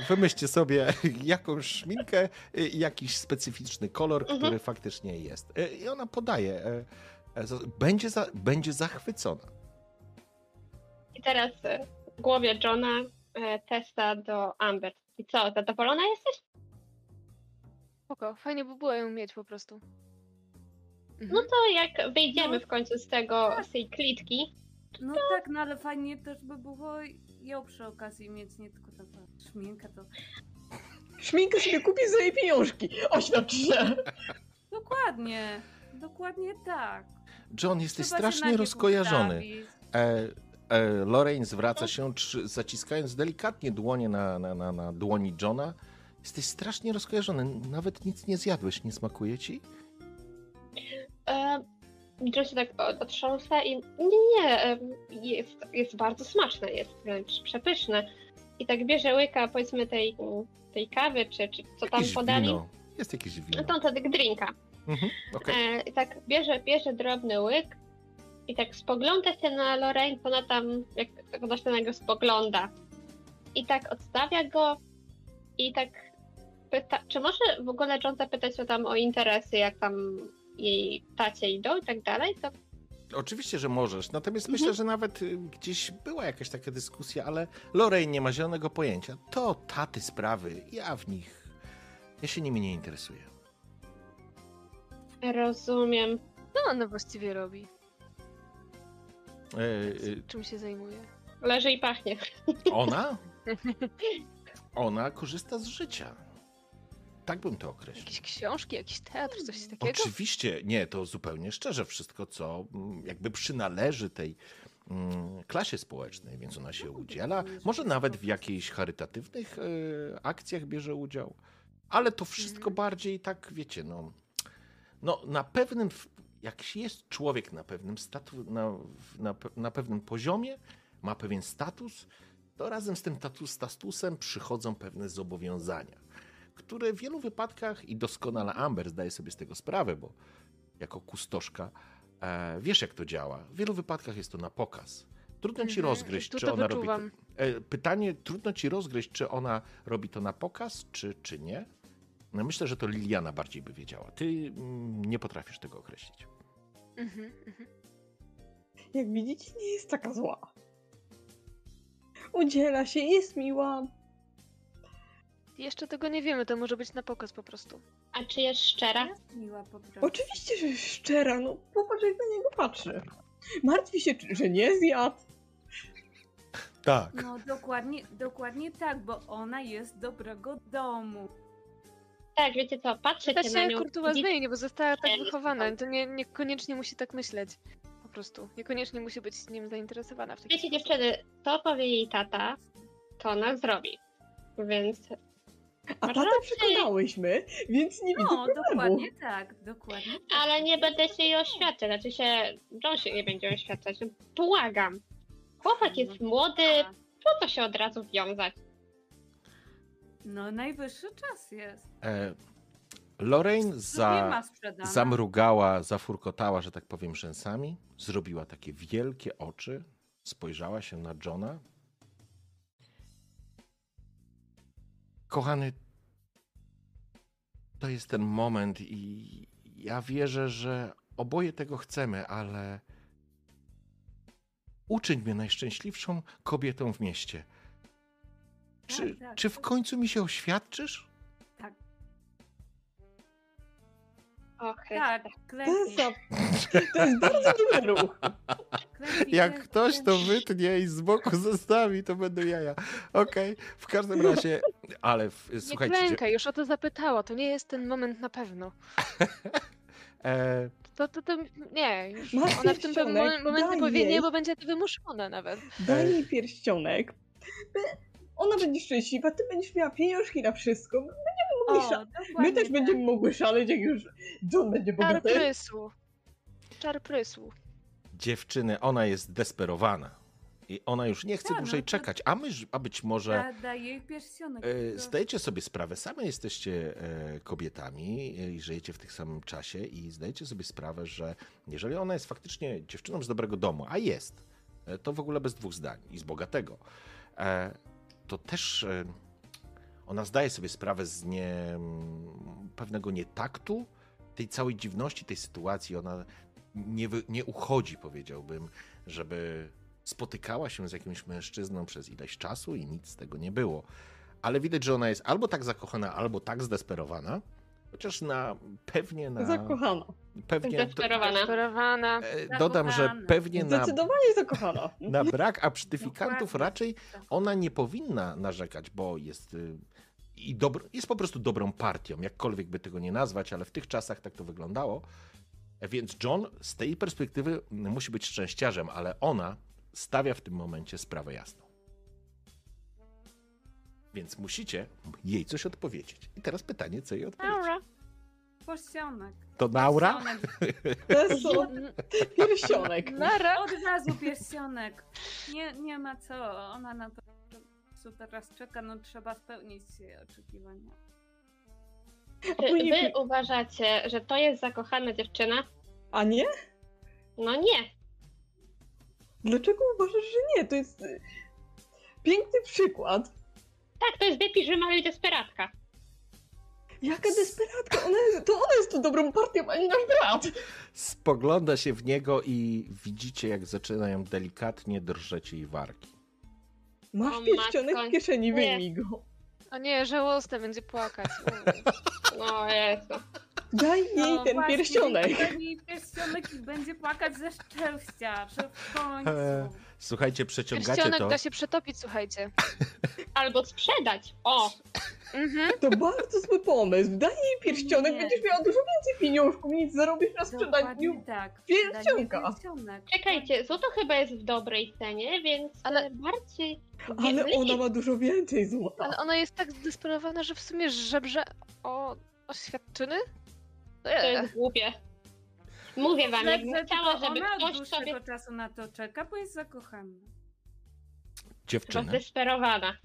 Wymyślcie sobie jakąś szminkę, jakiś specyficzny kolor, który faktycznie jest. I ona podaje. Będzie zachwycona. I teraz w głowie Johna testa do Amber. I co, zadowolona jesteś? Spoko, fajnie by było ją mieć po prostu. No to jak wyjdziemy w końcu z tej klitki. No tak, no ale fajnie też by było ją przy okazji mieć, nie tylko taka szminka to... Szminkę sobie kupię za jej pieniążki, oświadcz się. Dokładnie tak. John, jesteś strasznie rozkojarzony. Lorraine zwraca się, zaciskając delikatnie dłonie na dłoni Johna. Jesteś strasznie rozkojarzony, nawet nic nie zjadłeś, nie smakuje ci? John się tak otrząsa i jest bardzo smaczne, jest wręcz przepyszne. I tak bierze łyka, powiedzmy, tej kawy, czy co tam jakieś podali. Wino. Jest jakieś wino. No to tak drinka. Okay. I tak bierze drobny łyk i tak spogląda się na Lorraine, to ona tam, jak ona się na niego spogląda. I tak odstawia go i tak pyta, czy może w ogóle John zapytać się tam o interesy, jak tam jej tacie idą i tak dalej, to... Oczywiście, że możesz, natomiast myślę, że nawet gdzieś była jakaś taka dyskusja, ale Lorraine nie ma zielonego pojęcia. To taty sprawy, ja się nimi nie interesuję. Rozumiem. No ona właściwie robi. Czym się zajmuje? Leży i pachnie. Ona? Ona korzysta z życia. Tak bym to określił. Jakieś książki, jakiś teatr, coś takiego? Oczywiście, nie, to zupełnie szczerze wszystko, co jakby przynależy tej klasie społecznej, więc ona się udziela. Może nawet w jakichś charytatywnych akcjach bierze udział, ale to wszystko bardziej tak, wiecie, no na pewnym, jak jest człowiek na pewnym na pewnym poziomie, ma pewien status, to razem z tym statusem przychodzą pewne zobowiązania, które w wielu wypadkach, i doskonale Amber zdaje sobie z tego sprawę, bo jako kustoszka wiesz jak to działa. W wielu wypadkach jest to na pokaz. Trudno ci rozgryźć, czy ona robi to... Pytanie, trudno ci rozgryźć, czy ona robi to na pokaz, czy nie. No myślę, że to Liliana bardziej by wiedziała. Ty nie potrafisz tego określić. Jak widzicie, nie jest taka zła. Udziela się, jest miła. Jeszcze tego nie wiemy, to może być na pokaz po prostu. A czy jest szczera? Jest miła po prostu. Oczywiście, że jest szczera, no popatrz jak na niego patrzy. Martwi się, że nie zjadł. Tak. No dokładnie tak, bo ona jest dobrego domu. Tak, wiecie co, patrzę na nią. To się kurtuazyjnie, bo została tak wychowana, to niekoniecznie musi tak myśleć. Po prostu, niekoniecznie musi być nim zainteresowana. Wiecie dziewczyny, to powie jej tata, to ona zrobi. Więc... A tatę przekonałyśmy, więc nie widzę problemu. No, dokładnie tak, dokładnie. Ale nie będę się jej oświadczać, znaczy się John się nie będzie oświadczać, błagam. Chłopak jest młody, po co się od razu wiązać? No, najwyższy czas jest. Lorraine zamrugała, zafurkotała, że tak powiem, rzęsami, zrobiła takie wielkie oczy, spojrzała się na Johna. Kochany, to jest ten moment i ja wierzę, że oboje tego chcemy, ale uczyń mnie najszczęśliwszą kobietą w mieście. Czy w końcu mi się oświadczysz? Tak. Okay. Tak, to jest bardzo dobry ruch. Jak ktoś to wytnie i z boku zostawi, to będą jaja. Okej, w każdym razie, ale słuchajcie... Nie klękaj, już o to zapytała, to nie jest ten moment na pewno. To nie, już ona w tym pewnym momencie powie nie, bo będzie to wymuszone nawet. Daj jej pierścionek. Ona będzie szczęśliwa, ty będziesz miała pieniążki na wszystko. Będziemy mogli szaleć. My też będziemy mogły szaleć, jak już John będzie bogaty. Czar prysłu. Dziewczyny, ona jest desperowana. I ona już nie chce dłużej czekać. A być może... Daj jej pierścionek. Zdajcie sobie sprawę, same jesteście kobietami i żyjecie w tym samym czasie i zdajcie sobie sprawę, że jeżeli ona jest faktycznie dziewczyną z dobrego domu, a jest, to w ogóle bez dwóch zdań i z bogatego, to też ona zdaje sobie sprawę z pewnego nietaktu, tej całej dziwności, tej sytuacji. Ona nie uchodzi, powiedziałbym, żeby spotykała się z jakimś mężczyzną przez ileś czasu i nic z tego nie było. Ale widać, że ona jest albo tak zakochana, albo tak zdesperowana, chociaż zakochana. Pewnie zdesperowana. Dodam, że pewnie zdecydowanie zakochana. Na brak absztyfikantów raczej ona nie powinna narzekać, bo jest po prostu dobrą partią, jakkolwiek by tego nie nazwać, ale w tych czasach tak to wyglądało. Więc John z tej perspektywy musi być szczęściarzem, ale ona stawia w tym momencie sprawę jasną. Więc musicie jej coś odpowiedzieć. I teraz pytanie, co jej odpowiedzieć? Naura. Pierścionek. To naura? Pierścionek. Naura. Od razu pierścionek. Nie ma co. Ona na to teraz czeka. No trzeba spełnić oczekiwania. Czy wy uważacie, że to jest zakochana dziewczyna? A nie? No nie. Dlaczego uważasz, że nie? To jest piękny przykład. Tak, to jest depi, że mamy desperatka. Jaka desperatka? Ona jest tu dobrą partią, a nie nasz brat. Spogląda się w niego i widzicie, jak zaczynają delikatnie drżeć jej wargi. Masz pierścionek w kieszeni, wyjmij go. O nie, żałosne, będzie płakać. O Jezu. Daj jej ten pierścionek. Daj jej pierścionek i będzie płakać ze szczęścia, że w końcu. Słuchajcie, przeciągacie pierścionek to. Da się przetopić, słuchajcie. Albo sprzedać, To bardzo zły pomysł. Daj jej pierścionek, będziesz miała dużo więcej pieniążków, nic zarobisz na sprzedaniu pierścionka. Czekajcie, złoto chyba jest w dobrej cenie, więc bardziej... Ale ona ma dużo więcej złota. Ale ona jest tak zdesperowana, że w sumie żebrze o oświadczyny? To jest głupie. Mówię wam, jakbym chciała, żeby ktoś sobie... Ona od czasu na to czeka, bo jest zakochana. Dziewczyna. Zdesperowana.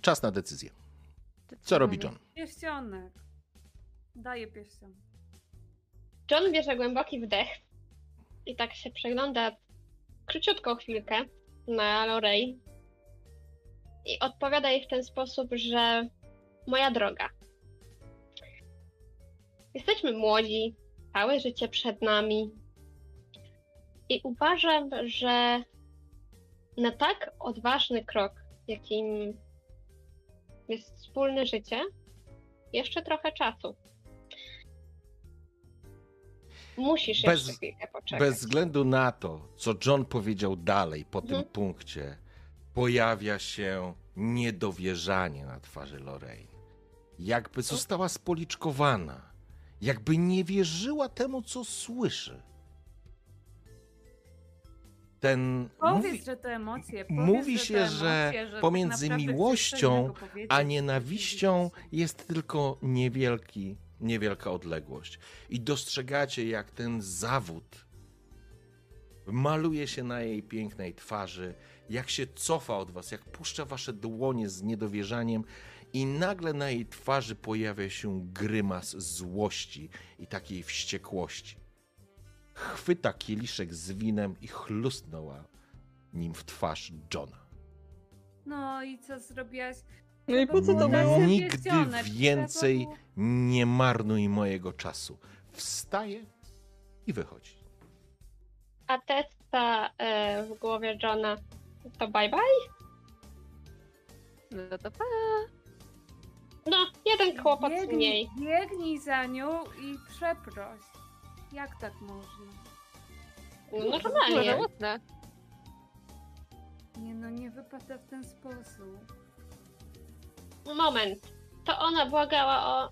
Czas na decyzję. Co robi John? Pierścionek. Daje pierścionek. John bierze głęboki wdech i tak się przegląda króciutką chwilkę na Lorraine i odpowiada jej w ten sposób, że moja droga, Jesteśmy młodzi, całe życie przed nami i uważam, że na tak odważny krok, jakim jest wspólne życie, jeszcze trochę czasu. Musisz jeszcze chwilkę poczekać. Bez względu na to, co John powiedział dalej po tym punkcie, pojawia się niedowierzanie na twarzy Lorraine. Jakby została spoliczkowana. Jakby nie wierzyła temu, co słyszy. Mówi się, że pomiędzy miłością a nienawiścią jest tylko niewielka odległość. I dostrzegacie, jak ten zawód maluje się na jej pięknej twarzy, jak się cofa od was, jak puszcza wasze dłonie z niedowierzaniem i nagle na jej twarzy pojawia się grymas złości i takiej wściekłości. Chwyta kieliszek z winem i chlusnęła nim w twarz Johna. No i co zrobiłaś? No i po co to było? Nigdy więcej nie marnuj mojego czasu. Wstaje i wychodzi. A testa w głowie Johna to bye bye? No to pa. No, jeden kłopot mniej. Biegnij za nią i przeproś. Jak tak można? No normalnie. Nie no, nie wypada w ten sposób. Moment. To ona błagała o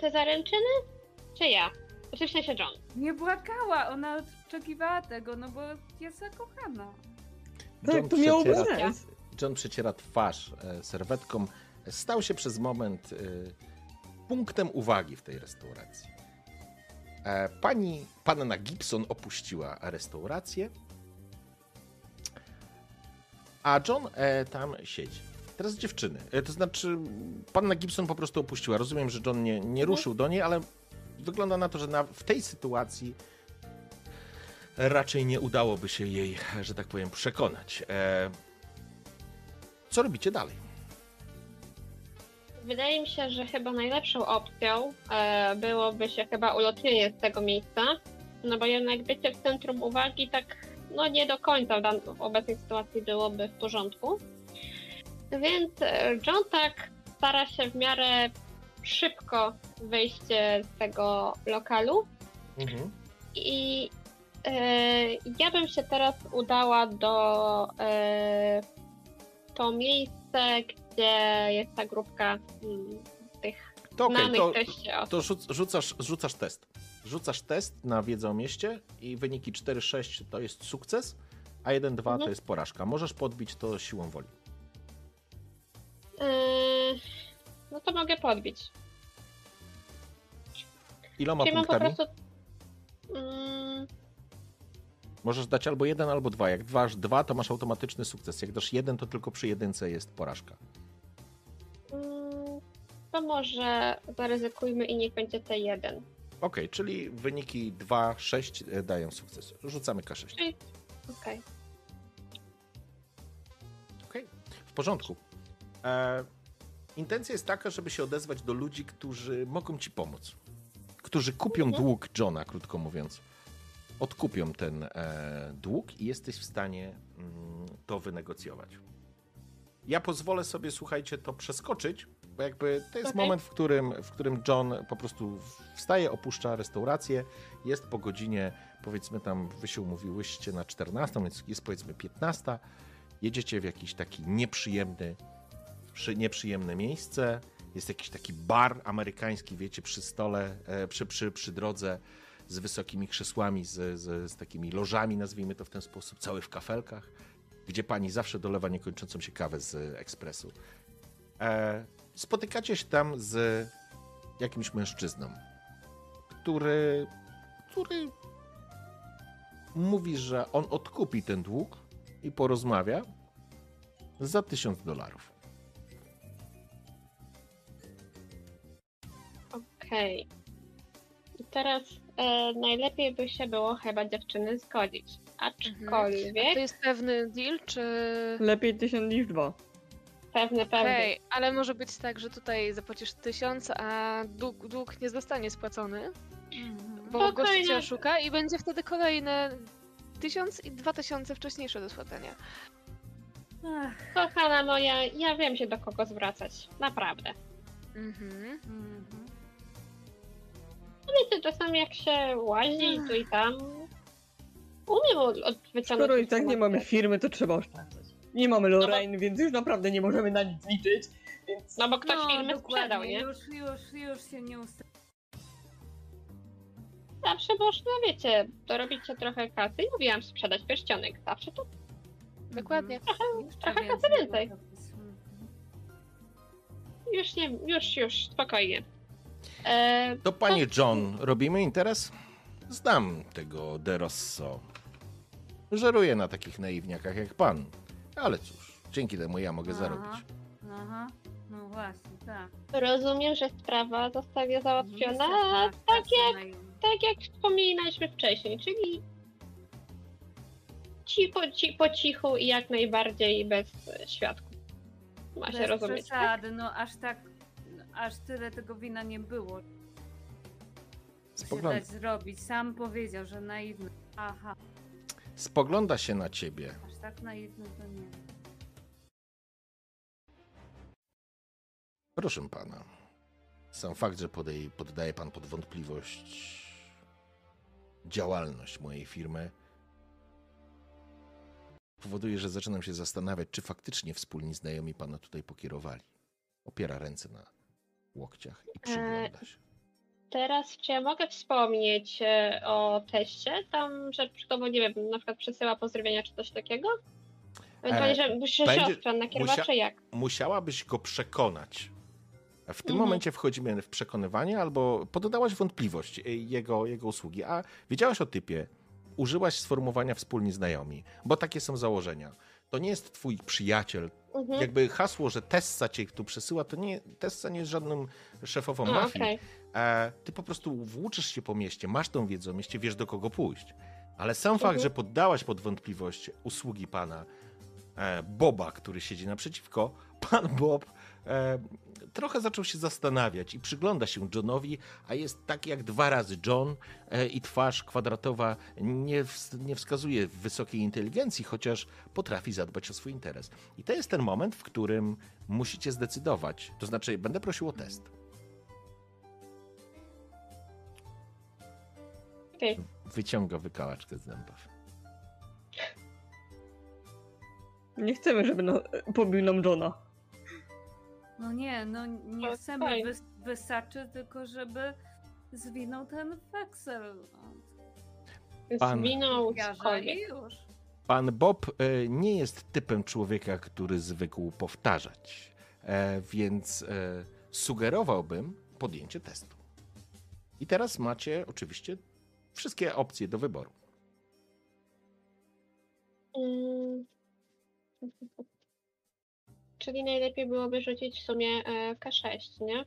te zaręczyny? Czy ja? Oczywiście się John. Nie błagała, ona oczekiwała tego, no bo jest zakochana. Tak, to miało być. John przeciera twarz serwetką. Stał się przez moment punktem uwagi w tej restauracji. Panna Gibson opuściła restaurację, a John tam siedzi. Teraz dziewczyny, to znaczy panna Gibson po prostu opuściła. Rozumiem, że John nie ruszył do niej, ale wygląda na to, że w tej sytuacji raczej nie udałoby się jej, że tak powiem, przekonać. Co robicie dalej? Wydaje mi się, że chyba najlepszą opcją byłoby się chyba ulotnienie z tego miejsca, no bo jednak bycie w centrum uwagi tak no nie do końca w obecnej sytuacji byłoby w porządku. Więc John tak stara się w miarę szybko wyjść z tego lokalu i ja bym się teraz udała do to miejsce, gdzie jest ta grupka tych znanych też osób. To rzucasz test. Rzucasz test na wiedzę o mieście i wyniki 4-6 to jest sukces, a 1-2 to jest porażka. Możesz podbić to siłą woli. No to mogę podbić. Iloma punktami? Mam po prostu... Możesz dać albo 1, albo 2. Jak dasz 2, to masz automatyczny sukces. Jak dasz 1, to tylko przy 1 jest porażka. To może zaryzykujmy i niech będzie te 1. Okej, czyli wyniki 2, 6 dają sukces. Rzucamy K6. Okej, w porządku. Intencja jest taka, żeby się odezwać do ludzi, którzy mogą ci pomóc. Którzy kupią dług Johna, krótko mówiąc. Odkupią ten dług i jesteś w stanie to wynegocjować. Ja pozwolę sobie, słuchajcie, to przeskoczyć, bo jakby to jest moment, w którym John po prostu wstaje, opuszcza restaurację, jest po godzinie, powiedzmy tam, wy się umówiłyście na 14, więc jest powiedzmy 15, jedziecie w jakiś taki nieprzyjemne miejsce, jest jakiś taki bar amerykański, wiecie, przy stole, przy drodze, z wysokimi krzesłami, z takimi lożami, nazwijmy to w ten sposób, cały w kafelkach, gdzie pani zawsze dolewa niekończącą się kawę z ekspresu. Spotykacie się tam z jakimś mężczyzną, który mówi, że on odkupi ten dług i porozmawia za $1000. Okej. Teraz najlepiej by się było chyba dziewczyny zgodzić, aczkolwiek... A to jest pewny deal, czy... Lepiej 1000 niż 2. Pewnie. Hej, ale może być tak, że tutaj zapłacisz 1000, a dług nie zostanie spłacony, bo gość cię oszuka i będzie wtedy kolejne 1000 i 2000 wcześniejsze do spłacenia. Ach. Kochana moja, ja wiem się do kogo zwracać, naprawdę. Ale ty czasami jak się łazi tu i tam, umiem wyciągnąć... Skoro i tak nie mamy firmy, to trzeba oszczędzać. Nie mamy Lorraine, no bo... więc już naprawdę nie możemy na nic liczyć, więc... No bo ktoś firmy sprzedał, nie? Już się nie ustawiam. Zawsze można, wiecie, dorobicie trochę kasy i mówiłam sprzedać pierścionek, zawsze to... Dokładnie. Trochę kasy więcej. Już, spokojnie. To panie John, robimy interes? Znam tego de Rosso. Żeruję na takich naiwniakach jak pan. Ale cóż, dzięki temu ja mogę zarobić. No właśnie, tak. Rozumiem, że sprawa zostanie załatwiona tak jak wspominaliśmy wcześniej, czyli po cichu i jak najbardziej bez świadków. Ma się rozumieć. Bez przesady, no aż tyle tego wina nie było. Spogląda się dać zrobić. Sam powiedział, że naiwny. Aha. Spogląda się na ciebie. Aż tak naiwny to nie. Proszę pana. Sam fakt, że poddaje pan pod wątpliwość działalność mojej firmy, powoduje, że zaczynam się zastanawiać, czy faktycznie wspólni znajomi pana tutaj pokierowali. Opiera ręce na łokciach i przygląda się. Teraz czy ja mogę wspomnieć o teście? Tam, że przykładowo, nie wiem, na przykład przesyła pozdrowienia czy coś takiego? Ewentualnie, że musisz siostra nakierować, czy jak? Musiałabyś go przekonać. W tym momencie wchodzimy w przekonywanie, albo poddałaś wątpliwość jego usługi, a wiedziałaś o typie. Użyłaś sformułowania wspólni znajomi, bo takie są założenia. To nie jest twój przyjaciel. Jakby hasło, że Tessa cię tu przesyła, to nie, Tessa nie jest żadną szefową mafii. Okay. Ty po prostu włóczysz się po mieście, masz tą wiedzę o mieście, wiesz do kogo pójść. Ale sam fakt, że poddałaś pod wątpliwość usługi pana Boba, który siedzi naprzeciwko, pan Bob trochę zaczął się zastanawiać i przygląda się Johnowi, a jest taki jak 2 razy John i twarz kwadratowa nie wskazuje wysokiej inteligencji, chociaż potrafi zadbać o swój interes. I to jest ten moment, w którym musicie zdecydować. To znaczy, będę prosił o test. Okay. Wyciąga wykałaczkę z zębów. Nie chcemy, żeby pobił nam Johna. No nie, no nie chcemy wysaczy, tylko żeby zwinął ten weksel. Zwinął już. Pan Bob nie jest typem człowieka, który zwykł powtarzać, więc sugerowałbym podjęcie testu. I teraz macie oczywiście wszystkie opcje do wyboru. Czyli najlepiej byłoby rzucić w sumie K6, nie?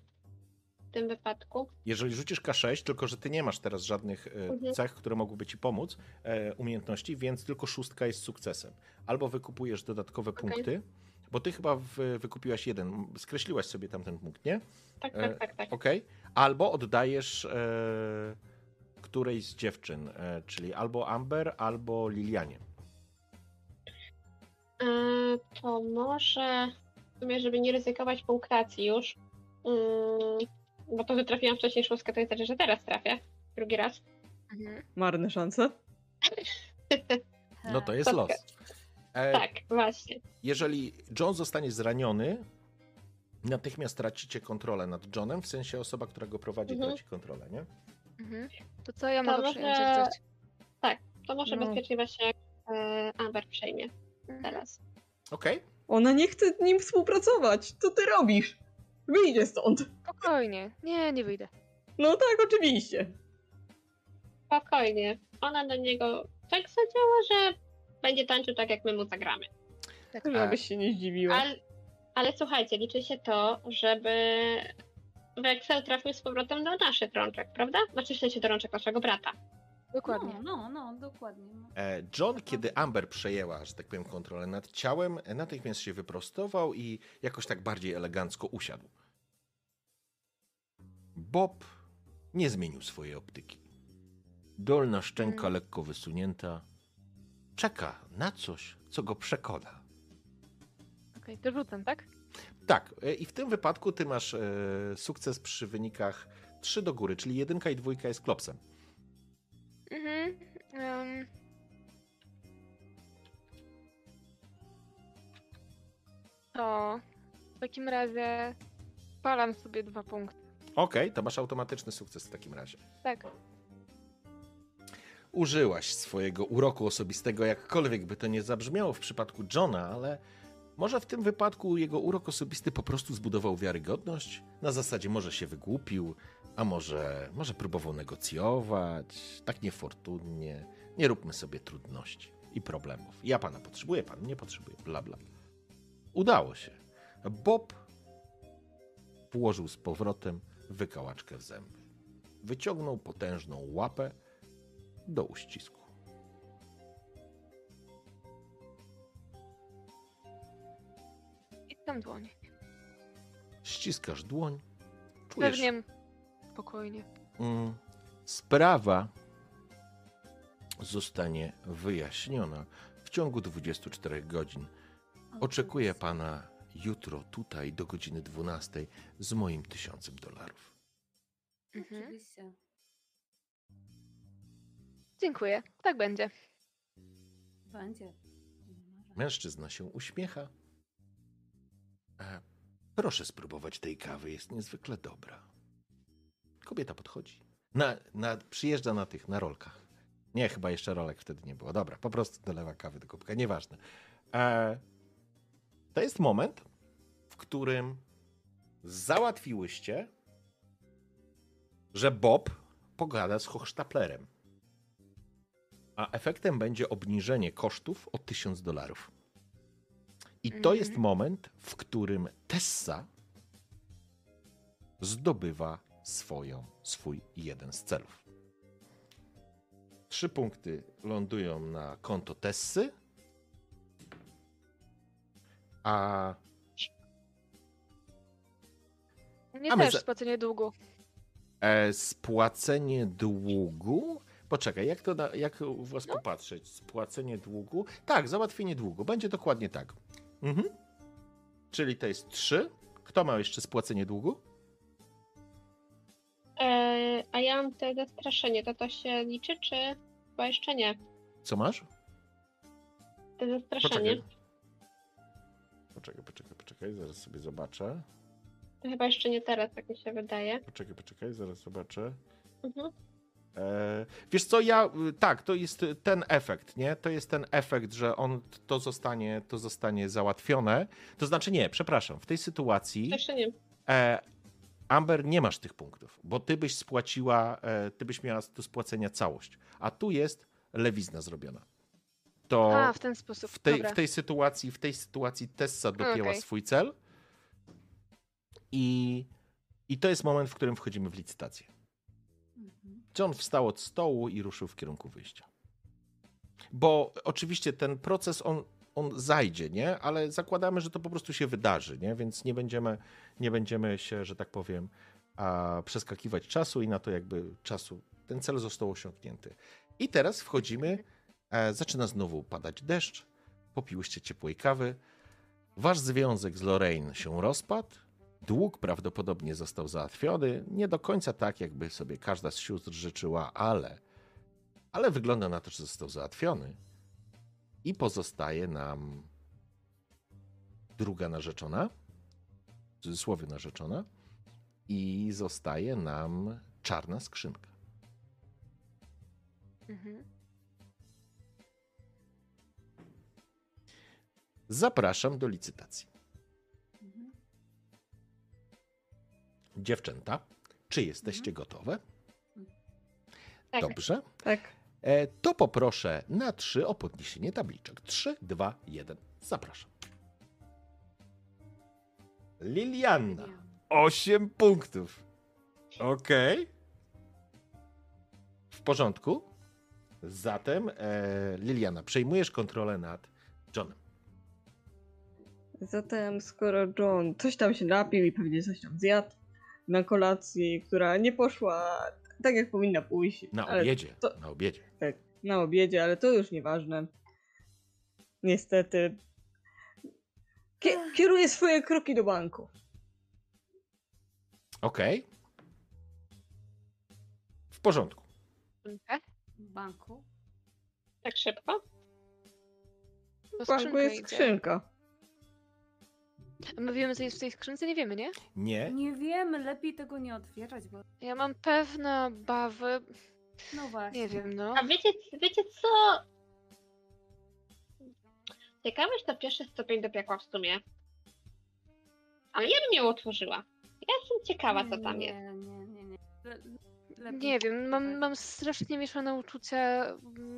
W tym wypadku. Jeżeli rzucisz K6, tylko że ty nie masz teraz żadnych cech, które mogłyby ci pomóc, umiejętności, więc tylko 6 jest sukcesem. Albo wykupujesz dodatkowe punkty, bo ty chyba wykupiłaś 1, skreśliłaś sobie tamten punkt, nie? Tak. Okej. Albo oddajesz którejś z dziewczyn, czyli albo Amber, albo Lilianie. To może w sumie, żeby nie ryzykować punktacji już, bo to, że trafiłam wcześniej 6, to jest też, że teraz trafię. Drugi raz. Marne szanse. No to jest los. Tak, właśnie. Jeżeli John zostanie zraniony, natychmiast tracicie kontrolę nad Johnem, w sensie osoba, która go prowadzi, traci kontrolę, nie? To co ja mogę przyjąć? Tak, to może bezpiecznie właśnie Amber przejmie teraz. Okej. Okay. Ona nie chce nim współpracować. Co ty robisz? Wyjdzie stąd. Spokojnie. Nie wyjdę. No tak, oczywiście. Spokojnie. Ona do niego tak zadziała, że będzie tańczył tak, jak my mu zagramy. Tak, żebyś się nie zdziwiła. Ale słuchajcie, liczy się to, żeby weksel trafił z powrotem do naszych rączek, prawda? Znaczy, w sensie do rączek naszego brata. Dokładnie. Dokładnie. John, kiedy Amber przejęła, że tak powiem, kontrolę nad ciałem, natychmiast się wyprostował i jakoś tak bardziej elegancko usiadł. Bob nie zmienił swojej optyki. Dolna szczęka lekko wysunięta. Czeka na coś, co go przekona. Okej, to rzucam, tak? Tak. I w tym wypadku ty masz sukces przy wynikach 3 do góry, czyli 1 i 2 jest klopsem. Mhm. To w takim razie spalam sobie 2 punkty. Okej, to masz automatyczny sukces w takim razie. Tak. Użyłaś swojego uroku osobistego, jakkolwiek by to nie zabrzmiało w przypadku Johna, ale może w tym wypadku jego urok osobisty po prostu zbudował wiarygodność? Na zasadzie może się wygłupił, a może próbował negocjować, tak niefortunnie. Nie róbmy sobie trudności i problemów. Ja pana potrzebuję, pan nie potrzebuje, bla bla. Udało się. Bob włożył z powrotem wykałaczkę w zęby. Wyciągnął potężną łapę do uścisku. I tam dłoń. Ściskasz dłoń. Czujesz... Pewnie spokojnie. Sprawa zostanie wyjaśniona w ciągu 24 godzin. Oczekuję pana jutro tutaj do godziny 12 z moim $1000. Oczywiście. Dziękuję, tak będzie. Będzie. Mężczyzna się uśmiecha. Proszę spróbować tej kawy, jest niezwykle dobra. Kobieta podchodzi. Przyjeżdża na rolkach. Nie, chyba jeszcze rolek wtedy nie było. Dobra, po prostu dolewa kawy do kubka, nieważne. To jest moment, w którym załatwiłyście, że Bob pogada z hochsztaplerem. A efektem będzie obniżenie kosztów o $1000. I to jest moment, w którym Tessa zdobywa swój jeden z celów. 3 punkty lądują na konto Tessy, spłacenie długu. Spłacenie długu? Poczekaj, jak u was popatrzeć? Spłacenie długu? Tak, załatwienie długu. Będzie dokładnie tak. Mhm. Czyli to jest 3. Kto ma jeszcze spłacenie długu? A ja mam te zastraszenie. To się liczy, czy chyba jeszcze nie? Co masz? Te zastraszenie. Poczekaj, zaraz sobie zobaczę. To chyba jeszcze nie teraz, tak mi się wydaje. Poczekaj, zaraz zobaczę. Mhm. Wiesz co, to jest ten efekt, nie? To jest ten efekt, że to zostanie załatwione. To znaczy nie, przepraszam, w tej sytuacji jeszcze nie. Amber, nie masz tych punktów, bo ty byś spłaciła, ty byś miała do spłacenia całość, a tu jest lewizna zrobiona. To w ten sposób. W tej sytuacji Tessa dopięła swój cel i to jest moment, w którym wchodzimy w licytację. John wstał od stołu i ruszył w kierunku wyjścia. Bo oczywiście ten proces, on zajdzie, nie? Ale zakładamy, że to po prostu się wydarzy, nie? Więc nie będziemy się, że tak powiem, przeskakiwać czasu i na to jakby czasu. Ten cel został osiągnięty. I teraz wchodzimy, zaczyna znowu padać deszcz, popiłyście ciepłej kawy, wasz związek z Lorraine się rozpadł, dług prawdopodobnie został załatwiony, nie do końca tak, jakby sobie każda z sióstr życzyła, ale wygląda na to, że został załatwiony. I pozostaje nam druga narzeczona, w cudzysłowie narzeczona, i zostaje nam czarna skrzynka. Mhm. Zapraszam do licytacji. Dziewczęta, czy jesteście gotowe? Tak. Dobrze. Tak. To poproszę na 3 o podniesienie tabliczek. 3, 2, 1. Zapraszam. Liliana. 8 punktów. Okej. W porządku. Zatem, Liliana, przejmujesz kontrolę nad Johnem. Zatem, skoro John coś tam się napił i pewnie coś tam zjadł na kolacji, która nie poszła tak, jak powinna pójść. Na obiedzie, to, na obiedzie. Tak, na obiedzie, ale to już nieważne. Niestety. Kieruje swoje kroki do banku. Okej. Okay. W porządku. Banku? Tak szybko? W banku jest skrzynka. My wiemy, co jest w tej skrzynce? Nie wiemy, nie? Nie. Nie wiemy, lepiej tego nie otwierać, bo... Ja mam pewne obawy. No właśnie. Nie wiem, no. A wiecie co? Ciekawe, że to pierwszy stopień do piekła w sumie. Ale ja bym ją otworzyła. Ja jestem ciekawa, co tam jest. Nie. Nie wiem, mam strasznie mieszane uczucia.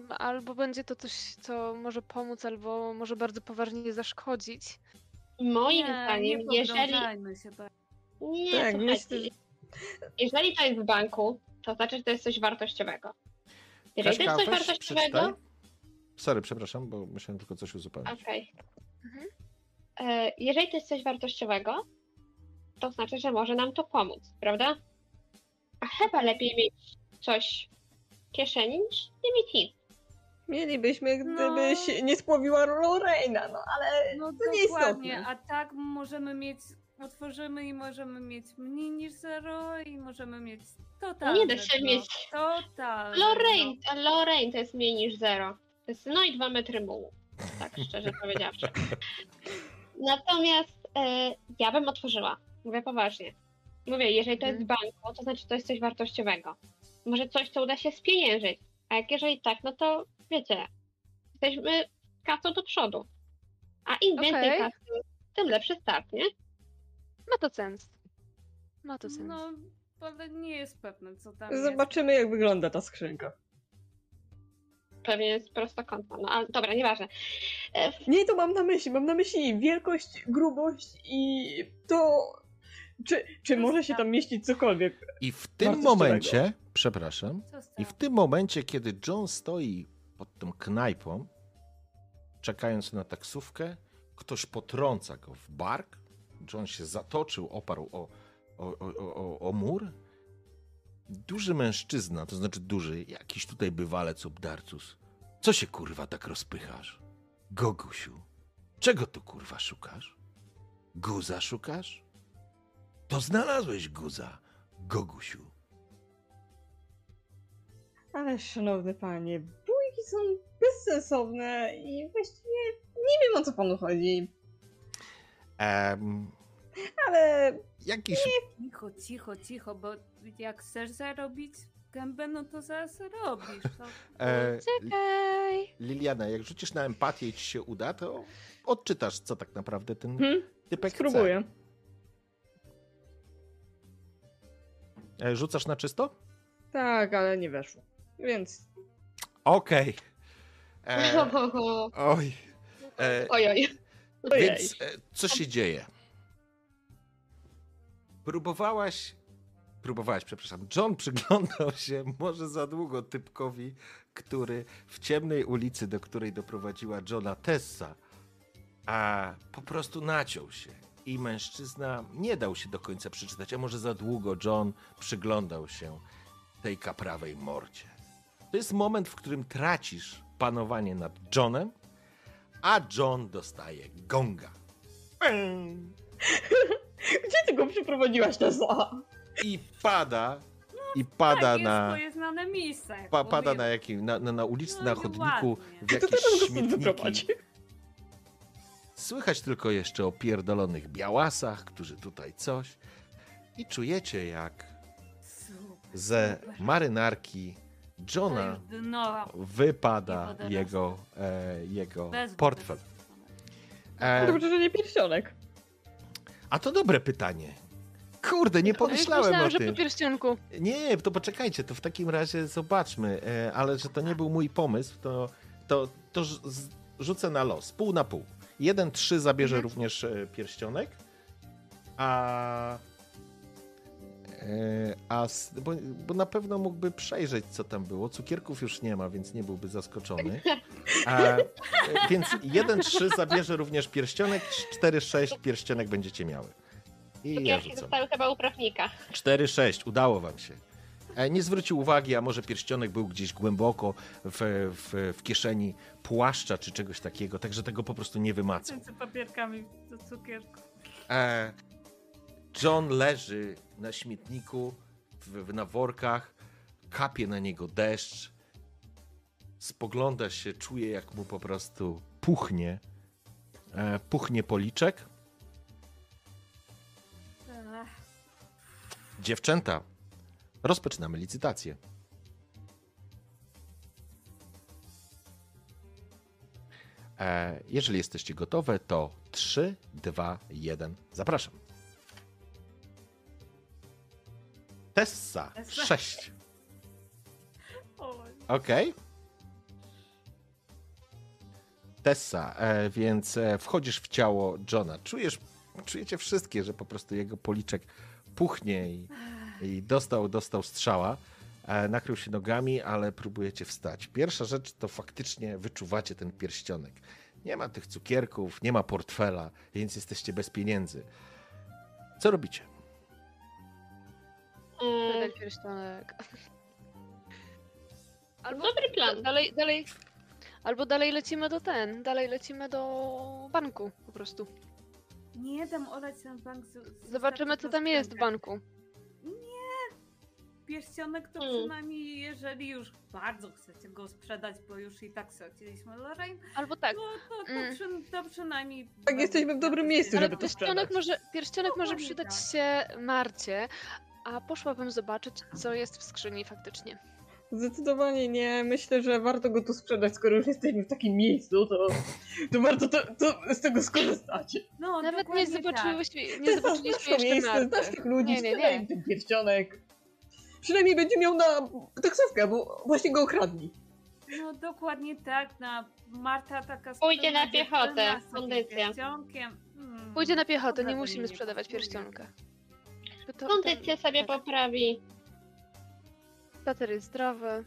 Albo będzie to coś, co może pomóc, albo może bardzo poważnie zaszkodzić. Moim zdaniem, jeżeli... Się, tak. Nie, tak, słuchajcie, jeżeli to jest w banku, to znaczy, że to jest coś wartościowego. Jeżeli to jest coś wartościowego... Przeczytaj. Sorry, przepraszam, bo musiałem tylko coś uzupełnić. Okej. Okay. Jeżeli to jest coś wartościowego, to znaczy, że może nam to pomóc, prawda? A chyba lepiej mieć coś w kieszeni niż nie mieć nic. Mielibyśmy, gdybyś nie spłowiła Lorraina, no ale to nie istotne. Dokładnie, a tak możemy mieć, otworzymy i możemy mieć mniej niż zero i możemy mieć totalne. Nie da się mieć totalne. Lorraine to jest mniej niż zero. To jest no i 2 metry mułu, tak szczerze powiedziawszy. Natomiast ja bym otworzyła, mówię poważnie. Mówię, jeżeli to jest banko, to znaczy to jest coś wartościowego. Może coś, co uda się spieniężyć, a jak jeżeli tak, no to wiecie, jesteśmy kasą do przodu. A im więcej kasy, tym lepszy start, nie? Ma to sens. No, ale nie jest pewne, co tam Zobaczymy, jak wygląda ta skrzynka. Pewnie jest prostokątna, no ale dobra, nieważne. Nie, to mam na myśli wielkość, grubość i to, czy może się tam mieścić cokolwiek. I w tym momencie, przepraszam, i w tym momencie, kiedy John stoi pod tą knajpą, czekając na taksówkę, ktoś potrąca go w bark, John się zatoczył, oparł o mur. Duży mężczyzna, to znaczy duży, jakiś tutaj bywalec obdarcus. Co się kurwa tak rozpychasz? Gogusiu, czego tu kurwa szukasz? Guza szukasz? To znalazłeś guza, Gogusiu. Ale szanowny panie, bójki są bezsensowne i właściwie nie wiem, o co panu chodzi. Ale... Jakiś... Nie. Cicho, bo jak chcesz zarobić gębę, no to zaraz robisz. Czekaj. Liliana, jak rzucisz na empatię i ci się uda, to odczytasz, co tak naprawdę ten typek Spróbuję. Chce. Rzucasz na czysto? Tak, ale nie weszło, więc... Okej. Ojej. Więc co się dzieje? Próbowałaś, John przyglądał się może za długo typkowi, który w ciemnej ulicy, do której doprowadziła Johna Tessa, a po prostu naciął się i mężczyzna nie dał się do końca przeczytać, a może za długo John przyglądał się tej kaprawej morcie. To jest moment, w którym tracisz panowanie nad Johnem, a John dostaje gonga. Gdzie ty go przyprowadziłaś, Tessa? I pada tak, na... jest znane miejsce. Pada na jakim? Na ulicy, na chodniku, w jakieś śmietniki. Słychać tylko jeszcze o pierdolonych białasach, którzy tutaj coś. I czujecie, jak ze marynarki Johna wypada jego portfel. Dobrze, że nie pierścionek. A to dobre pytanie. Kurde, nie pomyślałem o tym. Że po pierścionku. Nie, to poczekajcie, to w takim razie zobaczmy. Ale że to nie był mój pomysł, to rzucę na los. Pół na pół. 1-3 zabierze również pierścionek, a Bo na pewno mógłby przejrzeć, co tam było. Cukierków już nie ma, więc nie byłby zaskoczony. Więc 1-3 zabierze również pierścionek, 4-6 pierścionek będziecie miały. I cukierki ja zostały chyba u prawnika. 4-6, udało wam się. Nie zwrócił uwagi, a może pierścionek był gdzieś głęboko w kieszeni płaszcza czy czegoś takiego, także tego po prostu nie wymacał. Papierkami do cukierku. John leży na śmietniku, na workach, kapie na niego deszcz, spogląda się, czuje jak mu po prostu puchnie, policzek. Dziewczęta, rozpoczynamy licytację. Jeżeli jesteście gotowe, to 3, 2, 1, zapraszam. Tessa, 6. Okej. Okay. Tessa, więc wchodzisz w ciało Johna. Czujecie wszystkie, że po prostu jego policzek puchnie i dostał strzała. Nakrył się nogami, ale próbujecie wstać. Pierwsza rzecz to faktycznie wyczuwacie ten pierścionek. Nie ma tych cukierków, nie ma portfela, więc jesteście bez pieniędzy. Co robicie? Pierścionek. Albo dobry plan, dalej. Albo dalej lecimy do banku po prostu. Nie dam olać ten bank. Zobaczymy, co tam jest w banku. Nie. Pierścionek to przynajmniej, jeżeli już bardzo chcecie go sprzedać, bo już i tak chcieliśmy Lorraine. Albo tak. No to przynajmniej. Tak, jesteśmy w dobrym miejscu, żeby to sprzedać. Pierścionek może przydać się Marcie. A poszłabym zobaczyć, co jest w skrzyni faktycznie. Zdecydowanie nie. Myślę, że warto go tu sprzedać, skoro już jesteśmy w takim miejscu, to warto to z tego skorzystać. No, nawet nie zobaczyłyśmy, tak. Nie zobaczyliśmy jeszcze Marty. Znasz tych ludzi, sprzedaj im ten pierścionek. Przynajmniej będzie miał na taksówkę, bo właśnie go okradli. No dokładnie tak, na Marta taka... Pójdzie na piechotę, kondycja. Pójdzie na piechotę, nie musimy sprzedawać pierścionka. Kondycję sobie poprawi. Tater jest zdrowy.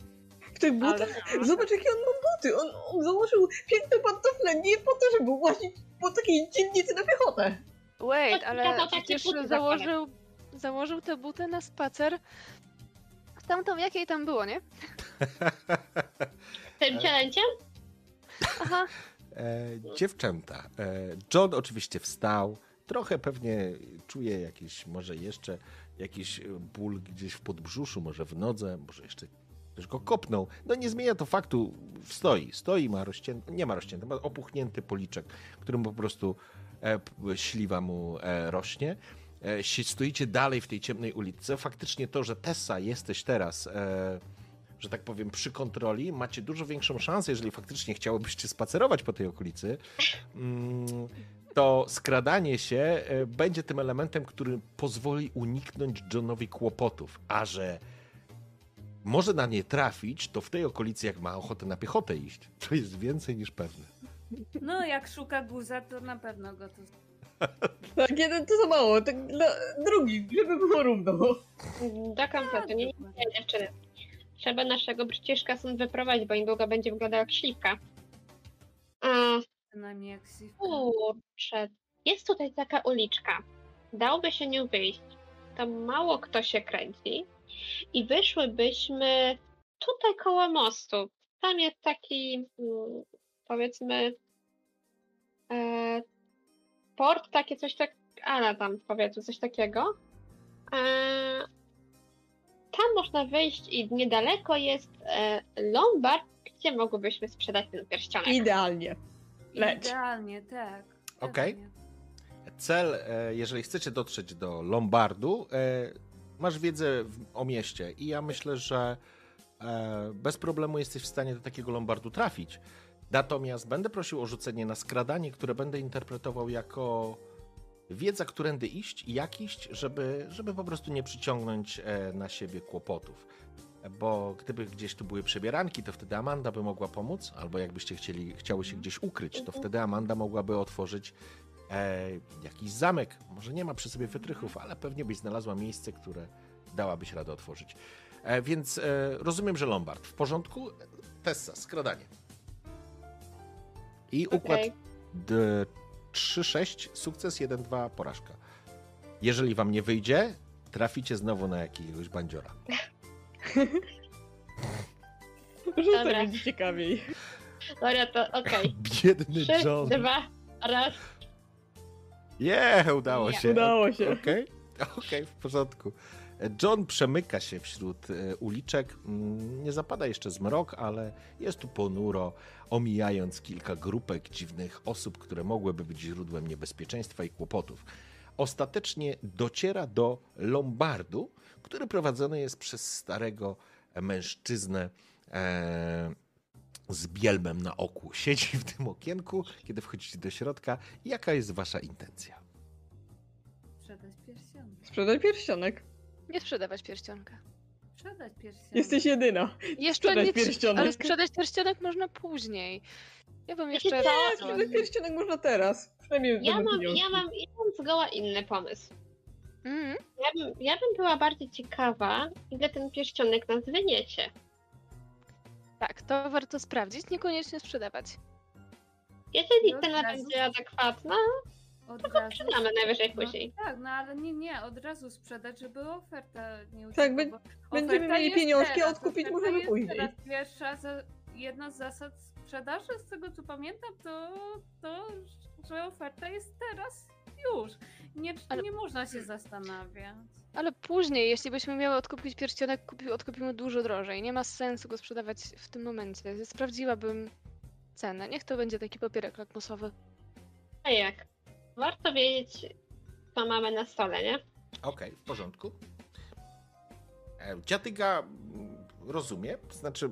W tych butach? Ale... Zobacz, jakie on ma buty. On założył piękne pantofle nie po to, żeby łazić po takiej dzielnicy na piechotę. Wait, ale przecież założył te buty na spacer w tamtą, jakiej tam było, nie? Tym cielęciem? Aha. Dziewczęta. John oczywiście wstał. Trochę pewnie czuje jakiś, może jeszcze jakiś ból gdzieś w podbrzuszu, może w nodze, może jeszcze też go kopnął. No nie zmienia to faktu, stoi, ma opuchnięty policzek, którym po prostu śliwa mu rośnie. Stoicie dalej w tej ciemnej ulicy. Faktycznie to, że Tessa jesteś teraz, że tak powiem, przy kontroli, macie dużo większą szansę, jeżeli faktycznie chciałobyście spacerować po tej okolicy. To skradanie się będzie tym elementem, który pozwoli uniknąć Johnowi kłopotów, a że może na nie trafić, to w tej okolicy, jak ma ochotę na piechotę iść, to jest więcej niż pewne. No, jak szuka guza, to na pewno go to... Tak, jeden to za mało, tak drugi, żeby było równo. Tak, to nie dziewczyny. Trzeba naszego Bryciszka stąd wyprowadzić, bo niedługo będzie wyglądał jak śliwka. Kurczę, jest tutaj taka uliczka, dałoby się nią wyjść, tam mało kto się kręci i wyszłybyśmy tutaj koło mostu, tam jest taki, powiedzmy, port, takie coś tak, ale tam powiedzmy coś takiego, tam można wyjść i niedaleko jest lombard, gdzie mogłybyśmy sprzedać ten pierścionek. Idealnie. Leć. Idealnie, tak. Okej. Okay. Cel, jeżeli chcecie dotrzeć do lombardu, masz wiedzę o mieście i ja myślę, że bez problemu jesteś w stanie do takiego lombardu trafić. Natomiast będę prosił o rzucenie na skradanie, które będę interpretował jako wiedza, którędy iść i jak iść, żeby po prostu nie przyciągnąć na siebie kłopotów. Bo gdyby gdzieś tu były przebieranki, to wtedy Amanda by mogła pomóc, albo jakbyście chciały się gdzieś ukryć, to wtedy Amanda mogłaby otworzyć jakiś zamek. Może nie ma przy sobie wytrychów, ale pewnie byś znalazła miejsce, które dałabyś radę otworzyć. Więc rozumiem, że Lombard. W porządku? Tessa, skradanie. I układ 3-6, sukces, 1-2, porażka. Jeżeli wam nie wyjdzie, traficie znowu na jakiegoś bandziora. Rzucę, będzie ciekawiej. Dobra, to okej. Biedny John. 3, 2, 1. Udało się. Udało się. Okej, w porządku. John przemyka się wśród uliczek. Nie zapada jeszcze zmrok, ale jest tu ponuro, omijając kilka grupek dziwnych osób, które mogłyby być źródłem niebezpieczeństwa i kłopotów. Ostatecznie dociera do Lombardu, który prowadzony jest przez starego mężczyznę z bielmem na oku. Siedzi w tym okienku, kiedy wchodzicie do środka. Jaka jest wasza intencja? Sprzedać pierścionek. Sprzedaj pierścionek. Nie sprzedawać pierścionka. Sprzedać pierścionek. Jesteś jedyna. Jeszcze sprzedać pierścionek. Ale sprzedać pierścionek można później. Ja bym jeszcze... Nie, sprzedać pierścionek można teraz. Przynajmniej ja mam zgoła inny pomysł. Mm. Ja bym była bardziej ciekawa, ile ten pierścionek nas wyniecie. Tak, to warto sprawdzić, niekoniecznie sprzedawać. Jeżeli cena będzie adekwatna, to go sprzedamy najwyżej później. No, tak, no ale nie, od razu sprzedać, żeby oferta nie uciekła. Tak, będziemy mieli pieniążki, teraz, odkupić możemy później. Teraz pierwsza jedna z zasad sprzedaży, z tego co pamiętam, to że oferta jest teraz już. Nie można się zastanawiać. Ale później, jeśli byśmy miały odkupić pierścionek, odkupimy dużo drożej. Nie ma sensu go sprzedawać w tym momencie. Sprawdziłabym cenę. Niech to będzie taki papierek lakmusowy. A jak? Warto wiedzieć, co mamy na stole, nie? Okej, w porządku. Dziadyga rozumie, znaczy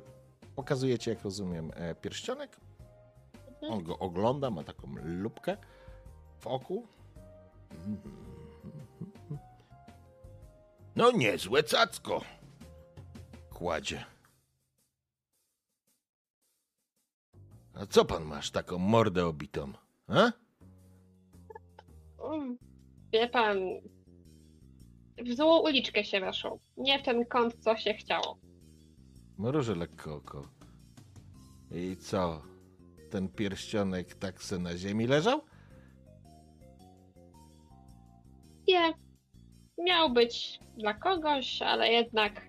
pokazujecie, jak rozumiem, pierścionek. On go ogląda, ma taką lupkę w oku. No niezłe cacko. Kładzie. A co pan masz taką mordę obitą, a? Wie pan, w złą uliczkę się weszło. Nie w ten kąt, co się chciało. Mruży lekko oko. I co? Ten pierścionek tak se na ziemi leżał? Nie. Miał być dla kogoś, ale jednak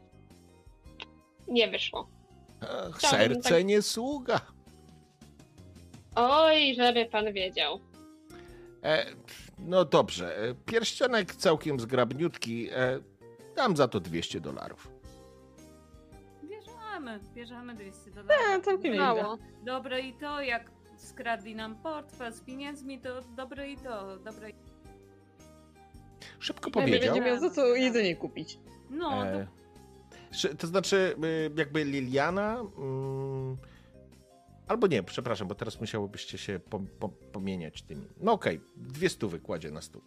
nie wyszło. Ach, serce tak... nie sługa. Oj, żeby pan wiedział. No dobrze, pierścionek całkiem zgrabniutki, dam za to $200. Bierzemy $200. Całkiem mało. Dobre i to, jak skradli nam portfel z pieniędzmi, to dobre i to, dobre i to. Szybko powiedział. Będzie miał za co jedzenie kupić. No. To znaczy, jakby Liliana... Albo nie, przepraszam, bo teraz musiałobyście się pomieniać tymi. No okej, 200 kładzie na stół.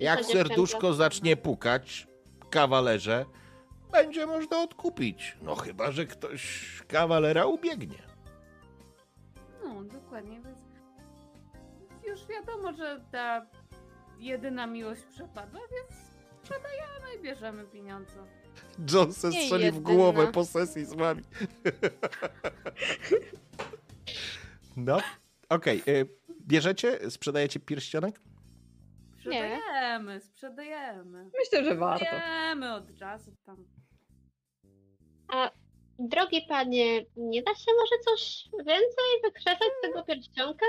Jak serduszko zacznie pukać, kawalerze, będzie można odkupić. No chyba, że ktoś kawalera ubiegnie. No, dokładnie. Już wiadomo, że ta jedyna miłość przepadła, więc sprzedajemy i bierzemy pieniądze. John se strzeli w głowę po sesji z wami. No, okej. Bierzecie? Sprzedajecie pierścionek? Sprzedajemy. Myślę, że warto. Sprzedajemy od razu tam. A drogi panie, nie da się może coś więcej wykrzesać z tego pierścionka?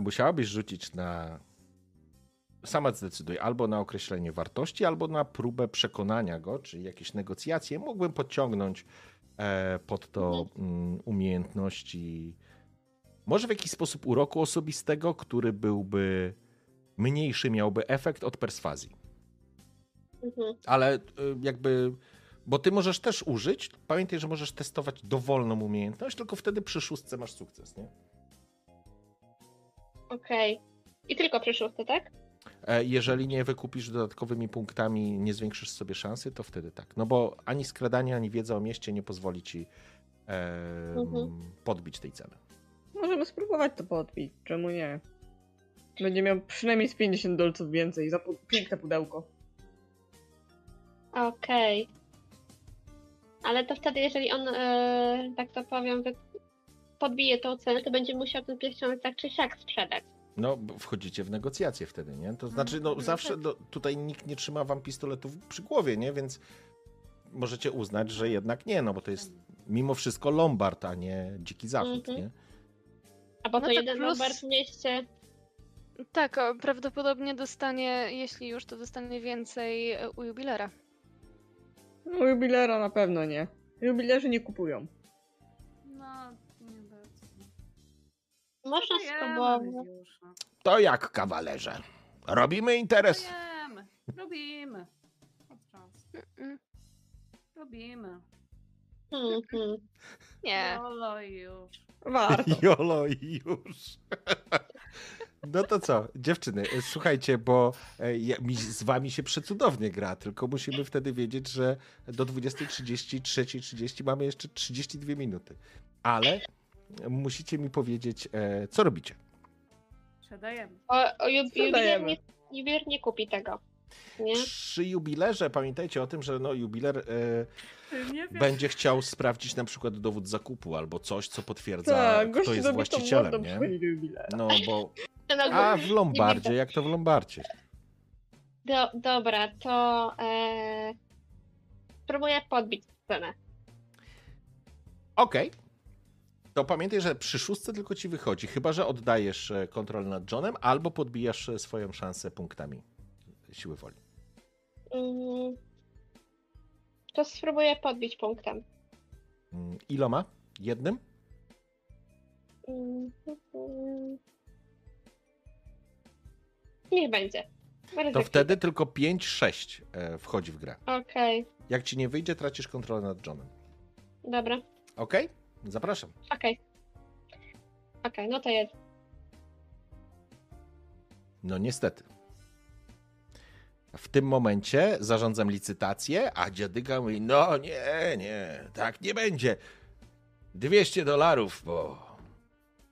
Musiałabyś rzucić na... Sama zdecyduj, albo na określenie wartości, albo na próbę przekonania go, czy jakieś negocjacje. Mógłbym podciągnąć pod to umiejętności, może w jakiś sposób uroku osobistego, który byłby mniejszy, miałby efekt od perswazji. Ale jakby, bo ty możesz też użyć, pamiętaj, że możesz testować dowolną umiejętność, tylko wtedy przy 6 masz sukces, nie? Okej. I tylko przy 6, tak? Jeżeli nie wykupisz dodatkowymi punktami, nie zwiększysz sobie szansy, to wtedy tak. No bo ani skradanie, ani wiedza o mieście nie pozwoli ci podbić tej ceny. Możemy spróbować to podbić, czemu nie? Będzie miał przynajmniej z $50 więcej za piękne pudełko. Okej. Ale to wtedy, jeżeli on, tak to powiem, podbije tą cenę, to będzie musiał ten pierścionek tak czy siak sprzedać. No, wchodzicie w negocjacje wtedy, nie? To znaczy, no zawsze tutaj nikt nie trzyma wam pistoletów przy głowie, nie? Więc możecie uznać, że jednak nie, no bo to jest mimo wszystko Lombard, a nie Dziki Zachód, nie? A bo no to jeden plus... Lombard w mieście... Tak, prawdopodobnie dostanie, jeśli już, to dostanie więcej u jubilera. No, jubilera na pewno nie. Jubilerzy nie kupują. No, nie bardzo. Można spróbować. To jak, kawalerze? Robimy interes? Robimy. Robimy. Nie. Jolo i już. Warto. Jolo i już. No to co, dziewczyny, słuchajcie, bo z wami się przecudownie gra, tylko musimy wtedy wiedzieć, że do 20.30, 3.30 mamy jeszcze 32 minuty. Ale musicie mi powiedzieć, co robicie. Sprzedajemy. Jubiler nie kupi tego. Nie? Przy jubilerze pamiętajcie o tym, że no, jubiler będzie chciał sprawdzić na przykład dowód zakupu albo coś, co potwierdza, kto jest właścicielem, nie? No bo... A w Lombardzie, jak to w Lombardzie? Dobra, to spróbuję podbić cenę. Okej. To pamiętaj, że przy szóstce tylko ci wychodzi, chyba że oddajesz kontrolę nad Johnem albo podbijasz swoją szansę punktami siły woli. To spróbuję podbić punktem. Iloma? Jednym? Niech będzie. To wtedy tylko 5-6 wchodzi w grę. Okej. Jak ci nie wyjdzie, tracisz kontrolę nad Johnem. Dobra. Okej? Zapraszam. Okej, no to jest. No niestety. W tym momencie zarządzam licytację, a dziadyga mówi, no nie, tak nie będzie. $200, bo...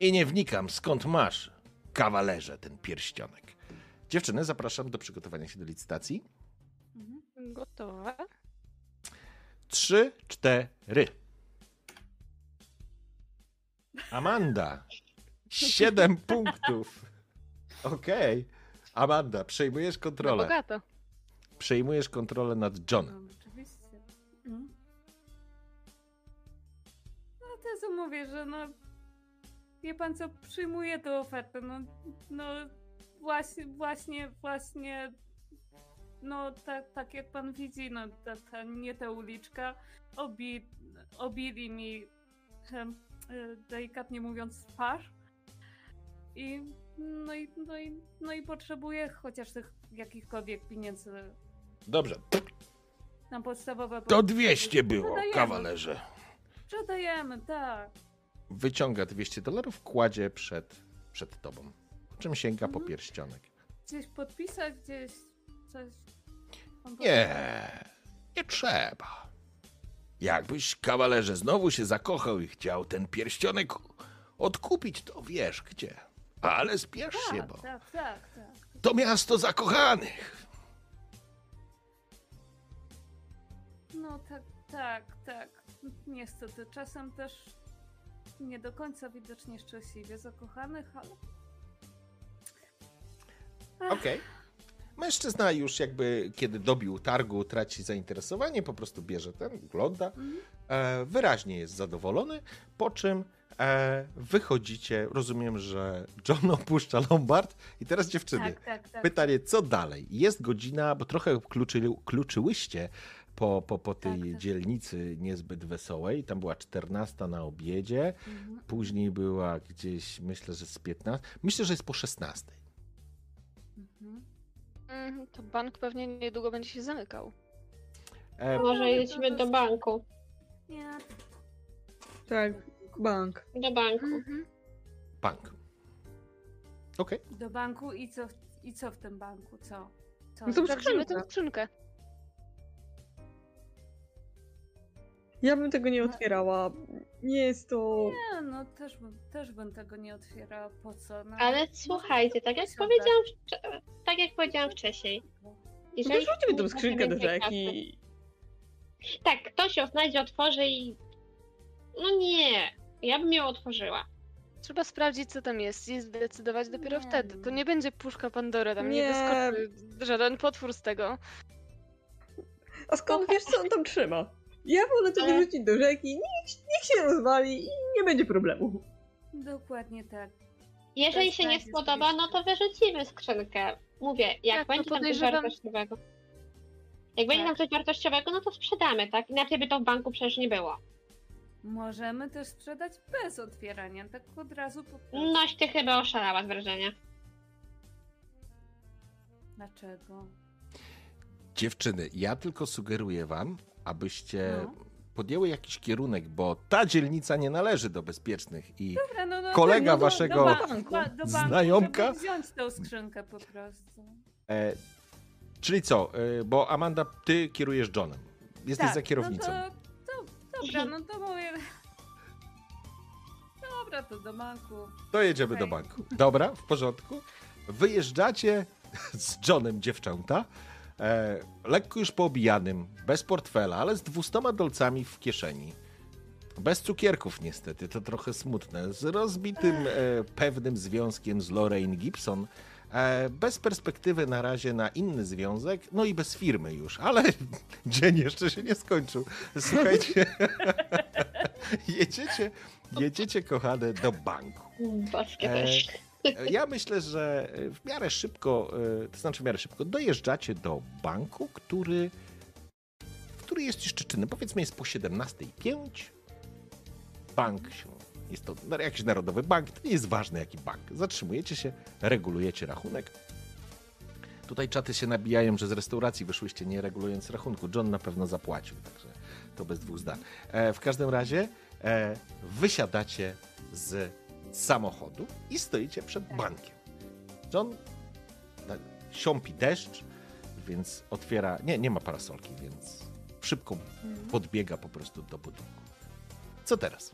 I nie wnikam, skąd masz, kawalerze, ten pierścionek. Dziewczyny, zapraszam do przygotowania się do licytacji. Gotowa. 3, 4. Amanda. 7 punktów. Okej. Amanda, przejmujesz kontrolę. No bogato. Przejmujesz kontrolę nad Johnem. No, oczywiście. No to co mówię, że no... Wie pan co, przyjmuję tę ofertę, no właśnie... No tak jak pan widzi, no ta uliczka obili mi, delikatnie mówiąc, twarz. No i potrzebuję chociaż tych jakichkolwiek pieniędzy. Dobrze. Na podstawowe... To 200 było, sprzedajemy. Kawalerze. Sprzedajemy, tak. Wyciąga $200, kładzie przed tobą. Po czym sięga po pierścionek. Gdzieś podpisać, gdzieś coś... Nie trzeba. Jakbyś, kawalerze, znowu się zakochał i chciał ten pierścionek odkupić, to wiesz gdzie. Ale spiesz się, bo to miasto zakochanych. No tak. Niestety czasem też nie do końca widocznie szczęśliwie zakochanych, ale... Okej. Mężczyzna już jakby, kiedy dobił targu, traci zainteresowanie, po prostu bierze ten, ogląda. Wyraźnie jest zadowolony, po czym wychodzicie, rozumiem, że John opuszcza Lombard i teraz dziewczyny, tak. Pytanie, co dalej? Jest godzina, bo trochę kluczyłyście po tej dzielnicy niezbyt wesołej, tam była 14 na obiedzie, później była gdzieś, myślę, że z 15, myślę, że jest po 16. To bank pewnie niedługo będzie się zamykał. Może jedźmy do banku. Nie. Tak, bank. Do banku. Bank. Okej. Do banku i co w tym banku? Co? No to sprawdzimy tę skrzynkę. Ja bym tego nie otwierała. Nie jest to... Nie, no też bym tego nie otwierała. Po co? No, ale słuchajcie, tak jak powiedziałam wcześniej. Wyrzućmy tą skrzynkę do rzeki Tak, ktoś ją znajdzie, otworzy i... No nie, ja bym ją otworzyła. Trzeba sprawdzić, co tam jest i zdecydować dopiero wtedy. To nie będzie puszka Pandory, tam nie wyskoczy żaden potwór z tego. A skąd wiesz, co on tam trzyma? Ja wolę to wyrzucić do rzeki, niech się rozwali i nie będzie problemu. Dokładnie tak. Jeżeli się nie spodoba, no to wyrzucimy skrzynkę. Mówię, jak będzie tam coś wartościowego. Jak będzie tam coś wartościowego, no to sprzedamy, tak? Inaczej by to w banku przecież nie było. Możemy też sprzedać bez otwierania, tak od razu po prostu. Noś, ty chyba oszalała z wrażenia. Dlaczego? Dziewczyny, ja tylko sugeruję wam, abyście podjęły jakiś kierunek, bo ta dzielnica nie należy do bezpiecznych i dobra, kolega waszego do znajomka... Banku, wziąć tą skrzynkę po prostu. Czyli co, bo Amanda, ty kierujesz Johnem, jesteś za kierownicą. No to, dobra, no to mówię... Dobra, to do banku. To jedziemy do banku. Dobra, w porządku. Wyjeżdżacie z Johnem, dziewczęta. Lekko już poobijanym, bez portfela, ale z 200 dolcami w kieszeni. Bez cukierków niestety, to trochę smutne. Z rozbitym pewnym związkiem z Lorraine Gibson. Bez perspektywy na razie na inny związek, no i bez firmy już, ale dzień jeszcze się nie skończył. Słuchajcie, jedziecie kochane do banku. Ja myślę, że w miarę szybko, to znaczy w miarę szybko, dojeżdżacie do banku, który jest jeszcze czynny. Powiedzmy jest po 17:05. Bank się, jest to jakiś narodowy bank, to nie jest ważne jaki bank. Zatrzymujecie się, regulujecie rachunek. Tutaj czaty się nabijają, że z restauracji wyszłyście nie regulując rachunku. John na pewno zapłacił, także to bez dwóch zdań. W każdym razie wysiadacie z samochodu i stoicie przed bankiem. John siąpi deszcz, więc otwiera... Nie ma parasolki, więc szybko podbiega po prostu do budynku. Co teraz?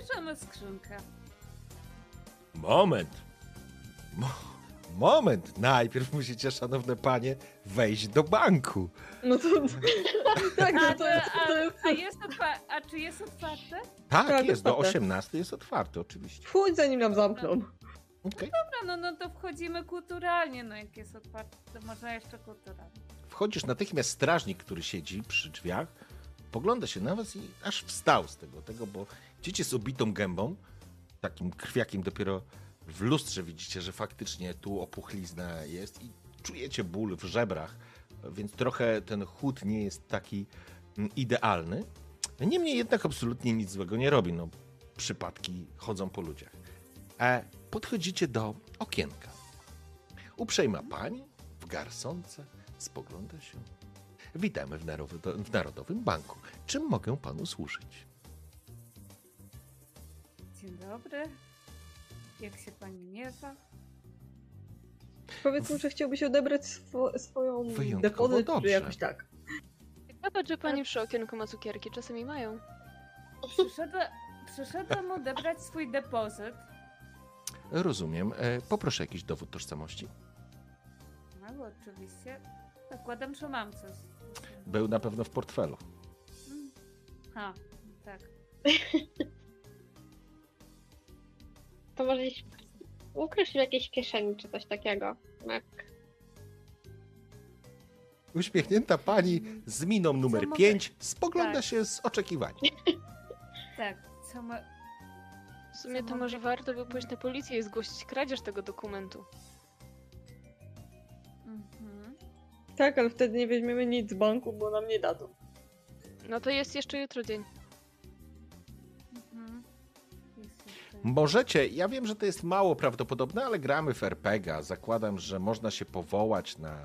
Bierzemy skrzynkę. Moment! Najpierw musicie, szanowne panie, wejść do banku. No to... tak, no a czy jest otwarte? Tak, jest. Do 18 jest otwarte, oczywiście. Wchodź, zanim nam zamkną. Okay. No dobra, no to wchodzimy kulturalnie, no jak jest otwarte, to można jeszcze kulturalnie. Wchodzisz, natychmiast strażnik, który siedzi przy drzwiach, pogląda się na was i aż wstał z tego, bo dzieci z obitą gębą, takim krwiakiem dopiero... W lustrze widzicie, że faktycznie tu opuchlizna jest i czujecie ból w żebrach, więc trochę ten chód nie jest taki idealny. Niemniej jednak absolutnie nic złego nie robi. No, przypadki chodzą po ludziach. Podchodzicie do okienka. Uprzejma pani w garsonce spogląda się. Witamy w Narodowym Banku. Czym mogę panu służyć? Dzień dobry. Jak się pani mierza? Powiedz mu, że chciałbyś odebrać swoją depozyt, czy jakoś tak. Zobacz, że pani przy okienku ma cukierki, czasami mają. Przyszedłem odebrać swój depozyt. Rozumiem. Poproszę jakiś dowód tożsamości. No, oczywiście. Zakładam, że mam coś. Był na pewno w portfelu. Ha, tak. To może ukryć w jakiejś kieszeni czy coś takiego. Tak. Uśmiechnięta pani z miną numer 5 spogląda się z oczekiwaniem. Tak. W sumie to może warto by pójść na policję i zgłosić kradzież tego dokumentu. Tak, ale wtedy nie weźmiemy nic z banku, bo nam nie dadzą. No to jest jeszcze jutro dzień. Możecie, ja wiem, że to jest mało prawdopodobne, ale gramy w RPGa. Zakładam, że można się powołać na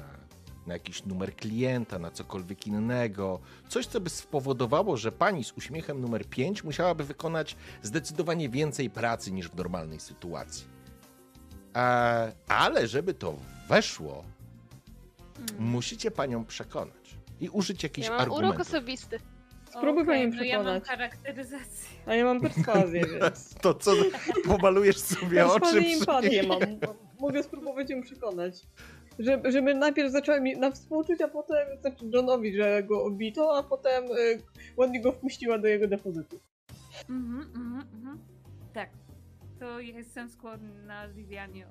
jakiś numer klienta, na cokolwiek innego. Coś, co by spowodowało, że pani z uśmiechem numer 5 musiałaby wykonać zdecydowanie więcej pracy niż w normalnej sytuacji. Ale żeby to weszło, musicie panią przekonać i użyć jakichś argumentów. Urok osobisty. Spróbuj panią przekonać. Ja mam charakteryzację. A ja mam perswazję, więc... To co, pomalujesz sobie oczy? Perswazję i empatię mam. Mogę spróbować ją przekonać. Żeby najpierw zacząłem na współczuć, a potem znaczy Johnowi, że go obito, a potem ładnie go wpuściła do jego depozytu. Tak. To jestem skłonna Livianie.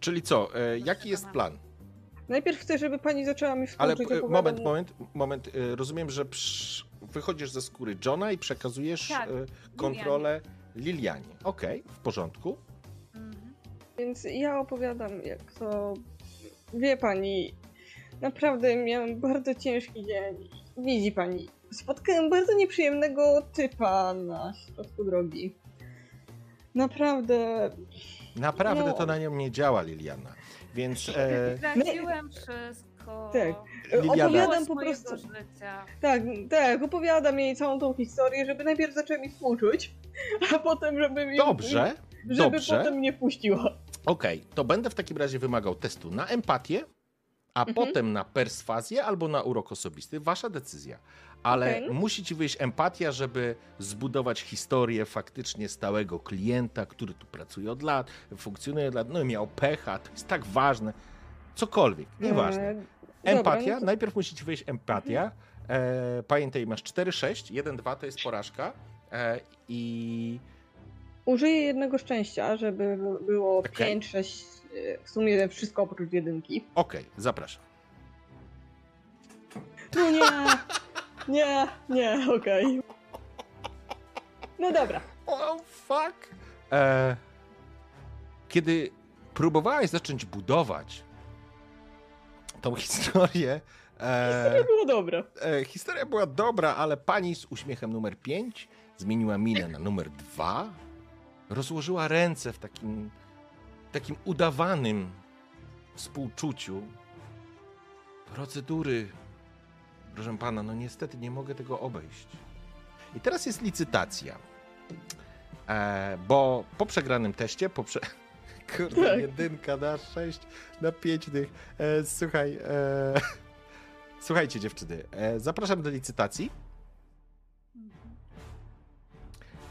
Czyli co? Jaki jest plan? Najpierw chcę, żeby pani zaczęła mi współczuć. Ale moment. Rozumiem, że wychodzisz ze skóry Johna i przekazujesz tak, kontrolę Lilianie. Okej, w porządku. Więc ja opowiadam, jak to... Wie pani, naprawdę miałem bardzo ciężki dzień. Widzi pani, spotkałem bardzo nieprzyjemnego typa na środku drogi. Naprawdę no. To na nią nie działa, Liliana. Więc... Traciłem wszystko. Tak. Opowiadam po prostu... Tak, opowiadam jej całą tą historię, żeby najpierw zaczęła mi współczuć, a potem żeby mi... Dobrze. Potem nie puściła. Okej, to będę w takim razie wymagał testu na empatię, a potem na perswazję albo na urok osobisty. Wasza decyzja. Ale musi ci wyjść empatia, żeby zbudować historię faktycznie stałego klienta, który tu pracuje od lat, funkcjonuje od lat, no i miał pecha, to jest tak ważne. Cokolwiek, nieważne. Empatia, dobra, najpierw musi ci wyjść empatia. Pamiętaj, masz 4-6, 1-2 to jest porażka i... Użyję jednego szczęścia, żeby było 5-6, w sumie wszystko oprócz jedynki. Okej, zapraszam. No nie, okej. No dobra. Oh fuck. Kiedy próbowałaś zacząć budować tą historię... Historia była dobra. Historia była dobra, ale pani z uśmiechem numer 5 zmieniła minę na numer 2. Rozłożyła ręce w takim udawanym współczuciu. Procedury, proszę pana, no niestety nie mogę tego obejść. I teraz jest licytacja, bo po przegranym teście, kurde, 1 na 6 na 5. Słuchajcie dziewczyny, zapraszam do licytacji.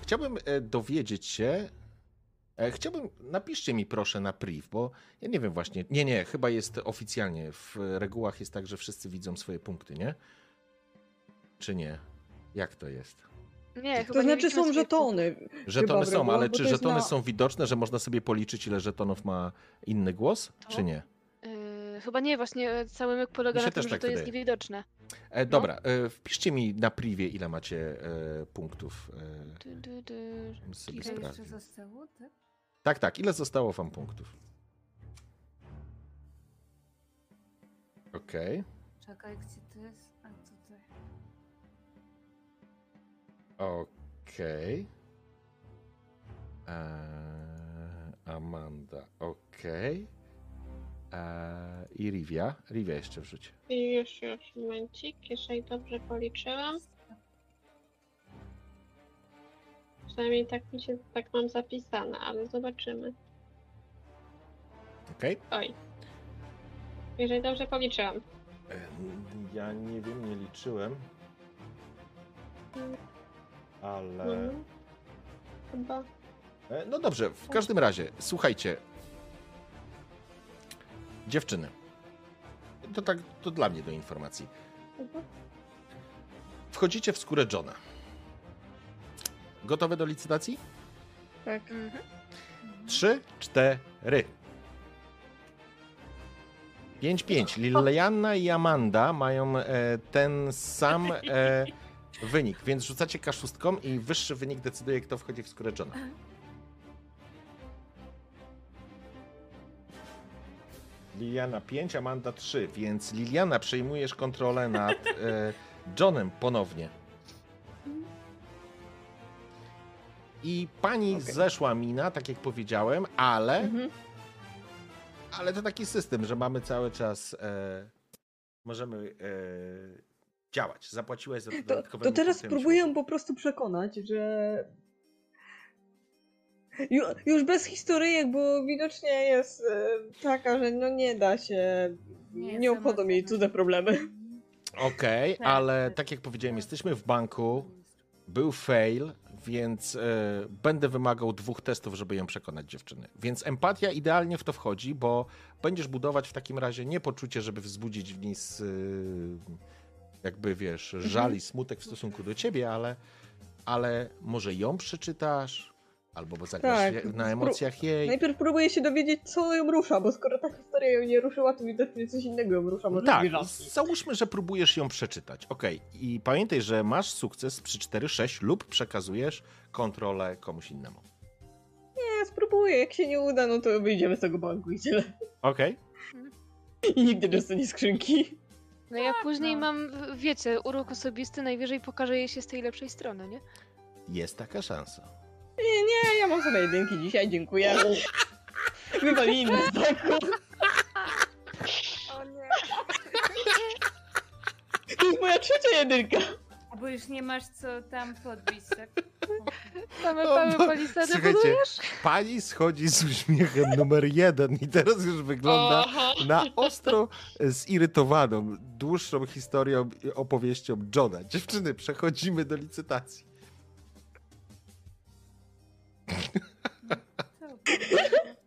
Chciałbym dowiedzieć się, napiszcie mi proszę na priv, bo ja nie wiem właśnie, nie, chyba jest oficjalnie, w regułach jest tak, że wszyscy widzą swoje punkty, nie? Czy nie? Jak to jest? Nie, to znaczy są żetony. Żetony są, ale czy żetony są widoczne, że można sobie policzyć, ile żetonów ma inny głos, czy nie? Chyba nie, właśnie cały myk polega na tym, że to jest niewidoczne. Dobra, wpiszcie mi na privie, ile macie punktów. Ile jeszcze zostało? Tak, ile zostało wam punktów? Okej. Czekaj, gdzie to jest? A tutaj. Okej. Amanda, okej. I Rivia jeszcze wrzuci. Już, momencik, jeżeli dobrze policzyłam. Przynajmniej tak mam zapisane, ale zobaczymy. Okej. Oj. Jeżeli dobrze policzyłam. Ja nie wiem, nie liczyłem. Ale... Chyba. No dobrze, w każdym razie, słuchajcie. Dziewczyny, to dla mnie do informacji. Wchodzicie w skórę Johna. Gotowe do licytacji? Tak. 3, 4. 5-5. Liliana i Amanda mają ten sam wynik, więc rzucacie K6 i wyższy wynik decyduje, kto wchodzi w skórę Johna. Liliana 5, Amanda 3, więc Liliana, przejmujesz kontrolę nad Johnem ponownie. I pani zeszła mina, tak jak powiedziałem, ale ale to taki system, że mamy cały czas możemy działać. Zapłaciłaś za dodatkowe... To teraz spróbuję po prostu przekonać, że... Już bez historyjek, bo widocznie jest taka, że no nie da się, nie obchodzą jej cudze problemy. Okej, ale tak jak powiedziałem, jesteśmy w banku, był fail, więc będę wymagał 2 testów, żeby ją przekonać dziewczyny. Więc empatia idealnie w to wchodzi, bo będziesz budować w takim razie nie poczucie, żeby wzbudzić w niej jakby wiesz, żal i smutek w stosunku do ciebie, ale może ją przeczytasz, albo zagrasz na emocjach jej. Najpierw próbuję się dowiedzieć, co ją rusza, bo skoro ta historia ją nie ruszyła, to widocznie coś innego ją rusza. Może tak, załóżmy, że próbujesz ją przeczytać. Okej, i pamiętaj, że masz sukces przy 4-6 lub przekazujesz kontrolę komuś innemu. Nie, spróbuję. Jak się nie uda, no to wyjdziemy z tego banku i tyle. Okej. I nigdy dostanie skrzynki. No ja później mam, wiecie, urok osobisty, najwyżej pokażę jej się z tej lepszej strony, nie? Jest taka szansa. Nie, ja mam sobie jedynki dzisiaj, dziękuję. Wywalili mnie z banku. O nie. To jest moja 3. jedynka. Bo już nie masz co tam podbić, tak? Same palisadę budujesz? Pani schodzi z uśmiechem numer 1 i teraz już wygląda na ostro zirytowaną, dłuższą historią i opowieścią Johna. Dziewczyny, przechodzimy do licytacji.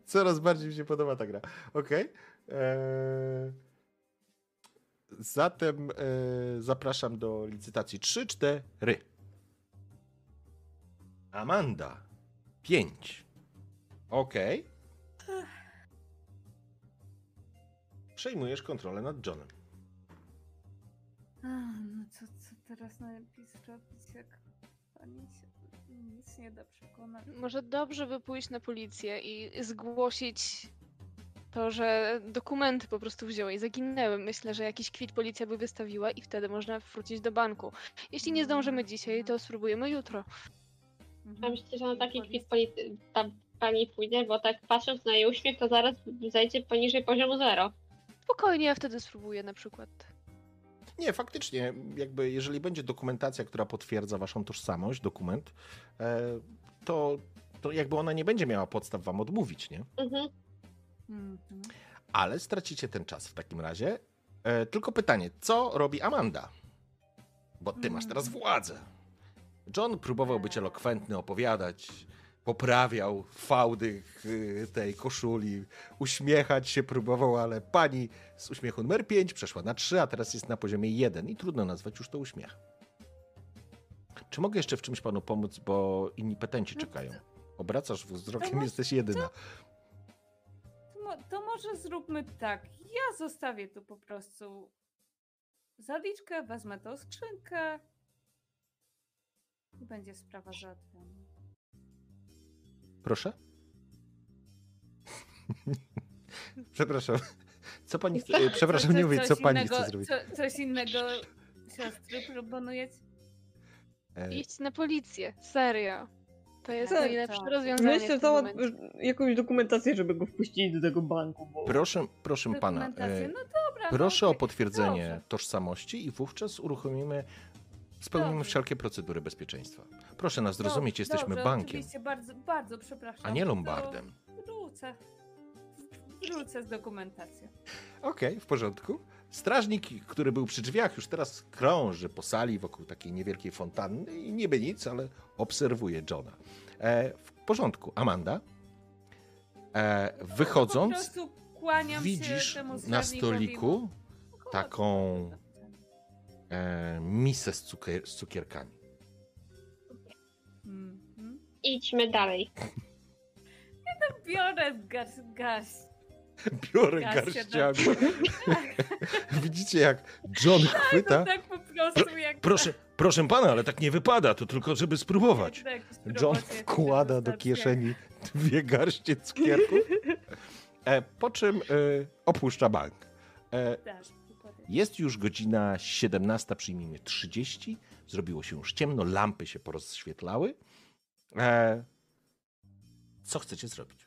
Coraz bardziej mi się podoba ta gra. Okej. Zatem zapraszam do licytacji. 3, 4. Amanda. 5. Okej. Przejmujesz kontrolę nad Johnem. No co teraz najlepiej zrobić, jak pani się... Nic nie da przekonać. Może dobrze by pójść na policję i zgłosić to, że dokumenty po prostu wzięły i zaginęły. Myślę, że jakiś kwit policja by wystawiła i wtedy można wrócić do banku. Jeśli nie zdążymy dzisiaj, to spróbujemy jutro. A myślę, że na taki kwit ta pani pójdzie, bo tak patrząc na jej uśmiech, to zaraz zejdzie poniżej poziomu 0. Spokojnie, ja wtedy spróbuję na przykład. Nie, faktycznie, jakby jeżeli będzie dokumentacja, która potwierdza waszą tożsamość, dokument, to jakby ona nie będzie miała podstaw wam odmówić, nie? Ale stracicie ten czas w takim razie. Tylko pytanie, co robi Amanda? Bo ty masz teraz władzę. John próbował być elokwentny, opowiadać, poprawiał fałdy tej koszuli, uśmiechać się próbował, ale pani z uśmiechu numer 5 przeszła na 3, a teraz jest na poziomie 1 i trudno nazwać już to uśmiech. Czy mogę jeszcze w czymś panu pomóc, bo inni petenci czekają? Obracasz wzrokiem, jesteś jedyna. To może zróbmy tak, ja zostawię tu po prostu zaliczkę, wezmę tą skrzynkę i będzie sprawa załatwiona. Proszę? Przepraszam. Co pani chce? Przepraszam, nie mówię, co pani chce zrobić. Coś innego, siostry, proponujecie? Iść na policję. Serio. To jest najlepsze rozwiązanie. Myślę, jakąś dokumentację, żeby go wpuścili do tego banku. Bo... Proszę pana. No dobra, proszę o potwierdzenie tożsamości i wówczas uruchomimy. Spełnimy wszelkie procedury bezpieczeństwa. Proszę nas zrozumieć, jesteśmy bankiem. Oczywiście, bardzo, bardzo przepraszam. A nie lombardem. Wrócę z dokumentacją. Okej, w porządku. Strażnik, który był przy drzwiach, już teraz krąży po sali wokół takiej niewielkiej fontanny i niby nic, ale obserwuje Johna. W porządku. Amanda, wychodząc, widzisz na stoliku taką... misę z cukierkami. Idźmy dalej. Ja to biorę garściami. Widzicie, jak John chwyta. No tak po prostu jak... Proszę pana, ale tak nie wypada, to tylko żeby spróbować. John wkłada do kieszeni 2 garście cukierków, po czym opuszcza bank. Jest już godzina 17, przyjmijmy 30. Zrobiło się już ciemno, lampy się porozświetlały. Co chcecie zrobić?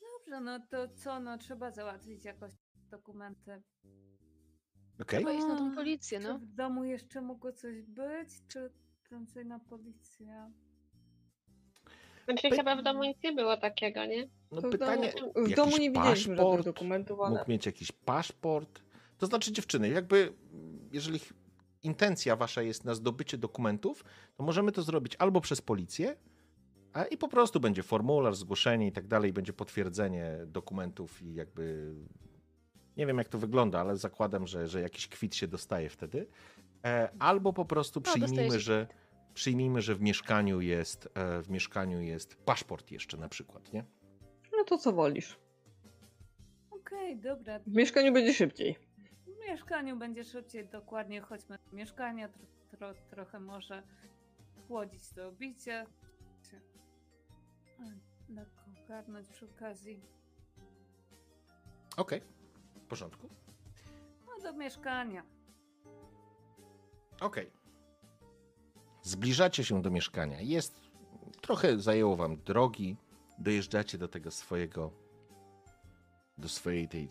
Dobrze, no to co? No trzeba załatwić jakoś dokumenty. Okej. Trzeba iść na tą policję, no. Czy w domu jeszcze mogło coś być, czy prędzej na policję? Znaczy chyba w domu nic nie było takiego, nie? No pytanie, w domu nie widzieliśmy żadnych dokumentów. Mógł mieć jakiś paszport. To znaczy dziewczyny, jakby jeżeli intencja wasza jest na zdobycie dokumentów, to możemy to zrobić albo przez policję, i po prostu będzie formularz, zgłoszenie i tak dalej, będzie potwierdzenie dokumentów i jakby... Nie wiem, jak to wygląda, ale zakładam, że jakiś kwit się dostaje wtedy. Albo po prostu przyjmijmy, że w mieszkaniu jest paszport jeszcze na przykład, nie? No to co wolisz. Okej, dobra. W mieszkaniu będzie szybciej. W mieszkaniu będzie szybciej, dokładnie. Chodźmy do mieszkania, trochę może chłodzić to bicie. Lekko ogarnąć przy okazji. Okej. W porządku. No do mieszkania. Okej. Zbliżacie się do mieszkania. Jest... Trochę zajęło wam drogi. Dojeżdżacie do tego swojego... Do swojej tej...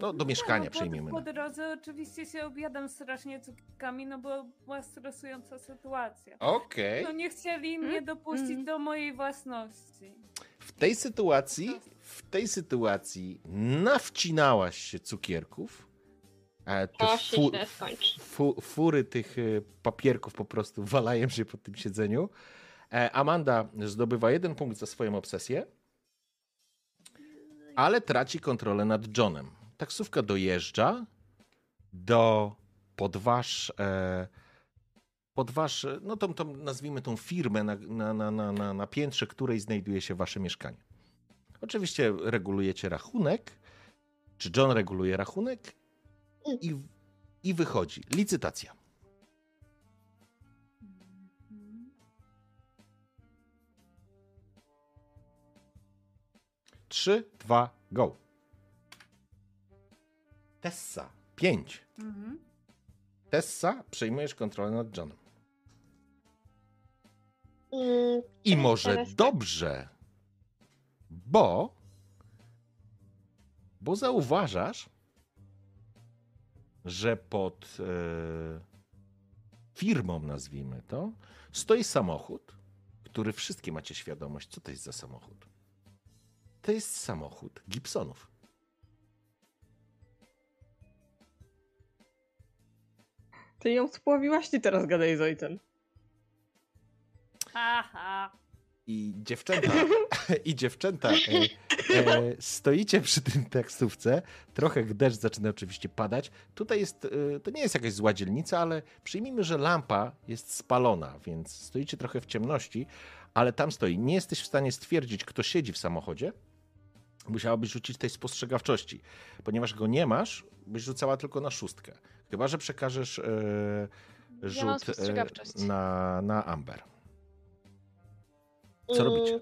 No do mieszkania przyjmiemy. Po drodze oczywiście się objadam strasznie cukierkami, no bo była stresująca sytuacja. Okej. No nie chcieli mnie dopuścić do mojej własności. W tej sytuacji nawcinałaś się cukierków. Te fury tych papierków po prostu walają się po tym siedzeniu. Amanda zdobywa 1 punkt za swoją obsesję, ale traci kontrolę nad Johnem. Taksówka dojeżdża do pod wasz no tą nazwijmy tą firmę na piętrze, której znajduje się wasze mieszkanie. Oczywiście regulujecie rachunek, czy John reguluje rachunek i wychodzi. Licytacja. Trzy, dwa, go. Tessa, 5. Tessa, przejmujesz kontrolę nad Johnem. I może dobrze, bo zauważasz, że pod firmą, nazwijmy to, stoi samochód, który wszystkie macie świadomość, co to jest za samochód. To jest samochód Gibsonów. Ty ją spławiłaś, ty teraz gadaj z ojcem. Aha. I dziewczęta stoicie przy tym taksówce. Trochę deszcz zaczyna oczywiście padać. Tutaj jest, to nie jest jakaś zła dzielnica, ale przyjmijmy, że lampa jest spalona, więc stoicie trochę w ciemności, ale tam stoi. Nie jesteś w stanie stwierdzić, kto siedzi w samochodzie. Musiałabyś rzucić tej spostrzegawczości. Ponieważ go nie masz, byś rzucała tylko na szóstkę. Chyba że przekażesz rzut na Amber. Co robicie?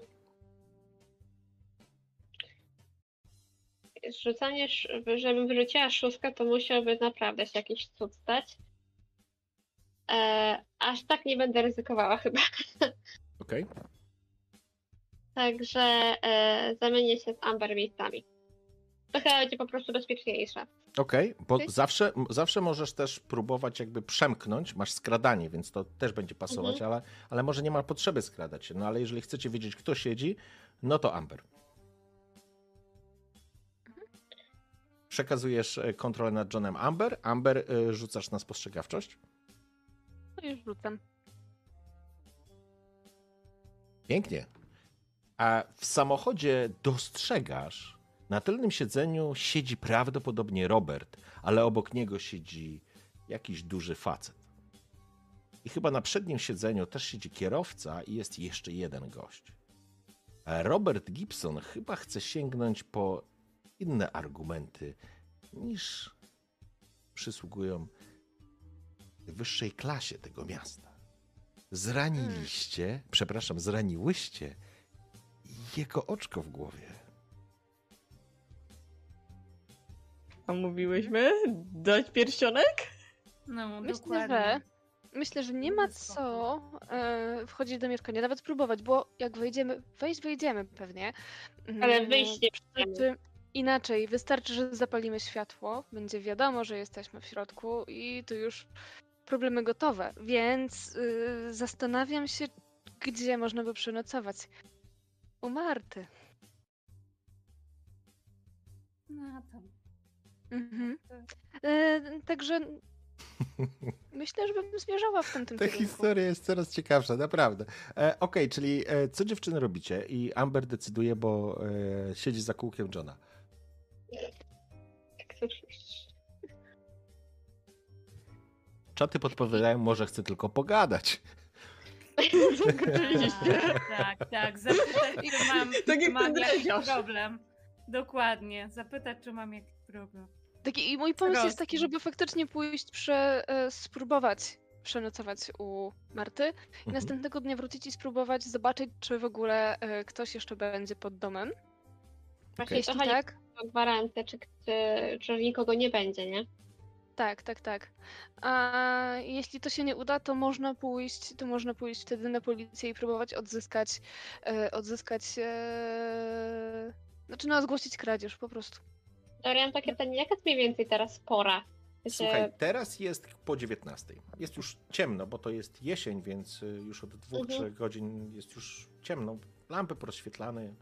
Rzucanie, żebym wyrzuciła 6, to musiałby naprawdę się jakiś cud stać. Aż tak nie będę ryzykowała chyba. Okej. Okay. Także zamienię się z Amber miejscami. To chyba będzie po prostu bezpieczniejsza. Okej, okay, bo zawsze możesz też próbować jakby przemknąć, masz skradanie, więc to też będzie pasować, ale może nie ma potrzeby skradać się, no ale jeżeli chcecie wiedzieć, kto siedzi, no to Amber. Przekazujesz kontrolę nad Johnem Amber. Amber, rzucasz na spostrzegawczość? No już rzucam. Pięknie. A w samochodzie dostrzegasz, na tylnym siedzeniu siedzi prawdopodobnie Robert, ale obok niego siedzi jakiś duży facet. I chyba na przednim siedzeniu też siedzi kierowca i jest jeszcze jeden gość. Robert Gibson chyba chce sięgnąć po inne argumenty niż przysługują wyższej klasie tego miasta. Zraniłyście jego oczko w głowie. A mówiłyśmy? Dać pierścionek? No, dokładnie. Myślę, że nie ma co wchodzić do mieszkania, nawet próbować, bo jak wejdziemy pewnie. Ale wyjść nie. Inaczej, wystarczy, że zapalimy światło, będzie wiadomo, że jesteśmy w środku i tu już problemy gotowe, więc zastanawiam się, gdzie można by przenocować. U Marty. No, tam. Także Myślę, że bym zmierzała w tamtym kierunku. Ta historia jest coraz ciekawsza, naprawdę. Okej, czyli co dziewczyny robicie? I Amber decyduje, bo siedzi za kółkiem Johna. Czaty podpowiadają, może chcę tylko pogadać. Tak, zapytać, czy mam jakiś problem. Dokładnie, zapytać, czy mam jakiś problem. I mój pomysł jest taki, żeby faktycznie pójść, spróbować przenocować u Marty i następnego dnia wrócić i spróbować zobaczyć, czy w ogóle ktoś jeszcze będzie pod domem. Właśnie jeśli to tak, o gwarantę, czy nikogo nie będzie, nie? Tak. A jeśli to się nie uda, to można pójść, wtedy na policję i próbować zgłosić kradzież po prostu. Dorian, takie pytanie, jaka jest mniej więcej teraz pora? Słuchaj, teraz jest po 19. Jest już ciemno, bo to jest jesień, więc już od 2-3 godzin jest już ciemno. Lampy porozświetlane.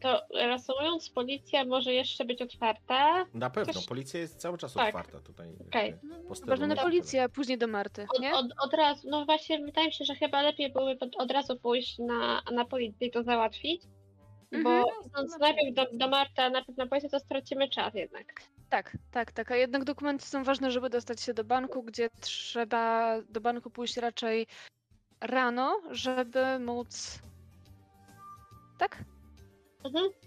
To reasumując, policja może jeszcze być otwarta? Na pewno, policja jest cały czas otwarta tutaj. Okay. Może na policję, a później do Marty, nie? Od razu, no właśnie wydaje mi się, że chyba lepiej byłoby od razu pójść na policję i to załatwić. Bo najpierw do Marta, najpierw na policję, to stracimy czas jednak. Tak. A jednak dokumenty są ważne, żeby dostać się do banku, gdzie trzeba do banku pójść raczej rano, żeby móc... Tak?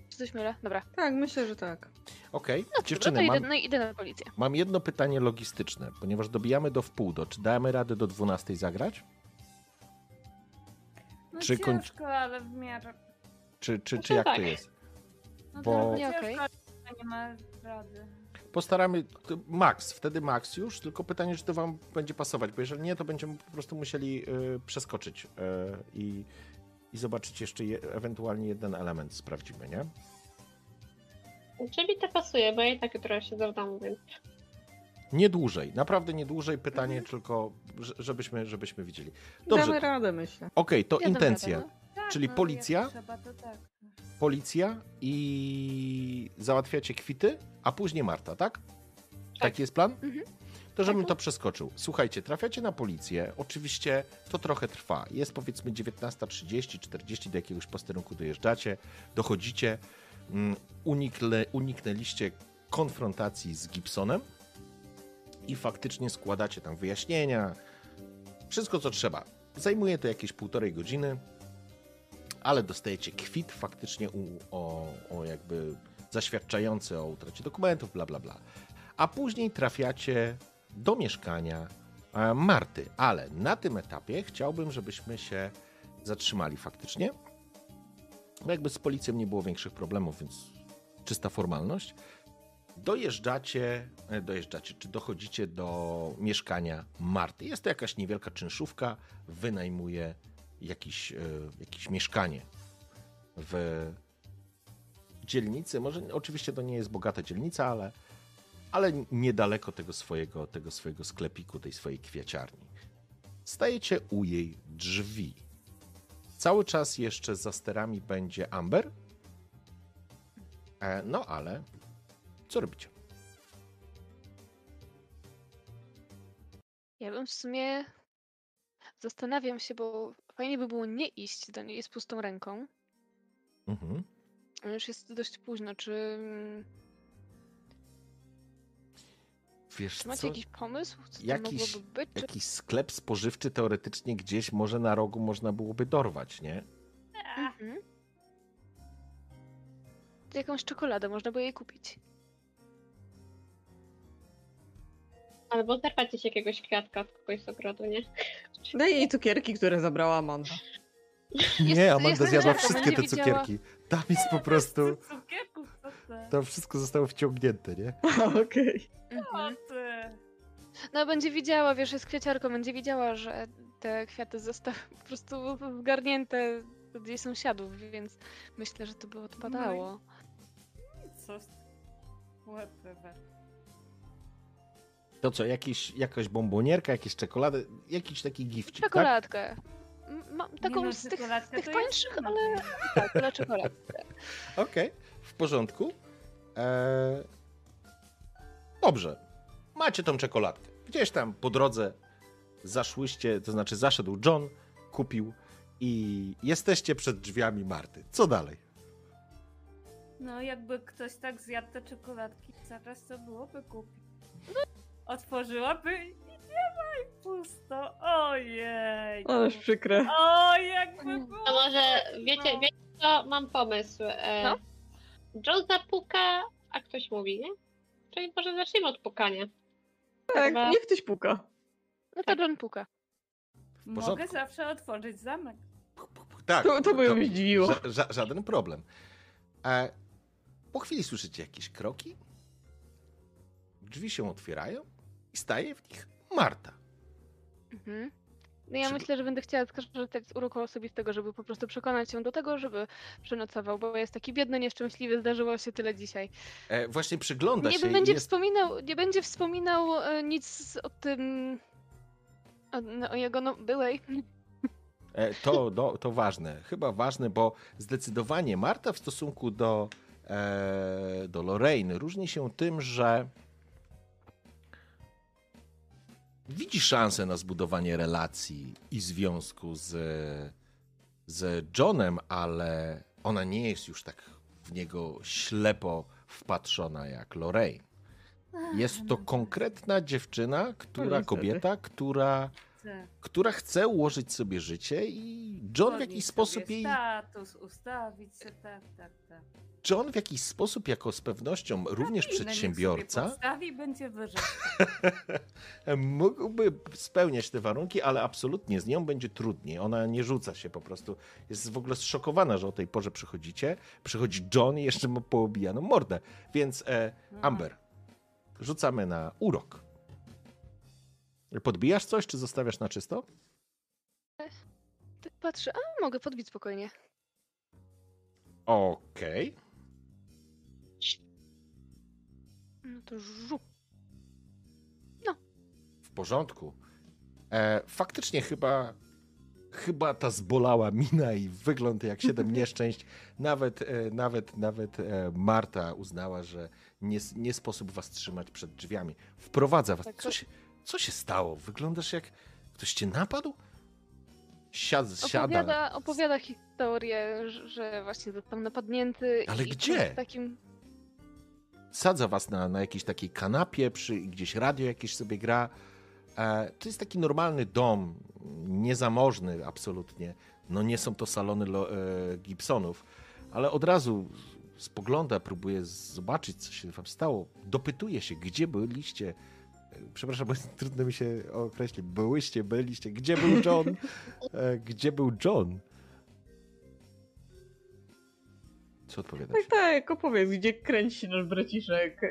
Czy coś mylę? Dobra. Tak, myślę, że tak. Okej, dziewczyny, idę na policję. Mam jedno pytanie logistyczne, ponieważ dobijamy do wpół do. Czy damy radę do 12 zagrać? No ciężko, ale w miarę. Czy jak to jest? No bo nie ma rady. Postaramy, wtedy max już, tylko pytanie, czy to wam będzie pasować, bo jeżeli nie, to będziemy po prostu musieli przeskoczyć i zobaczyć jeszcze ewentualnie jeden element, sprawdzimy, nie? Czy mi to pasuje, bo ja i tak jutro siedzę w domu, więc... Nie dłużej, naprawdę nie dłużej, pytanie tylko, żebyśmy widzieli. Dobrze. Damy radę, myślę. Okej, to intencja. Czyli policja, policja i załatwiacie kwity, a później Marta, tak? Taki jest plan? To żebym to przeskoczył. Słuchajcie, trafiacie na policję, oczywiście to trochę trwa. Jest powiedzmy 19:30, 40, do jakiegoś posterunku dojeżdżacie, dochodzicie, uniknęliście konfrontacji z Gibsonem i faktycznie składacie tam wyjaśnienia, wszystko co trzeba. Zajmuje to jakieś 1,5 godziny. Ale dostajecie kwit faktycznie jakby zaświadczający o utracie dokumentów, bla, bla, bla. A później trafiacie do mieszkania Marty. Ale na tym etapie chciałbym, żebyśmy się zatrzymali faktycznie. Jakby z policją nie było większych problemów, więc czysta formalność. Dojeżdżacie czy dochodzicie do mieszkania Marty. Jest to jakaś niewielka czynszówka, wynajmuje jakieś mieszkanie w dzielnicy. Może oczywiście to nie jest bogata dzielnica, ale niedaleko tego swojego sklepiku, tej swojej kwiaciarni. Stajecie u jej drzwi. Cały czas jeszcze za sterami będzie Amber. No ale co robicie? Ja bym w sumie... Zastanawiam się, bo fajnie by było nie iść do niej z pustą ręką. Już jest dość późno. Czy macie jakiś pomysł? Co jakiś, mogłoby być? Jakiś sklep spożywczy teoretycznie gdzieś może na rogu można byłoby dorwać, nie? Jakąś czekoladę można by jej kupić. Albo zerwacie się jakiegoś kwiatka od kogoś z ogrodu, nie? Daj jej cukierki, które zabrała Amanda. Nie, Amanda zjadła wszystkie te cukierki. Tam jest po prostu... To wszystko zostało wciągnięte, nie? Okej. No będzie widziała, wiesz, jest kwiaciarką, będzie widziała, że te kwiaty zostały po prostu wgarnięte od jej sąsiadów, więc myślę, że to by odpadało. Co? Whatever. To co, jakaś bombonierka, jakieś czekolady, jakiś taki gifcik, czekoladkę. Tak? Mam taką z tych tańszych, ale tak, ale czekoladkę. Okej, w porządku. Dobrze, macie tą czekoladkę. Gdzieś tam po drodze zaszłyście, to znaczy zaszedł John, kupił i jesteście przed drzwiami Marty. Co dalej? No jakby ktoś tak zjadł te czekoladki, zaraz to byłoby kupić. Otworzyłaby i nie ma i pusto. Ojej. Ależ przykre. Oj, jakby było. A może wiecie co, mam pomysł. No? John zapuka, a ktoś mówi, nie? Czyli może zacznijmy od pukania. Tak, chyba... niech ktoś puka. No to John puka. Mogę zawsze otworzyć zamek. Tak. To by mnie zdziwiło. Żaden problem. Po chwili słyszycie jakieś kroki. Drzwi się otwierają i staje w nich Marta. Mhm. No ja myślę, że będę chciała skorzystać z uroku osobistego, żeby po prostu przekonać się do tego, żeby przenocował, bo jest taki biedny, nieszczęśliwy, zdarzyło się tyle dzisiaj. Właśnie przygląda się. Nie będzie wspominał nic o tym, o jego byłej. To ważne, chyba ważne, bo zdecydowanie Marta w stosunku do Lorraine różni się tym, że widzi szansę na zbudowanie relacji i związku z Johnem, ale ona nie jest już tak w niego ślepo wpatrzona jak Lorraine. Jest to konkretna dziewczyna, kobieta, która chce ułożyć sobie życie i John w jakiś sposób jej... status, ustawić się, tak. John w jakiś sposób, jako z pewnością również przedsiębiorca, będzie wyżej. Mógłby spełniać te warunki, ale absolutnie z nią będzie trudniej. Ona nie rzuca się po prostu. Jest w ogóle zszokowana, że o tej porze przychodzicie. Przychodzi John i jeszcze ma poobijaną mordę. Więc Amber, rzucamy na urok. Podbijasz coś, czy zostawiasz na czysto? Patrzę, a mogę podbić spokojnie. Okej. Okay. No to żu. No. W porządku. Faktycznie chyba ta zbolała mina i wygląd jak 7 nieszczęść. Nawet Marta uznała, że nie sposób was trzymać przed drzwiami. Wprowadza was. Co się stało? Wyglądasz jak ktoś cię napadł? Opowiada historię, że właśnie został napadnięty. Ale gdzie? Takim... Sadza was na jakiejś takiej kanapie, gdzieś radio jakieś sobie gra. To jest taki normalny dom, niezamożny absolutnie. No nie są to salony Gibsonów, ale od razu spogląda, próbuje zobaczyć, co się wam stało. Dopytuje się, gdzie byliście. Przepraszam, bo trudno mi się określić. Byliście. Gdzie był John? Co odpowiadasz? Tak, opowiedz, gdzie kręci się nasz braciszek.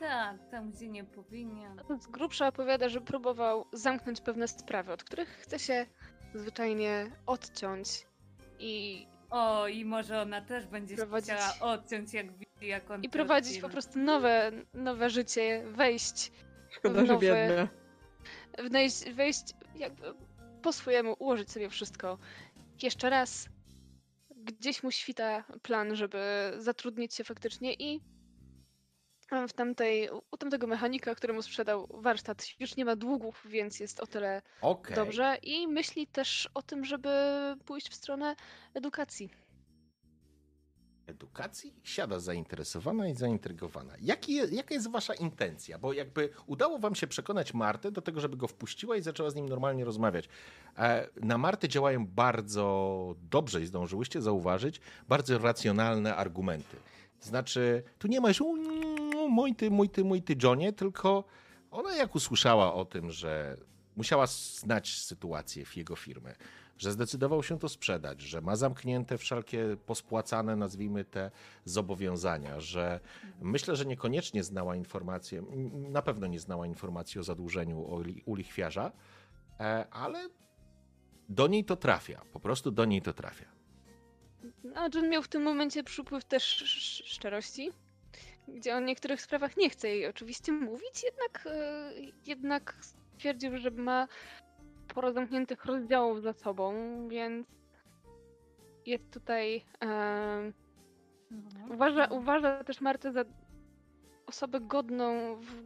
Tak, tam gdzie nie powinien. Z grubsza opowiada, że próbował zamknąć pewne sprawy, od których chce się zwyczajnie odciąć i... O, i może ona też będzie chciała odciąć, jak widzi, jak on... I prowadzić odcina. Po prostu nowe życie, wejść... Szkoda, że biedne. Wejść jakby po swojemu, ułożyć sobie wszystko. Jeszcze raz gdzieś mu świta plan, żeby zatrudnić się faktycznie i u tamtego mechanika, któremu sprzedał warsztat, już nie ma długów, więc jest o tyle dobrze. I myśli też o tym, żeby pójść w stronę edukacji. Edukacji? Siada zainteresowana i zaintrygowana. Jaka jest wasza intencja? Bo jakby udało wam się przekonać Martę do tego, żeby go wpuściła i zaczęła z nim normalnie rozmawiać. Na Martę działają bardzo dobrze i zdążyłyście zauważyć bardzo racjonalne argumenty. Znaczy, tu nie ma już mój ty Johnie, tylko ona jak usłyszała o tym, że musiała znać sytuację w jego firmie, że zdecydował się to sprzedać, że ma zamknięte wszelkie pospłacane, nazwijmy te, zobowiązania, że myślę, że niekoniecznie znała informację, na pewno nie znała informacji o zadłużeniu u lichwiarza, ale do niej to trafia, po prostu do niej to trafia. A John miał w tym momencie przypływ też szczerości, gdzie o niektórych sprawach nie chce jej oczywiście mówić, jednak stwierdził, że ma sporo zamkniętych rozdziałów za sobą, więc jest tutaj... Uważa też Martę za osobę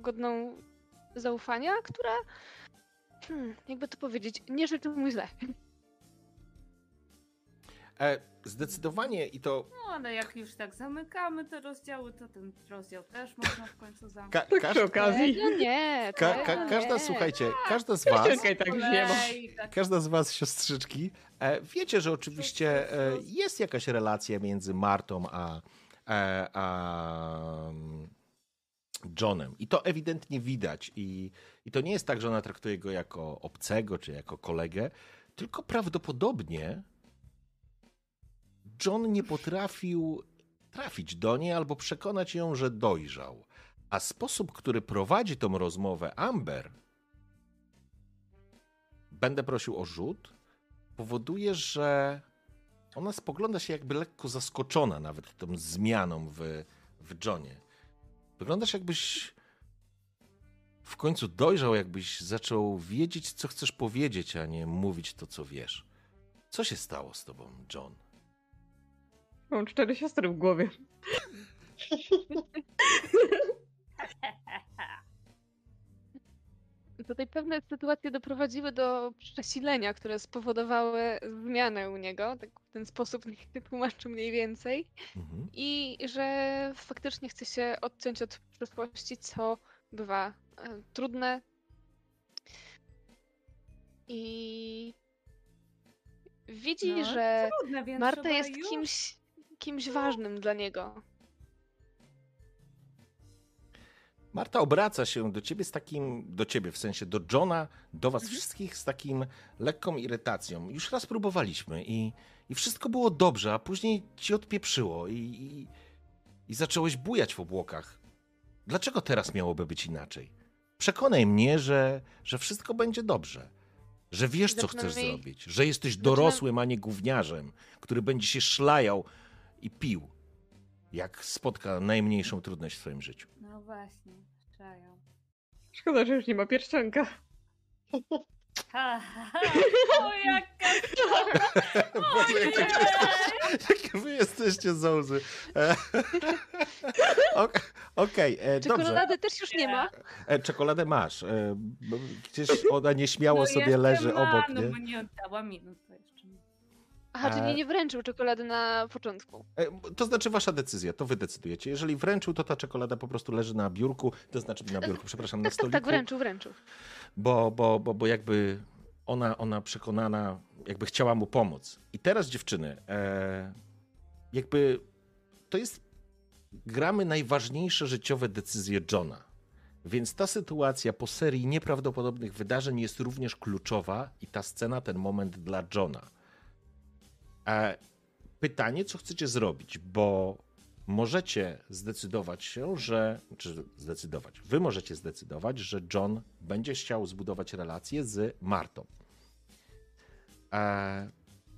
godną zaufania, która, jakby to powiedzieć, nie życzy mu źle. Zdecydowanie i to... No ale jak już tak zamykamy te rozdziały, to ten rozdział też można w końcu zamknąć. Przy okazji. Każda, słuchajcie, każda z was... Każda z was, siostrzyczki, wiecie, że oczywiście jest jakaś relacja między Martą a Johnem. I to ewidentnie widać. I to nie jest tak, że ona traktuje go jako obcego, czy jako kolegę, tylko prawdopodobnie John nie potrafił trafić do niej albo przekonać ją, że dojrzał. A sposób, który prowadzi tą rozmowę Amber, będę prosił o rzut, powoduje, że ona spogląda się jakby lekko zaskoczona nawet tą zmianą w Johnie. Wyglądasz, jakbyś w końcu dojrzał, jakbyś zaczął wiedzieć, co chcesz powiedzieć, a nie mówić to, co wiesz. Co się stało z tobą, John? Mam 4 siostry w głowie. Tutaj pewne sytuacje doprowadziły do przesilenia, które spowodowały zmianę u niego. Tak w ten sposób niech tłumaczył mniej więcej. Mhm. I że faktycznie chce się odciąć od przeszłości, co bywa trudne. I widzi, no, że trudne, Marta jest kimś ważnym dla niego. Marta obraca się do ciebie w sensie do Johna, do was wszystkich z takim lekką irytacją. Już raz próbowaliśmy i wszystko było dobrze, a później ci odpieprzyło i zacząłeś bujać w obłokach. Dlaczego teraz miałoby być inaczej? Przekonaj mnie, że wszystko będzie dobrze. Że wiesz, co chcesz zrobić. Że jesteś dorosłym, a nie gówniarzem, który będzie się szlajał i pił, jak spotka najmniejszą trudność w swoim życiu. No właśnie, szlają. Szkoda, że już nie ma pierścionka. O, jaka jakie wy jesteście z łzy. Okej, dobrze. Czekolady też już nie ma. Czekoladę masz. Gdzieś ona nieśmiało sobie leży obok. No bo nie oddała mi, no to jeszcze nie. Aha, czyli nie wręczył czekolady na początku. To znaczy wasza decyzja, to wy decydujecie. Jeżeli wręczył, to ta czekolada po prostu leży na biurku, to znaczy na biurku, przepraszam, na stoliku. Tak, wręczył. Bo jakby ona przekonana, jakby chciała mu pomóc. I teraz, dziewczyny, jakby to jest, gramy najważniejsze życiowe decyzje Johna. Więc ta sytuacja po serii nieprawdopodobnych wydarzeń jest również kluczowa i ta scena, ten moment dla Johna. Pytanie, co chcecie zrobić, bo możecie zdecydować się, wy możecie zdecydować, że John będzie chciał zbudować relację z Martą.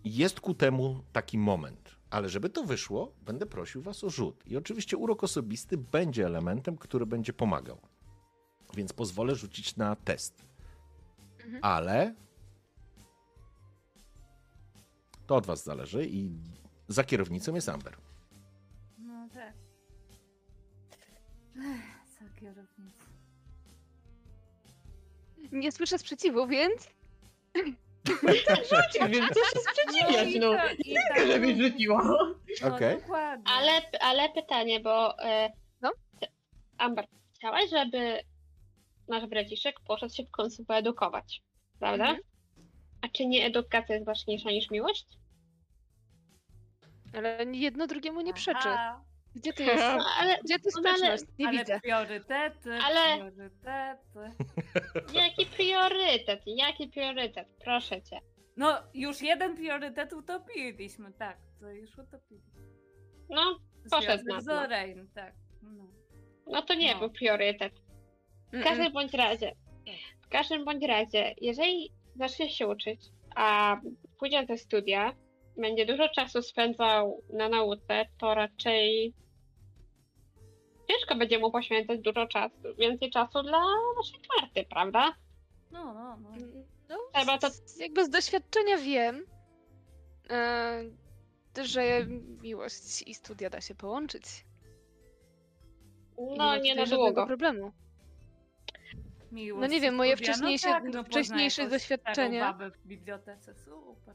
Jest ku temu taki moment, ale żeby to wyszło, będę prosił was o rzut. I oczywiście urok osobisty będzie elementem, który będzie pomagał. Więc pozwolę rzucić na test. Mhm. Ale... to od was zależy i za kierownicą jest Amber. No tak. Za kierownicą. Nie słyszę sprzeciwu, więc... Więc coś się sprzeciwiać, no. Nie, żebyś rzuciła. Okej. Ale pytanie, bo... No? Amber, chciałaś, żeby nasz braciszek poszedł się w końcu poedukować, prawda? Mhm. A czy nie edukacja jest ważniejsza niż miłość? Ale jedno drugiemu nie przeczy. Gdzie to jest? Gdzie to sprzeczność? Nie widzę. Ale priorytety. Jaki priorytet? Proszę cię. No, już jeden priorytet utopiliśmy, tak. To już utopiliśmy. No, poszedł na to. Lorraine, tak. No to nie był priorytet. W każdym bądź razie, jeżeli zacznie się uczyć, a pójdzie na te studia, będzie dużo czasu spędzał na nauce, to raczej ciężko będzie mu poświęcać więcej czasu dla naszej karty, prawda? No. Trzeba to... Jakby z doświadczenia wiem, że miłość i studia da się połączyć. No nie na żadnego problemu. Miłość, no nie wiem, moje wcześniejsze doświadczenia. W bibliotece, super.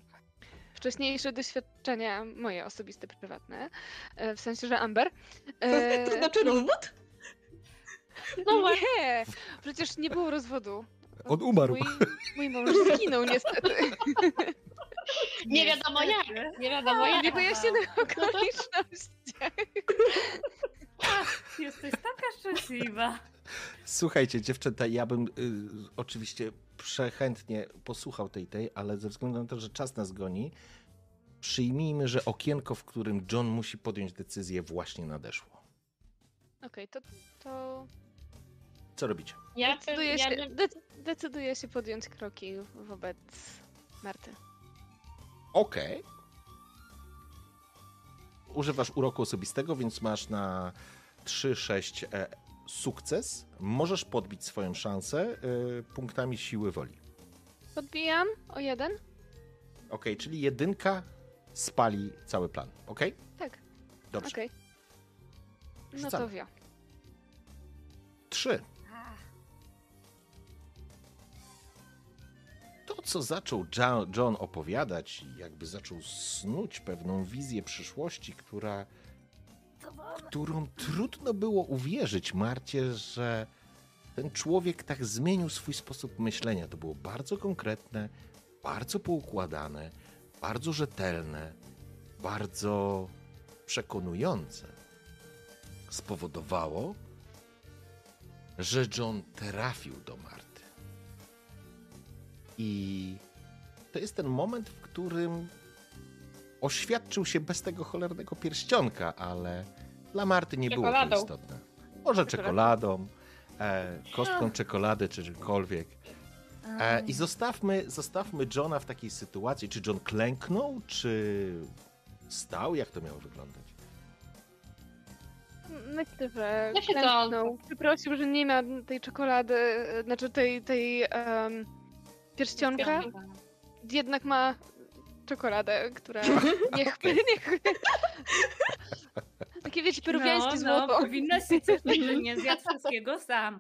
Wcześniejsze doświadczenia, moje osobiste, prywatne, w sensie, że Amber. To znaczy rozwód? No nie, przecież nie było rozwodu. On umarł. Mój mąż zginął niestety. Nie wiadomo jak. Nie wiadomo jak. Nie wyjaśnionych okolicznościach. Jesteś taka szczęśliwa. Słuchajcie, dziewczęta, ja bym oczywiście przechętnie posłuchał tej, ale ze względu na to, że czas nas goni, przyjmijmy, że okienko, w którym John musi podjąć decyzję, właśnie nadeszło. Okej, to... Co robicie? Ja decyduję się podjąć kroki wobec Marty. Okej. Używasz uroku osobistego, więc masz na 3-6 sukces. Możesz podbić swoją szansę punktami siły woli. Podbijam o 1. Okej, czyli 1 spali cały plan, okej? Tak. Dobrze. Okej. No to wio. 3. To, co zaczął John opowiadać, jakby zaczął snuć pewną wizję przyszłości, którą trudno było uwierzyć Marcie, że ten człowiek tak zmienił swój sposób myślenia. To było bardzo konkretne, bardzo poukładane, bardzo rzetelne, bardzo przekonujące. Spowodowało, że John trafił do Marty. I to jest ten moment, w którym oświadczył się bez tego cholernego pierścionka, ale dla Marty nie było to istotne. Może czekoladą, kostką czekolady czy czymkolwiek. I zostawmy Johna w takiej sytuacji. Czy John klęknął, czy stał? Jak to miało wyglądać? Myślę, że klęknął. Przeprosił, że nie ma tej czekolady, znaczy tej pierścionka, jednak ma czekoladę, która niech... Takie, wiecie, peruwiańskie złoto. Powinna się coś, że nie zjadł wszystkiego sam.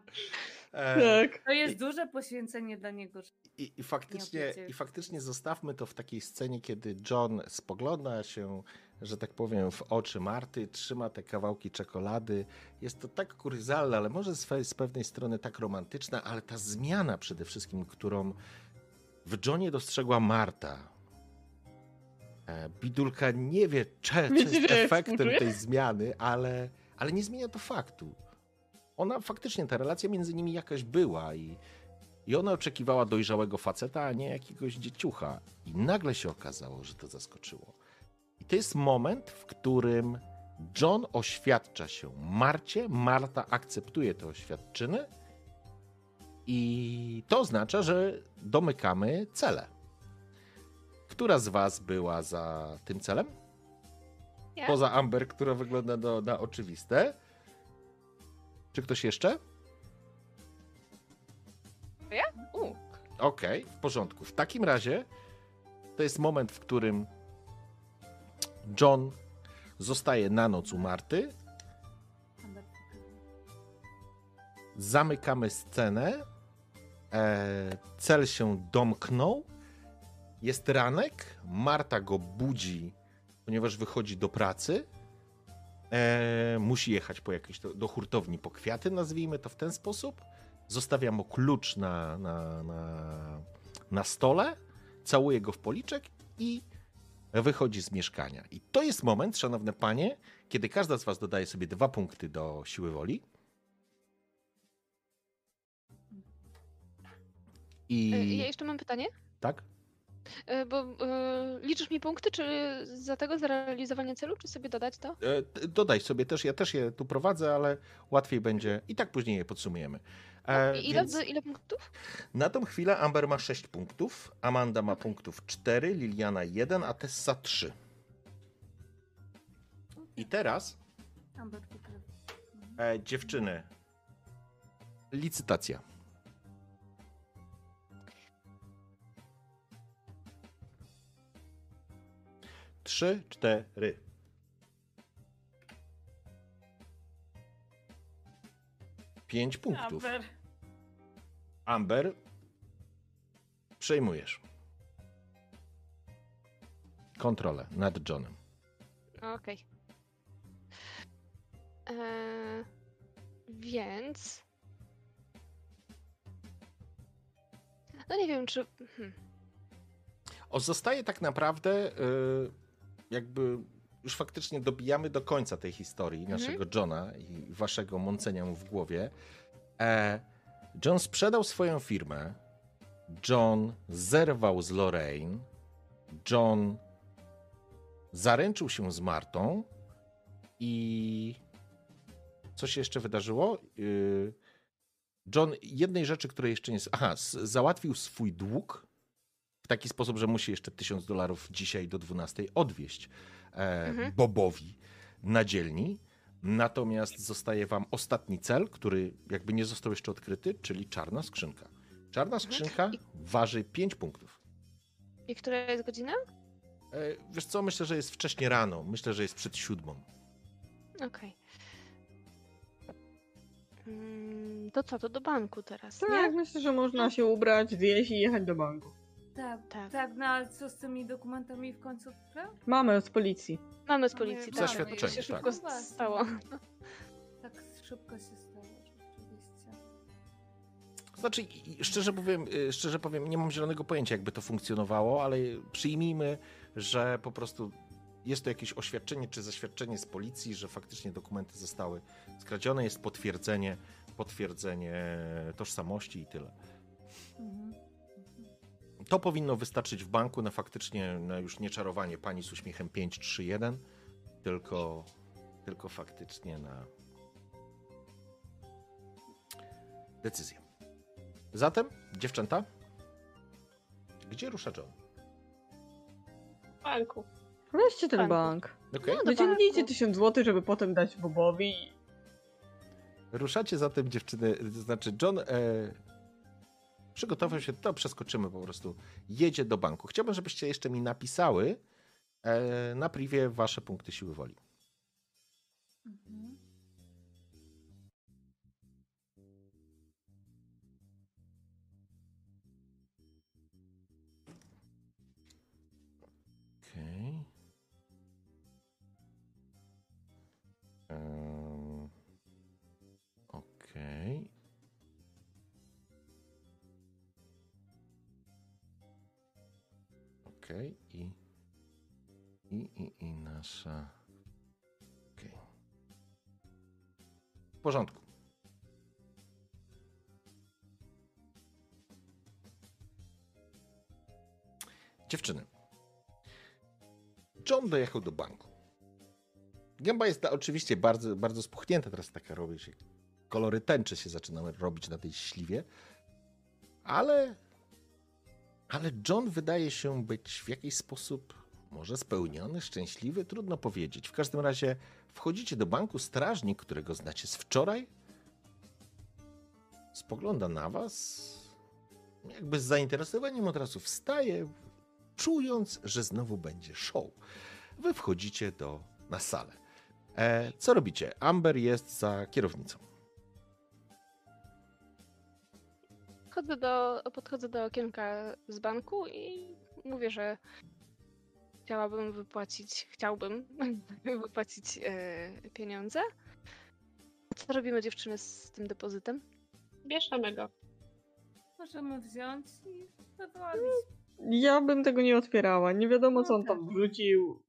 Tak. To jest duże poświęcenie dla niego. I faktycznie zostawmy to w takiej scenie, kiedy John spogląda się, że tak powiem, w oczy Marty, trzyma te kawałki czekolady. Jest to tak kuryzalne, ale może z pewnej strony tak romantyczna, ale ta zmiana przede wszystkim, którą w Johnie dostrzegła Marta. Bidulka nie wie, czy jest efektem tej zmiany, ale nie zmienia to faktu. Ona faktycznie, ta relacja między nimi jakaś była i ona oczekiwała dojrzałego faceta, a nie jakiegoś dzieciucha. I nagle się okazało, że to zaskoczyło. I to jest moment, w którym John oświadcza się Marcie, Marta akceptuje tę oświadczynę i to oznacza, że domykamy cele. Która z was była za tym celem? Ja. Poza Amber, która wygląda na oczywiste. Czy ktoś jeszcze? Ja? Okej, w porządku. W takim razie to jest moment, w którym John zostaje na noc u Marty. Zamykamy scenę. Cel się domknął. Jest ranek. Marta go budzi, ponieważ wychodzi do pracy. Musi jechać do hurtowni po kwiaty, nazwijmy to w ten sposób. Zostawia mu klucz na stole. Całuje go w policzek i wychodzi z mieszkania. I to jest moment, szanowne panie, kiedy każda z was dodaje sobie 2 punkty do siły woli. Ja jeszcze mam pytanie. Tak? Bo liczysz mi punkty, czy za tego zrealizowanie celu, czy sobie dodać to? Dodaj sobie też, ja też je tu prowadzę, ale łatwiej będzie i tak później je podsumujemy. Ile punktów? Na tą chwilę Amber ma 6 punktów, Amanda ma punktów 4, Liliana 1, a Tessa 3. I teraz dziewczyny, licytacja. Trzy, 4. 5 punktów. Amber. Amber, przejmujesz kontrolę nad Johnem. Okej. Więc... No nie wiem, czy... O, zostaje tak naprawdę jakby... Już faktycznie dobijamy do końca tej historii naszego Johna i waszego mącenia mu w głowie. John sprzedał swoją firmę. John zerwał z Lorraine. John zaręczył się z Martą. I co się jeszcze wydarzyło? John, jednej rzeczy, której jeszcze nie... Aha, załatwił swój dług w taki sposób, że musi jeszcze $1000 dzisiaj do 12 odwieźć Bobowi na dzielni. Natomiast zostaje wam ostatni cel, który jakby nie został jeszcze odkryty, czyli czarna skrzynka. Czarna skrzynka waży 5 punktów. I która jest godzina? Wiesz co, myślę, że jest wcześnie rano. Myślę, że jest przed 7:00. Okej. To co, to do banku teraz, nie? Tak, myślę, że można się ubrać, zjeść i jechać do banku. Tak, no ale co z tymi dokumentami w końcu? Mamy z policji. Tak. Zaświadczenie, tak. Szybko stało. Tak szybko się stało, rzeczywiście. Znaczy, szczerze powiem, nie mam zielonego pojęcia, jakby to funkcjonowało, ale przyjmijmy, że po prostu jest to jakieś oświadczenie czy zaświadczenie z policji, że faktycznie dokumenty zostały skradzione, jest potwierdzenie tożsamości i tyle. To powinno wystarczyć w banku na faktycznie, na już nie czarowanie pani z uśmiechem 531, tylko faktycznie na decyzję. Zatem, dziewczęta, gdzie rusza John? W banku. Weźcie ten bank. Okay. No, wyciągnijcie 1000 zł, żeby potem dać Bobowi. Ruszacie zatem, dziewczyny, to znaczy John... Przygotował się, to przeskoczymy po prostu. Jedzie do banku. Chciałbym, żebyście jeszcze mi napisały na privie wasze punkty siły woli. Okej. Okej. Okej, i nasza... Okej. W porządku. Dziewczyny. John dojechał do banku. Gęba jest oczywiście bardzo, bardzo spuchnięta. Teraz taka robi się... Kolory tęczy się zaczynamy robić na tej śliwie. Ale John wydaje się być w jakiś sposób może spełniony, szczęśliwy, trudno powiedzieć. W każdym razie wchodzicie do banku, strażnik, którego znacie z wczoraj, spogląda na was, jakby z zainteresowaniem od razu wstaje, czując, że znowu będzie show. Wy wchodzicie na salę. Co robicie? Amber jest za kierownicą. Podchodzę do okienka z banku i mówię, że chciałbym wypłacić pieniądze. Co robimy, dziewczyny, z tym depozytem? Bierzemy go. Możemy wziąć i zadowolić. Ja bym tego nie otwierała. Nie wiadomo, co on tam wrzucił.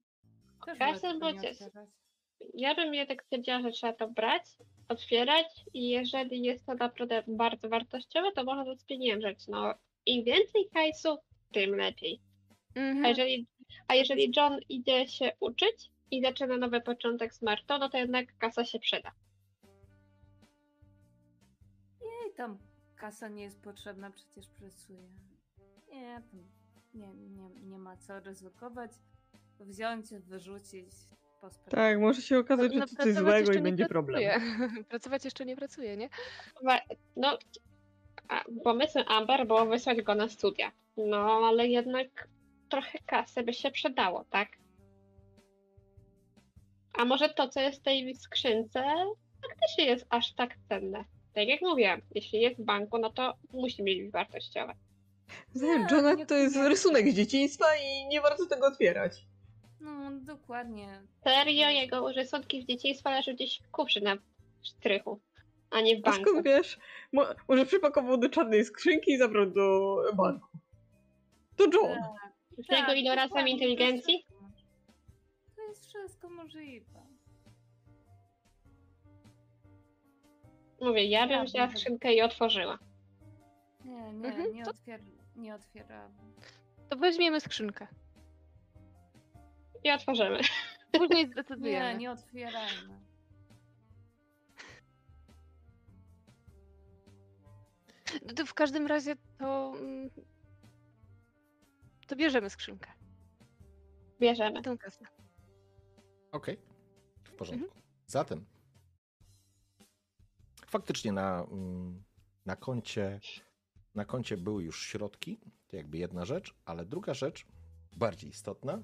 Ja bym jednak stwierdziła, że trzeba to brać, otwierać i jeżeli jest to naprawdę bardzo wartościowe, to można to spieniężyć. No, im więcej hajsu, tym lepiej. A jeżeli John idzie się uczyć i zaczyna nowy początek z Martą, no to jednak kasa się przyda. Jej, tam kasa nie jest potrzebna, przecież pracuje. Nie ma co ryzykować, wziąć, wyrzucić. Tak, może się okazać, że coś złego i będzie problem. Pracować jeszcze nie pracuje, nie? No, pomysłem Amber było wysłać go na studia. No, ale jednak trochę kasy by się przydało, tak? A może to, co jest w tej skrzynce, faktycznie jest aż tak cenne. tak jak mówiłam, jeśli jest w banku, no to musi mieć wartościowe. John to jest rysunek z dzieciństwa i nie warto tego otwierać. No, dokładnie. Serio, jego rysunki z dzieciństwa leżą gdzieś w kufrze na strychu, a nie w banku. A skąd wiesz? Może przypakował do czarnej skrzynki i zabrał do banku. To John. Z jego ilorazem inteligencji? To jest wszystko możliwe. Mówię, ja bym wzięła skrzynkę i otworzyła. Nie otwieramy. To weźmiemy skrzynkę. I otworzymy. Później zdecydujemy. Nie otwieramy. To w każdym razie to bierzemy skrzynkę. Bierzemy. Tą kasę. Okej. W porządku. Zatem faktycznie na koncie były już środki, to jakby jedna rzecz, ale druga rzecz, bardziej istotna,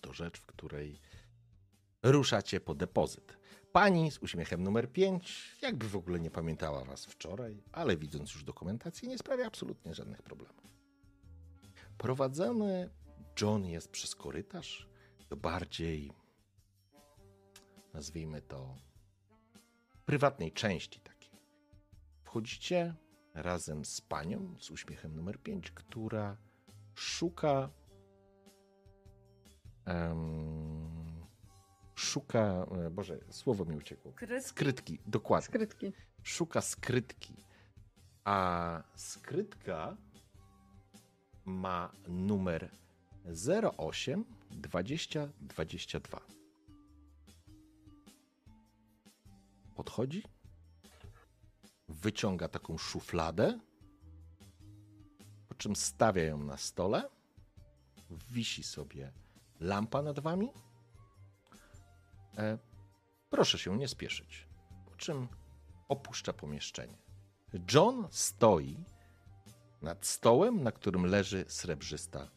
to rzecz, w której ruszacie po depozyt. Pani z uśmiechem numer 5 jakby w ogóle nie pamiętała was wczoraj, ale widząc już dokumentację nie sprawia absolutnie żadnych problemów. Prowadzony John jest przez korytarz do bardziej, nazwijmy to, prywatnej części takiej. Wchodzicie razem z panią z uśmiechem numer 5, która szuka... Boże, słowo mi uciekło. Skrytki, dokładnie. Skrytki. Szuka skrytki. A skrytka ma numer 08 20 22. Podchodzi, wyciąga taką szufladę, po czym stawia ją na stole, wisi sobie lampa nad wami. Proszę się nie spieszyć, po czym opuszcza pomieszczenie. John stoi nad stołem, na którym leży srebrzysta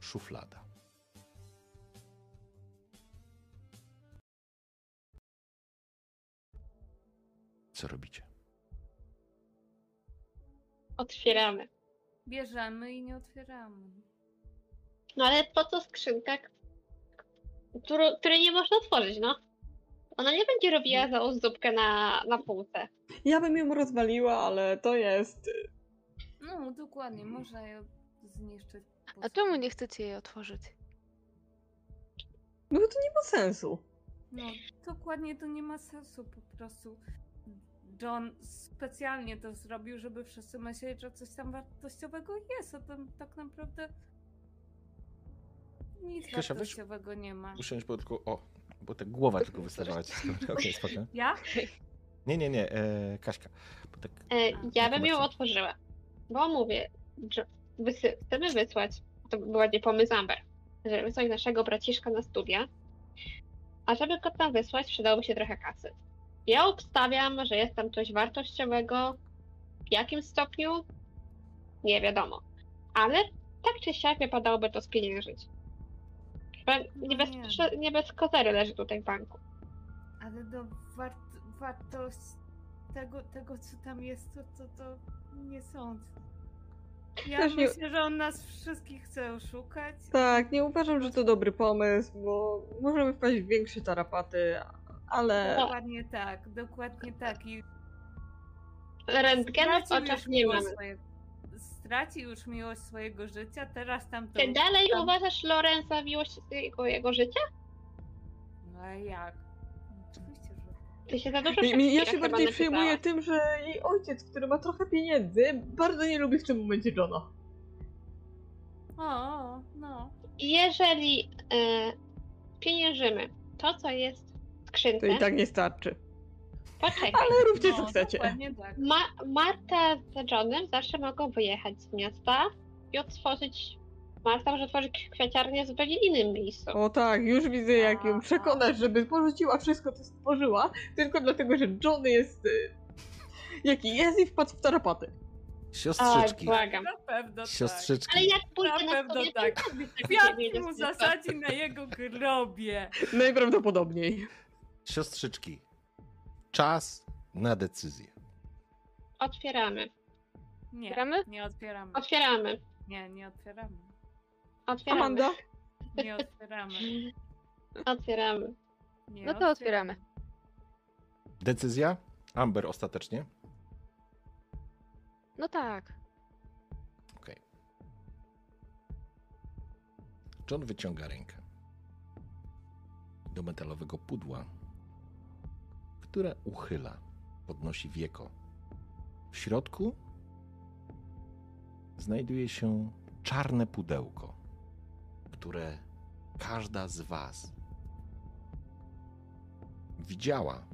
szuflada. Co robicie? Otwieramy. Bierzemy i nie otwieramy. No ale po co skrzynka, której nie można otworzyć, no? Ona nie będzie robiła za ozdóbkę na półce. Ja bym ją rozwaliła, ale to jest... No, dokładnie, można ją zniszczyć. A czemu nie chcecie jej otworzyć? No to nie ma sensu. No, dokładnie to nie ma sensu, po prostu. John specjalnie to zrobił, żeby wszyscy myśleli, że coś tam wartościowego jest, a tam tak naprawdę nic Kasia, wartościowego nie ma. Muszę tylko, bo ta głowa tylko wystarczała. Okay, ja? Nie, Kaśka. Bo tak, ja bym ją otworzyła. Bo mówię, że chcemy wysłać, to ładnie pomysł Amber, żeby wysłać naszego braciszka na studia, a żeby go tam wysłać, przydałoby się trochę kasy. Ja obstawiam, że jest tam coś wartościowego, w jakim stopniu, nie wiadomo, ale tak czy siak wypadałoby to spieniężyć. Nie bez kozery leży tutaj w banku. Ale do wartość tego, co tam jest, to nie sądzę. Ja też myślę, że on nas wszystkich chce oszukać. Tak, nie uważam, że to dobry pomysł, bo możemy wpaść w większe tarapaty, ale... Dokładnie tak. I... Rentgena w oczach nie mamy. Straci już miłość swojego życia, teraz tam to... Ty dalej uważasz Lorraine za miłość jego życia? No a jak? Ja się bardziej przejmuję tym, że jej ojciec, który ma trochę pieniędzy, bardzo nie lubi w tym momencie Johna. No. Jeżeli pieniężymy to, co jest w skrzynce... To i tak nie starczy. Poczekaj. Ale róbcie, co chcecie. Tak. Marta z Johnem zawsze mogą wyjechać z miasta i otworzyć... Marta może tworzyć kwiaciarnię w zupełnie innym miejscu. O tak, już widzę, jak ją przekonasz, żeby porzuciła wszystko, co stworzyła, tylko dlatego, że John jest jaki jest i wpadł w tarapaty. Siostrzyczki. Błagam. Na pewno tak. Siostrzyczki. Ale jak pójdę na pewno tak. Kwiatki mu zasadzi na jego grobie. Najprawdopodobniej. Siostrzyczki. Czas na decyzję. Otwieramy. Nie, otwieramy? Nie otwieramy. Otwieramy. Nie, nie otwieramy. Otwieramy. Amanda? Nie otwieramy. Otwieramy. Nie, no to otwieramy. Decyzja? Amber ostatecznie? No tak. Okej. John wyciąga rękę do metalowego pudła, które uchyla, podnosi wieko. W środku znajduje się czarne pudełko, które każda z was widziała,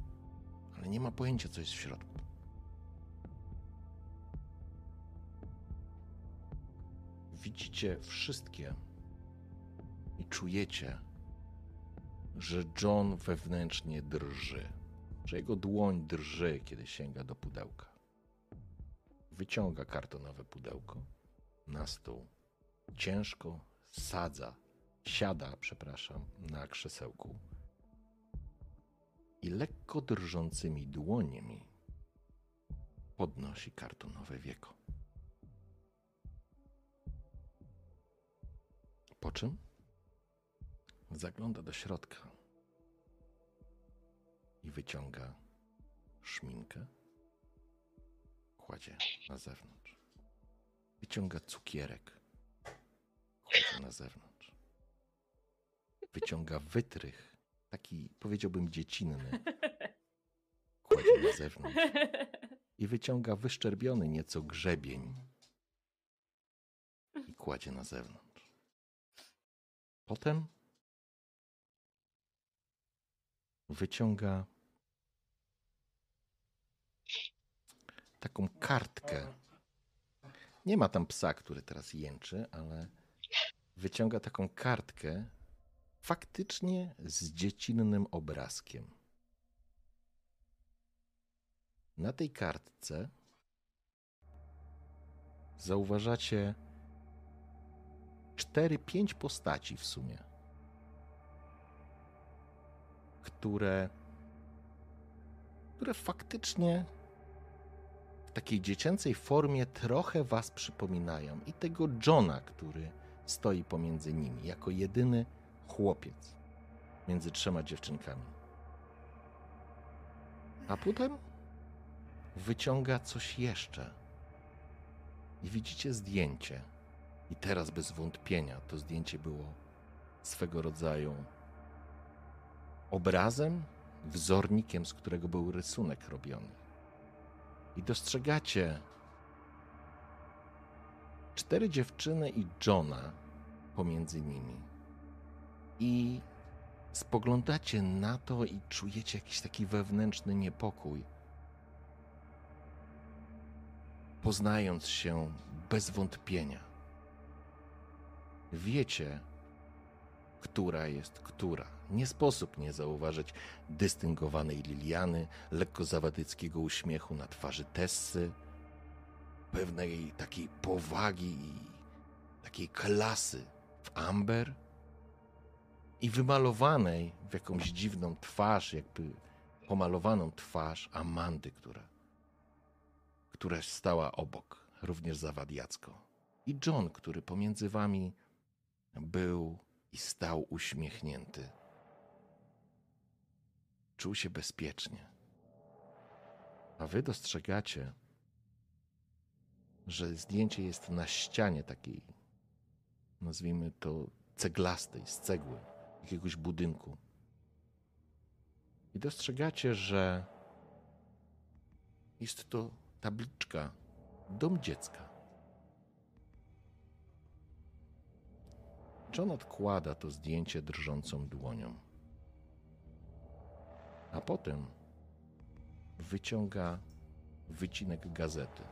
ale nie ma pojęcia, co jest w środku. Widzicie wszystkie i czujecie, że John wewnętrznie drży, że jego dłoń drży, kiedy sięga do pudełka. Wyciąga kartonowe pudełko na stół. Ciężko siada, na krzesełku i lekko drżącymi dłońmi podnosi kartonowe wieko. Po czym zagląda do środka i wyciąga szminkę, kładzie na zewnątrz. Wyciąga cukierek, kładzie na zewnątrz. Wyciąga wytrych, taki powiedziałbym dziecinny, kładzie na zewnątrz. I wyciąga wyszczerbiony nieco grzebień i kładzie na zewnątrz. Potem wyciąga taką kartkę. Nie ma tam psa, który teraz jęczy, ale wyciąga taką kartkę faktycznie z dziecinnym obrazkiem. Na tej kartce zauważacie 4-5 postaci w sumie, które faktycznie w takiej dziecięcej formie trochę was przypominają i tego Johna, który stoi pomiędzy nimi jako jedyny chłopiec między 3 dziewczynkami. A potem wyciąga coś jeszcze i widzicie zdjęcie. I teraz bez wątpienia to zdjęcie było swego rodzaju obrazem, wzornikiem, z którego był rysunek robiony. I dostrzegacie 4 dziewczyny i Johna pomiędzy nimi. I spoglądacie na to i czujecie jakiś taki wewnętrzny niepokój. Poznając się bez wątpienia. Wiecie, która jest która. Nie sposób nie zauważyć dystyngowanej Liliany, lekko zawadyckiego uśmiechu na twarzy Tessy, pewnej takiej powagi i takiej klasy w Amber i wymalowanej w jakąś dziwną twarz, jakby pomalowaną twarz Amandy, która stała obok, również zawadiacko. I John, który pomiędzy wami był i stał uśmiechnięty. Czuł się bezpiecznie. A wy dostrzegacie, że zdjęcie jest na ścianie takiej, nazwijmy to ceglastej, z cegły, jakiegoś budynku. I dostrzegacie, że jest to tabliczka Dom Dziecka. John odkłada to zdjęcie drżącą dłonią. A potem wyciąga wycinek gazety.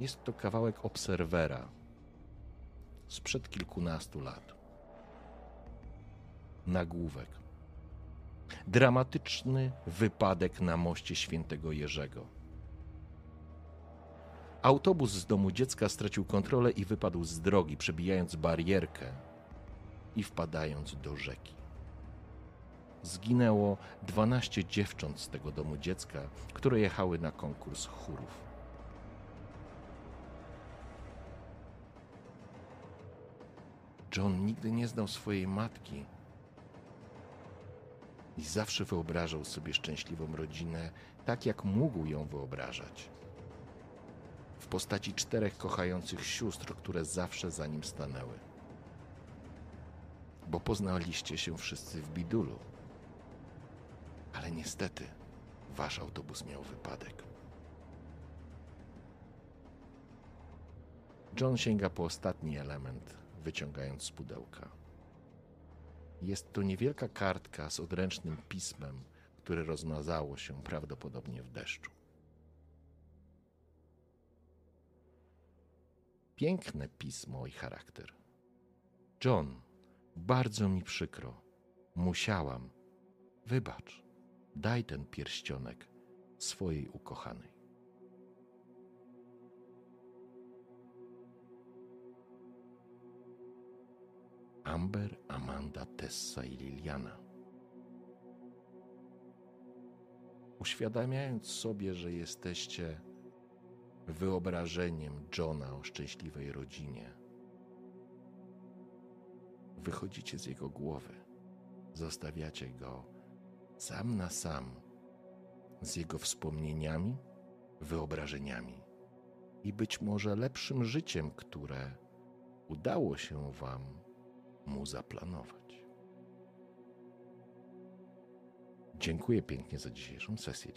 Jest to kawałek Obserwera sprzed kilkunastu lat. Nagłówek. Dramatyczny wypadek na moście Świętego Jerzego. Autobus z Domu Dziecka stracił kontrolę i wypadł z drogi, przebijając barierkę i wpadając do rzeki. zginęło 12 dziewcząt z tego domu dziecka, które jechały na konkurs chórów. John nigdy nie znał swojej matki i zawsze wyobrażał sobie szczęśliwą rodzinę tak, jak mógł ją wyobrażać. W postaci 4 kochających sióstr, które zawsze za nim stanęły. Bo poznaliście się wszyscy w bidulu. Ale niestety, wasz autobus miał wypadek. John sięga po ostatni element, wyciągając z pudełka. Jest to niewielka kartka z odręcznym pismem, które rozmazało się prawdopodobnie w deszczu. Piękne pismo i charakter. John, bardzo mi przykro. Musiałam. Wybacz. Daj ten pierścionek swojej ukochanej. Amber, Amanda, Tessa i Liliana. Uświadamiając sobie, że jesteście wyobrażeniem Johna o szczęśliwej rodzinie, wychodzicie z jego głowy, zostawiacie go sam na sam z jego wspomnieniami, wyobrażeniami i być może lepszym życiem, które udało się wam mu zaplanować. Dziękuję pięknie za dzisiejszą sesję.